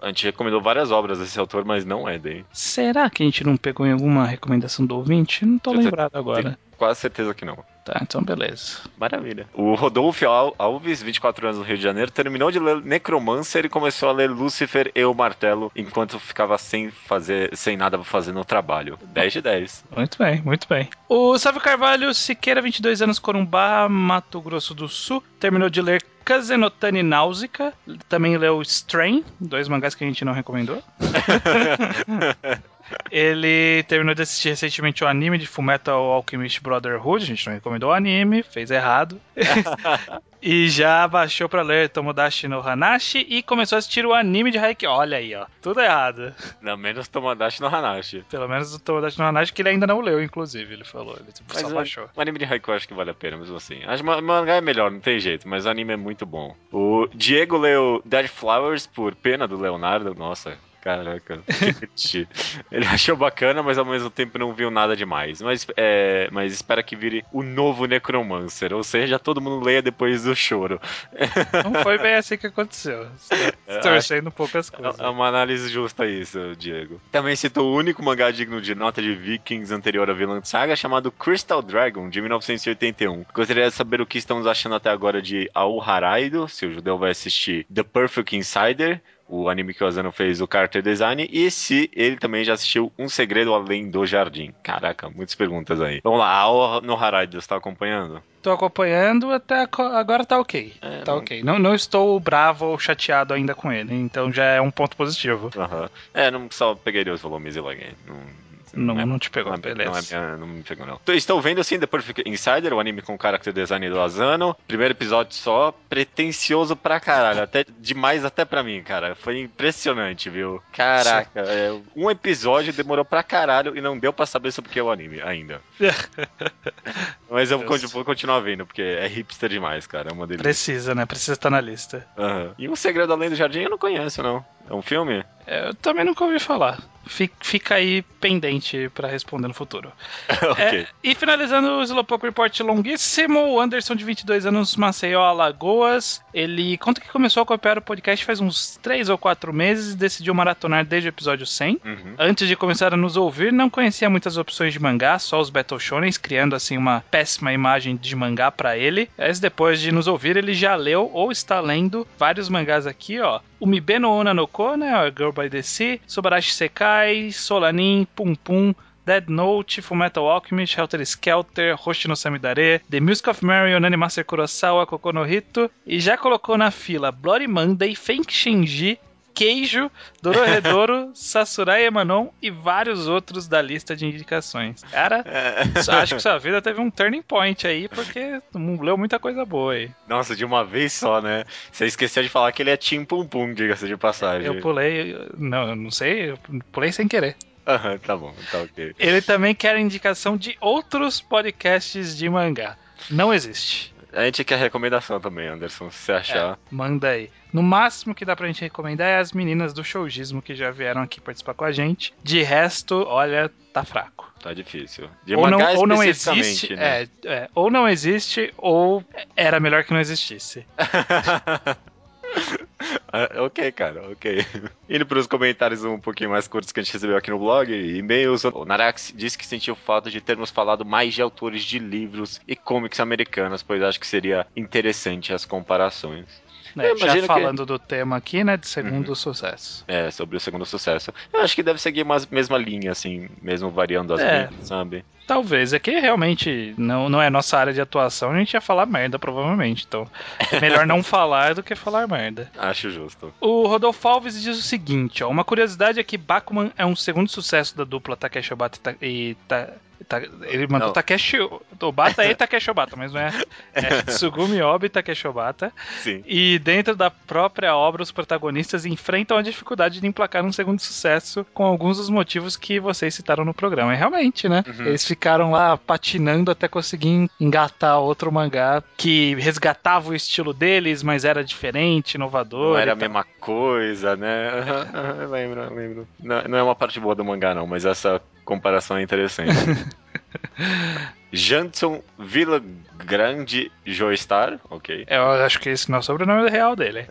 A gente recomendou várias obras desse autor, mas não Eden. Será que a gente não pegou em alguma recomendação do ouvinte? Não tô lembrado agora. Tenho quase certeza que não. Tá, então beleza. Maravilha. O Rodolfo Alves, 24 anos, no Rio de Janeiro, terminou de ler Necromancer e começou a ler Lúcifer e o Martelo, enquanto ficava sem nada pra fazer no trabalho. 10 de 10. Muito bem, muito bem. O Sávio Carvalho Siqueira, 22 anos, Corumbá, Mato Grosso do Sul, terminou de ler Kazenotani Náusica, também leu Estranho, 2 mangás que a gente não recomendou. Ele terminou de assistir recentemente o anime de Fullmetal Alchemist Brotherhood, a gente não recomendou o anime, fez errado. E já baixou pra ler Tomodachi no Hanashi e começou a assistir o anime de Haikyuu. Olha aí, ó. Tudo errado. Não, menos Tomodachi no Hanashi. Pelo menos o Tomodachi no Hanashi, que ele ainda não leu, inclusive, ele falou. Ele só baixou. O anime de Haikyuu acho que vale a pena, mesmo assim. Acho que o mangá é melhor, não tem jeito, mas o anime é muito bom. O Diego leu Dead Flowers por pena do Leonardo, nossa... Caraca, ele achou bacana, mas ao mesmo tempo não viu nada demais. Mas espera que vire o novo Necromancer, ou seja, todo mundo leia depois do choro. Não foi bem assim que aconteceu. Torcendo poucas coisas. É uma análise justa isso, Diego. Também citou o único mangá digno de nota de Vikings anterior à Vinland Saga, chamado Crystal Dragon, de 1981. Gostaria de saber o que estamos achando até agora de Ao Haraido, se o judeu vai assistir The Perfect Insider, o anime que o Asano fez, o character design, e se ele também já assistiu Um Segredo Além do Jardim. Caraca, muitas perguntas aí. Vamos lá, Ao no Haraido, você tá acompanhando? Tô acompanhando, até agora tá ok. Tá ok. Não estou bravo ou chateado ainda com ele, então já é um ponto positivo. Uhum. Não só peguei os volumes e loguei. Não te pegou, beleza. Não me pegou, não. Estou vendo, assim, The Perfect Insider, o anime com character design do Asano. Primeiro episódio só, pretencioso pra caralho. Demais até pra mim, cara. Foi impressionante, viu? Caraca, um episódio demorou pra caralho e não deu pra saber sobre o que é o anime ainda. Mas eu vou continuar vendo, porque é hipster demais, cara. É uma delícia. Precisa, né? Precisa estar na lista. Uhum. E O Segredo Além do Jardim eu não conheço, não. É um filme? Eu também nunca ouvi falar. Fica aí pendente pra responder no futuro. Okay. E finalizando o Slowpoke Report longuíssimo, o Anderson, de 22 anos, Maceió, Alagoas. Ele conta que começou a acompanhar o podcast faz uns 3 ou 4 meses e decidiu maratonar desde o episódio 100. Uhum. Antes de começar a nos ouvir, não conhecia muitas opções de mangá, só os Battle Shonens, criando assim uma péssima imagem de mangá pra ele. Mas depois de nos ouvir, ele já leu ou está lendo vários mangás aqui, ó. O Mibe no Ona no Ko, né? Girl by the Sea, Sobarashi Sekai, Solanin, Pum Pum, Dead Note, Fullmetal Alchemist, Helter Skelter, Hoshi no Samidare, The Music of Mary, Onani Master Kurosawa, Koko no Hito, e já colocou na fila Bloody Monday, Fenki Shinji, Queijo, Dororedoro, Sasurai Emanon e vários outros da lista de indicações. Cara, acho que sua vida teve um turning point aí, porque leu muita coisa boa aí. Nossa, de uma vez só, né? Você esqueceu de falar que ele é Tim Pum Pum, diga-se de passagem. Eu pulei, não sei, eu pulei sem querer. Aham, tá bom, tá ok. Ele também quer indicação de outros podcasts de mangá. Não existe. A gente quer recomendação também, Anderson, se você achar. Manda aí. No máximo que dá pra gente recomendar é as meninas do Shoujismo que já vieram aqui participar com a gente. De resto, olha, tá fraco. Tá difícil. De mangá especificamente, existe, né? Ou não existe, ou era melhor que não existisse. Ok, cara, ok. Indo para os comentários um pouquinho mais curtos que a gente recebeu aqui no blog, e-mails. O Narax disse que sentiu falta de termos falado mais de autores de livros e comics americanos, pois acho que seria interessante as comparações. Já falando do tema aqui, né, de segundo sucesso. Sobre o segundo sucesso. Eu acho que deve seguir uma mesma linha, assim, mesmo variando as linhas, sabe? Talvez, é que realmente não é nossa área de atuação, a gente ia falar merda, provavelmente. Então, é melhor não falar do que falar merda. Acho justo. O Rodolfo Alves diz o seguinte, ó, uma curiosidade é que Bakuman é um segundo sucesso da dupla Takeshi Obata e... ele mandou Takeshi Obata e Takeshi Obata, mas não é. Tsugumi Obi e Takeshi Obata. Sim. E dentro da própria obra, os protagonistas enfrentam a dificuldade de emplacar um segundo sucesso com alguns dos motivos que vocês citaram no programa. É realmente, né? Uhum. Eles ficaram lá patinando até conseguir engatar outro mangá que resgatava o estilo deles, mas era diferente, inovador. Não era a mesma coisa, né? Eu lembro. Não é uma parte boa do mangá, não, mas essa comparação é interessante. Janson Vila Grande Joestar, ok. Eu acho que esse não é o sobrenome real dele.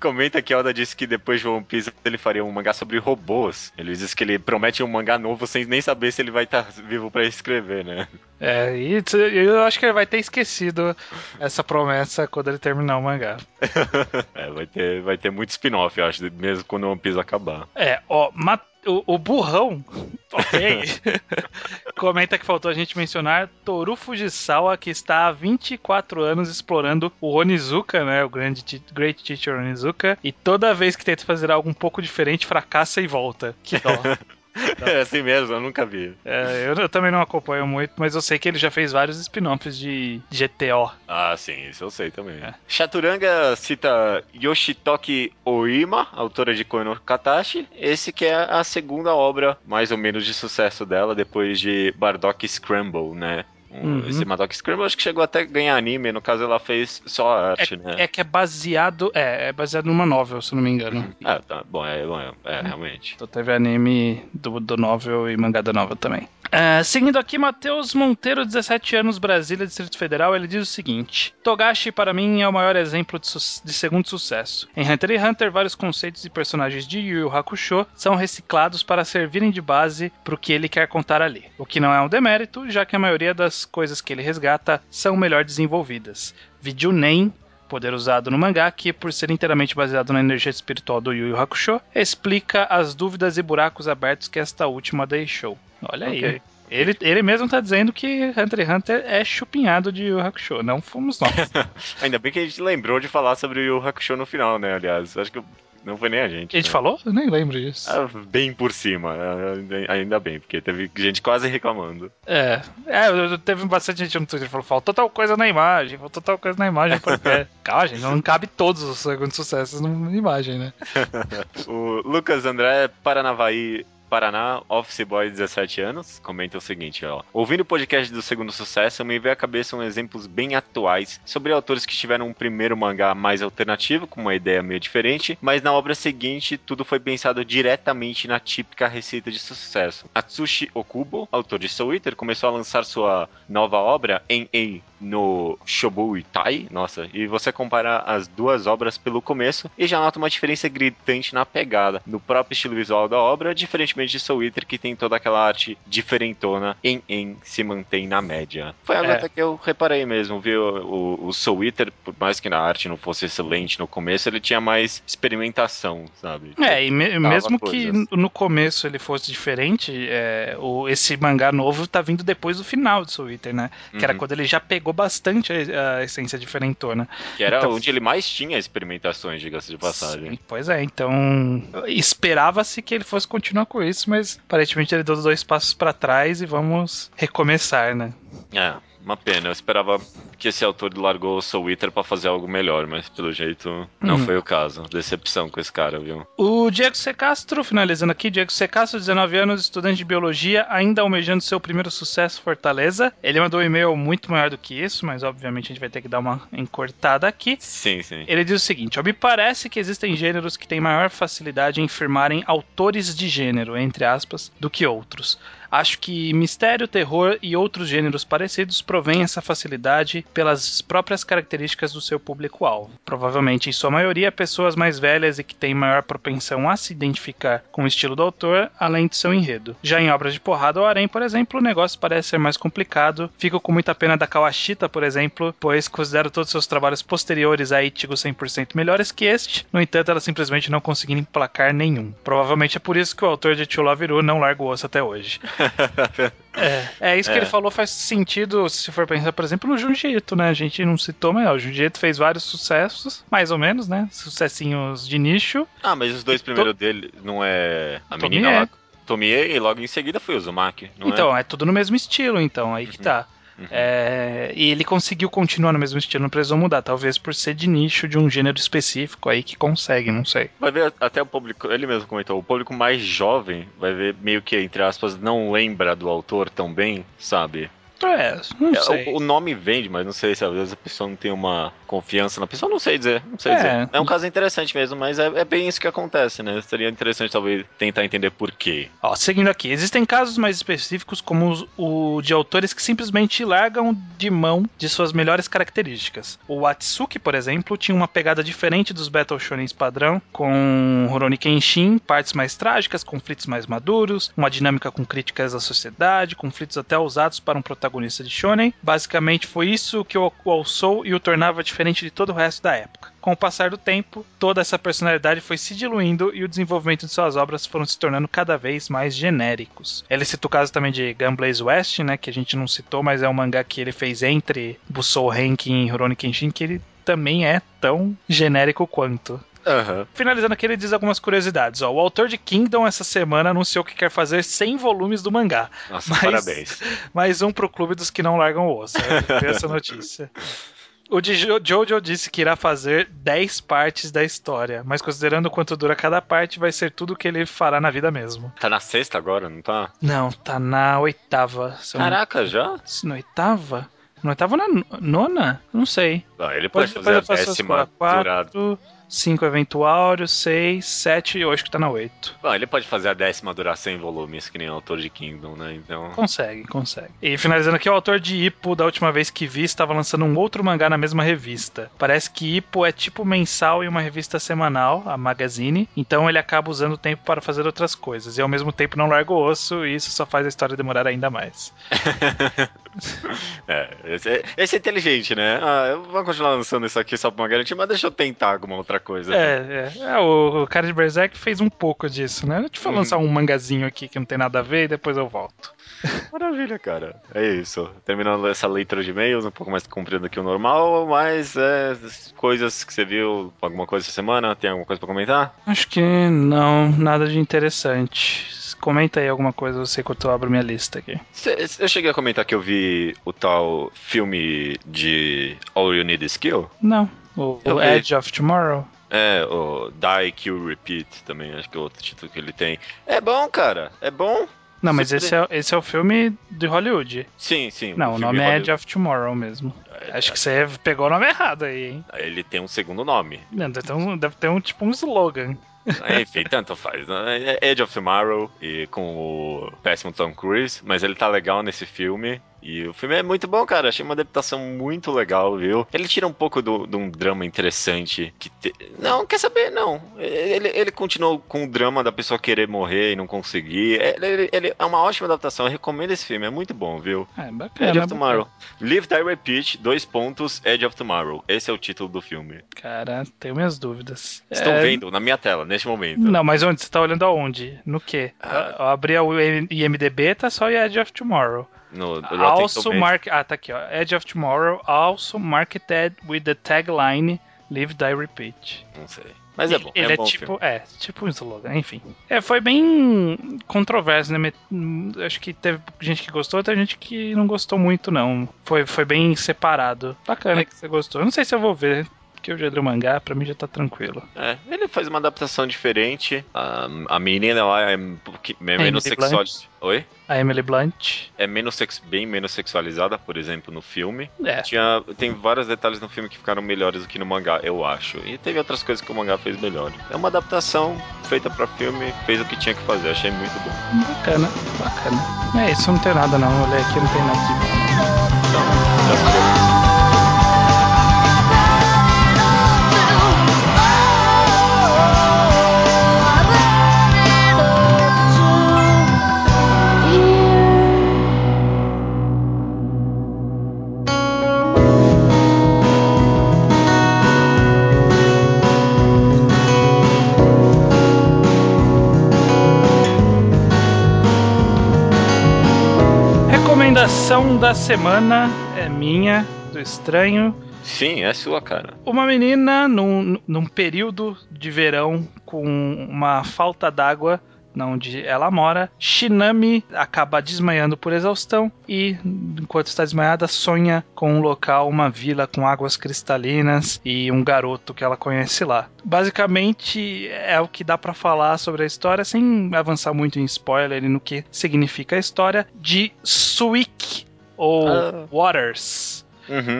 Comenta que Oda disse que depois de One Piece ele faria um mangá sobre robôs. Ele diz que ele promete um mangá novo sem nem saber se ele vai estar vivo pra escrever, né? E eu acho que ele vai ter esquecido essa promessa quando ele terminar o mangá. Vai ter muito spin-off, eu acho, mesmo quando o One Piece acabar. O burrão, ok, comenta que faltou a gente mencionar Toru Fujisawa, que está há 24 anos explorando o Onizuka, né, o Great Teacher Onizuka, e toda vez que tenta fazer algo um pouco diferente, fracassa e volta. Que dó. É assim mesmo, eu nunca vi. Eu também não acompanho muito, mas eu sei que ele já fez vários spin-offs de GTO. Ah, sim, isso eu sei também. Chaturanga cita Yoshitoki Oima, autora de Koe no Katashi. Esse que é a segunda obra mais ou menos de sucesso dela, depois de Bardock Scramble, né? Esse Madoka Scramble acho que chegou até a ganhar anime. No caso, ela fez só a arte, né? É que é baseado... É baseado numa novel, se não me engano. Tá. Bom, realmente. Então teve anime do novel e mangá da novel também. Seguindo aqui, Matheus Monteiro, 17 anos, Brasília, Distrito Federal. Ele diz o seguinte: Togashi, para mim, é o maior exemplo de segundo sucesso. Em Hunter x Hunter, vários conceitos e personagens de Yu Yu Hakusho são reciclados para servirem de base para o que ele quer contar ali. O que não é um demérito, já que a maioria das coisas que ele resgata são melhor desenvolvidas. Vijunen, poder usado no mangá, que por ser inteiramente baseado na energia espiritual do Yu Yu Hakusho, explica as dúvidas e buracos abertos que esta última deixou. Olha aí. Okay. Ele mesmo tá dizendo que Hunter x Hunter é chupinhado de Yu Hakusho, não fomos nós. Ainda bem que a gente lembrou de falar sobre o Yu Hakusho no final, né? Aliás, acho que não foi nem a gente. A gente falou? Eu nem lembro disso. Bem por cima, ainda bem, porque teve gente quase reclamando. Teve bastante gente no Twitter que falou: faltou tal coisa na imagem, porque calma, gente, não cabe todos os segundos sucessos na imagem, né? O Lucas André Paranavaí, Paraná, Office Boy, 17 anos, comenta o seguinte, ó. Ouvindo o podcast do Segundo Sucesso, me veio à cabeça uns exemplos bem atuais sobre autores que tiveram um primeiro mangá mais alternativo, com uma ideia meio diferente, mas na obra seguinte tudo foi pensado diretamente na típica receita de sucesso. Atsushi Okubo, autor de Soul Eater, começou a lançar sua nova obra em Ei no Shobu Itai, nossa, e você compara as duas obras pelo começo e já nota uma diferença gritante na pegada, no próprio estilo visual da obra, diferentemente de Soul Eater, que tem toda aquela arte diferentona, se mantém na média. Foi algo até que eu reparei mesmo, viu? O Soul Eater, por mais que na arte não fosse excelente no começo, ele tinha mais experimentação, sabe? Mesmo coisas. Que no começo ele fosse diferente, esse mangá novo tá vindo depois do final de Soul Eater, né? Que era quando ele já pegou bastante a essência diferentona. Que era então, onde ele mais tinha experimentações, diga-se de passagem. Sim, pois é, então esperava-se que ele fosse continuar com isso, mas aparentemente ele deu dois passos pra trás e vamos recomeçar, né? Uma pena, eu esperava que esse autor largou o Soul Eater pra fazer algo melhor, mas pelo jeito não foi o caso. Decepção com esse cara, viu? O Diego C. Castro, finalizando aqui, Diego C. Castro, 19 anos, estudante de biologia, ainda almejando seu primeiro sucesso, Fortaleza. Ele mandou um e-mail muito maior do que isso, mas obviamente a gente vai ter que dar uma encurtada aqui. Sim. Ele diz o seguinte: ó, me parece que existem gêneros que têm maior facilidade em firmarem autores de gênero, entre aspas, do que outros. Acho que mistério, terror e outros gêneros parecidos provém essa facilidade pelas próprias características do seu público-alvo. Provavelmente, em sua maioria, pessoas mais velhas e que têm maior propensão a se identificar com o estilo do autor, além de seu enredo. Já em obras de porrada ou harém, por exemplo, o negócio parece ser mais complicado. Fico com muita pena da Kawashita, por exemplo, pois considero todos seus trabalhos posteriores a Ichigo 100% melhores que este. No entanto, ela simplesmente não conseguiu emplacar nenhum. Provavelmente é por isso que o autor de Tio Love Ru não larga o osso até hoje. Isso que ele falou faz sentido se for pensar, por exemplo, no Jujutsu, né? A gente não citou, mas o Jujutsu fez vários sucessos, mais ou menos, né? Sucessinhos de nicho. Mas os dois primeiros dele não é a menina lá, Tomie, e logo em seguida foi o Uzumaki, não é? Então, é tudo no mesmo estilo, então, aí que tá. E ele conseguiu continuar no mesmo estilo, não precisou mudar, talvez por ser de nicho de um gênero específico aí que consegue, não sei. Vai ver até o público, ele mesmo comentou, o público mais jovem vai ver meio que, entre aspas, não lembra do autor tão bem, sabe? Não sei. O nome vende, mas não sei se às vezes a pessoa não tem uma confiança na pessoa, não sei dizer. É um caso interessante mesmo, mas é bem isso que acontece, né? Seria interessante talvez tentar entender por quê. Ó, seguindo aqui, existem casos mais específicos como o de autores que simplesmente largam de mão de suas melhores características. O Atsuki, por exemplo, tinha uma pegada diferente dos Battle Shonens padrão, com Rurouni Kenshin, partes mais trágicas, conflitos mais maduros, uma dinâmica com críticas à sociedade, conflitos até ousados para um protagonista de shonen. Basicamente foi isso que o alçou e o tornava diferente de todo o resto da época. Com o passar do tempo, toda essa personalidade foi se diluindo e o desenvolvimento de suas obras foram se tornando cada vez mais genéricos. Ele cita o caso também de Gunblaze West, né, que a gente não citou, mas é um mangá que ele fez entre Busou Renkin e Rurouni Kenshin, que ele também é tão genérico quanto. Finalizando aqui, ele diz algumas curiosidades. O autor de Kingdom essa semana anunciou que quer fazer 100 volumes do mangá. Nossa, parabéns. Mais um pro clube dos que não largam o osso. Eu vi essa notícia. O Jojo disse que irá fazer 10 partes da história, mas considerando quanto dura cada parte, vai ser tudo o que ele fará na vida mesmo. Tá na sexta agora, não tá? Não, tá na oitava. Caraca, já? Na oitava? Na oitava ou na nona? Não sei. Ah, ele pode fazer a décima durada. 5 eventuários, 6, 7 e eu acho que tá na 8. Bom, ele pode fazer a décima durar 100 volumes, que nem o autor de Kingdom, né? Então... Consegue. E finalizando aqui, o autor de Ippo, da última vez que vi, estava lançando um outro mangá na mesma revista. Parece que Ippo é tipo mensal e uma revista semanal, a Magazine, então ele acaba usando o tempo para fazer outras coisas. E ao mesmo tempo não larga o osso e isso só faz a história demorar ainda mais. Esse é inteligente, né? Ah, eu vou continuar lançando isso aqui só pra uma garantia, mas deixa eu tentar alguma outra coisa. O cara de Berserk fez um pouco disso, né? Deixa eu lançar um mangazinho aqui que não tem nada a ver e depois eu volto. Maravilha, cara. É isso. Terminando essa leitura de e-mails, um pouco mais comprido que o normal, mas coisas que você viu, alguma coisa essa semana, tem alguma coisa pra comentar? Acho que não, nada de interessante. Comenta aí alguma coisa, eu sei que eu abro minha lista aqui. Eu cheguei a comentar que eu vi o tal filme de All You Need Is Kill? Não. O Edge of Tomorrow. É, o Die, Kill, Repeat também, acho que é outro título que ele tem. É bom, cara, é bom. Não, mas esse é o filme de Hollywood. Sim. Não, o nome é Edge of Tomorrow mesmo. Acho que você pegou o nome errado aí, hein? Ele tem um segundo nome. Não, deve ter um tipo um slogan. Enfim, tanto faz. Edge of Tomorrow e com o péssimo Tom Cruise, mas ele tá legal nesse filme. E o filme é muito bom, cara. Achei uma adaptação muito legal, viu? Ele tira um pouco de um drama interessante. Não, quer saber? Não. Ele continuou com o drama da pessoa querer morrer e não conseguir. Ele é uma ótima adaptação. Eu recomendo esse filme. É muito bom, viu? É bacana. Edge of Tomorrow. Live, Die, Repeat, : Edge of Tomorrow. Esse é o título do filme. Cara, tenho minhas dúvidas. Estão vendo na minha tela, neste momento. Não, mas onde? Você tá olhando aonde? No quê? Eu abri o IMDB, tá só Edge of Tomorrow. Tá aqui, ó. Edge of Tomorrow, also marketed with the tagline Live, Die, Repeat. Não sei. Mas é bom. Ele é bom tipo, filme. É tipo um slogan, enfim. Foi bem controverso, né? Acho que teve gente que gostou, teve gente que não gostou muito, não. Foi bem separado. Bacana que você gostou. Eu não sei se eu vou ver. Porque eu já li o mangá, pra mim já tá tranquilo. Ele faz uma adaptação diferente. A menina lá é menos sexualizada. Oi? A Emily Blunt. É bem menos sexualizada, por exemplo, no filme. Tem vários detalhes no filme que ficaram melhores do que no mangá, eu acho. E teve outras coisas que o mangá fez melhor. É uma adaptação feita pra filme, fez o que tinha que fazer, achei muito bom. Bacana. É isso, não tem nada não, olha aqui, não tem nada de bom. Então, já sabemos. Recomendação da semana é minha, do Estranho. Sim, é sua, cara. Uma menina num período de verão com uma falta d'água onde ela mora, Shinami acaba desmaiando por exaustão e, enquanto está desmaiada, sonha com um local, uma vila com águas cristalinas e um garoto que ela conhece lá. Basicamente, é o que dá pra falar sobre a história, sem avançar muito em spoiler e no que significa a história, de Suiki, ou Waters.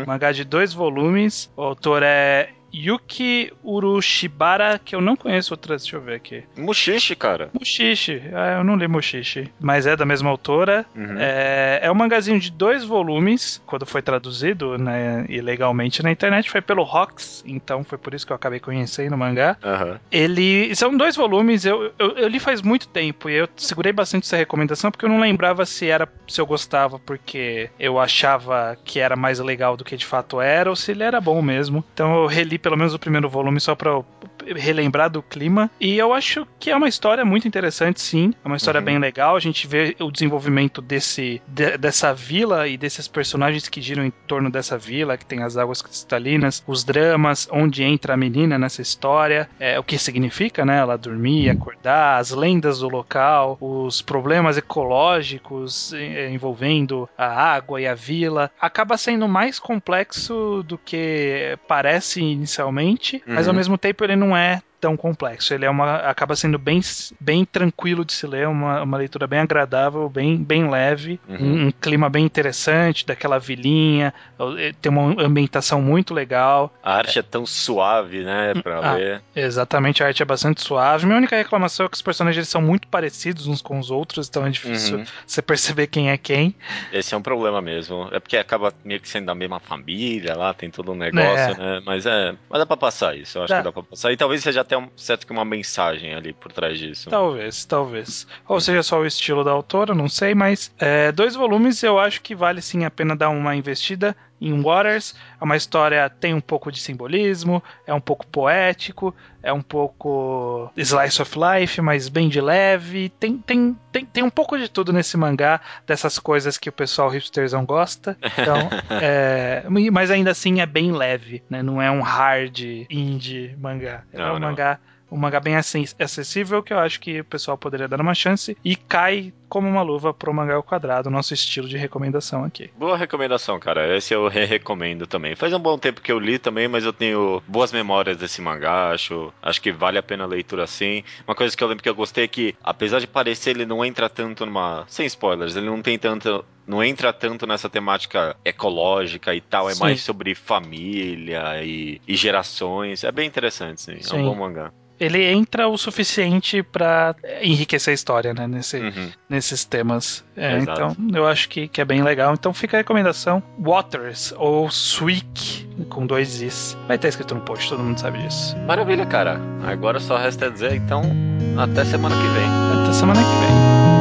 Mangá de 2 volumes, o autor é... Yuki Urushibara, que eu não conheço outras, deixa eu ver aqui. Mushishi, cara. Mushishi, eu não li Mushishi, mas é da mesma autora. É um mangazinho de 2 volumes, quando foi traduzido, né, ilegalmente na internet, foi pelo Rocks, então foi por isso que eu acabei conhecendo o mangá. Ele são 2 volumes, eu li faz muito tempo e eu segurei bastante essa recomendação porque eu não lembrava se eu gostava porque eu achava que era mais legal do que de fato era ou se ele era bom mesmo. Então eu reli pelo menos o primeiro volume só pra relembrar do clima. E eu acho que é uma história muito interessante, sim. É uma história bem legal. A gente vê o desenvolvimento dessa vila e desses personagens que giram em torno dessa vila, que tem as águas cristalinas, os dramas, onde entra a menina nessa história, o que significa, né? Ela dormir, acordar, as lendas do local, os problemas ecológicos envolvendo a água e a vila. Acaba sendo mais complexo do que parece inicialmente, mas ao mesmo tempo ele não é tão complexo, ele acaba sendo bem tranquilo de se ler, uma leitura bem agradável, bem leve, um clima bem interessante daquela vilinha, tem uma ambientação muito legal. A arte é tão suave, né, pra ler. Exatamente, a arte é bastante suave. Minha única reclamação é que os personagens eles são muito parecidos uns com os outros, então é difícil você perceber quem é quem. Esse é um problema mesmo, é porque acaba meio que sendo da mesma família lá, tem todo um negócio, né, mas dá pra passar isso, eu acho que dá pra passar, e talvez você já tem certo que uma mensagem ali por trás disso. Talvez. Ou seja, só o estilo da autora, não sei, mas 2 volumes eu acho que vale sim a pena dar uma investida em Waters. É uma história, tem um pouco de simbolismo, é um pouco poético, é um pouco slice of life, mas bem de leve. Tem um pouco de tudo nesse mangá, dessas coisas que o pessoal hipsterzão gosta. Então, mas ainda assim é bem leve, né? Não é um hard indie mangá. É um mangá. Um mangá bem acessível que eu acho que o pessoal poderia dar uma chance e cai como uma luva pro mangá ao quadrado, nosso estilo de recomendação aqui. Boa recomendação, cara. Esse eu recomendo também. Faz um bom tempo que eu li também, mas eu tenho boas memórias desse mangá, acho que vale a pena a leitura sim. Uma coisa que eu lembro que eu gostei é que, apesar de parecer, ele não entra tanto numa... Sem spoilers, ele não tem tanto... Não entra tanto nessa temática ecológica e tal, é sim. Mais sobre família e gerações. É bem interessante, sim. É um bom mangá. Ele entra o suficiente pra enriquecer a história, né? Nesses temas. Então, eu acho que é bem legal. Então, fica a recomendação. Waters, ou Swick, com 2 Is. Vai estar escrito no post, todo mundo sabe disso. Maravilha, cara. Agora só resta dizer, então, até semana que vem.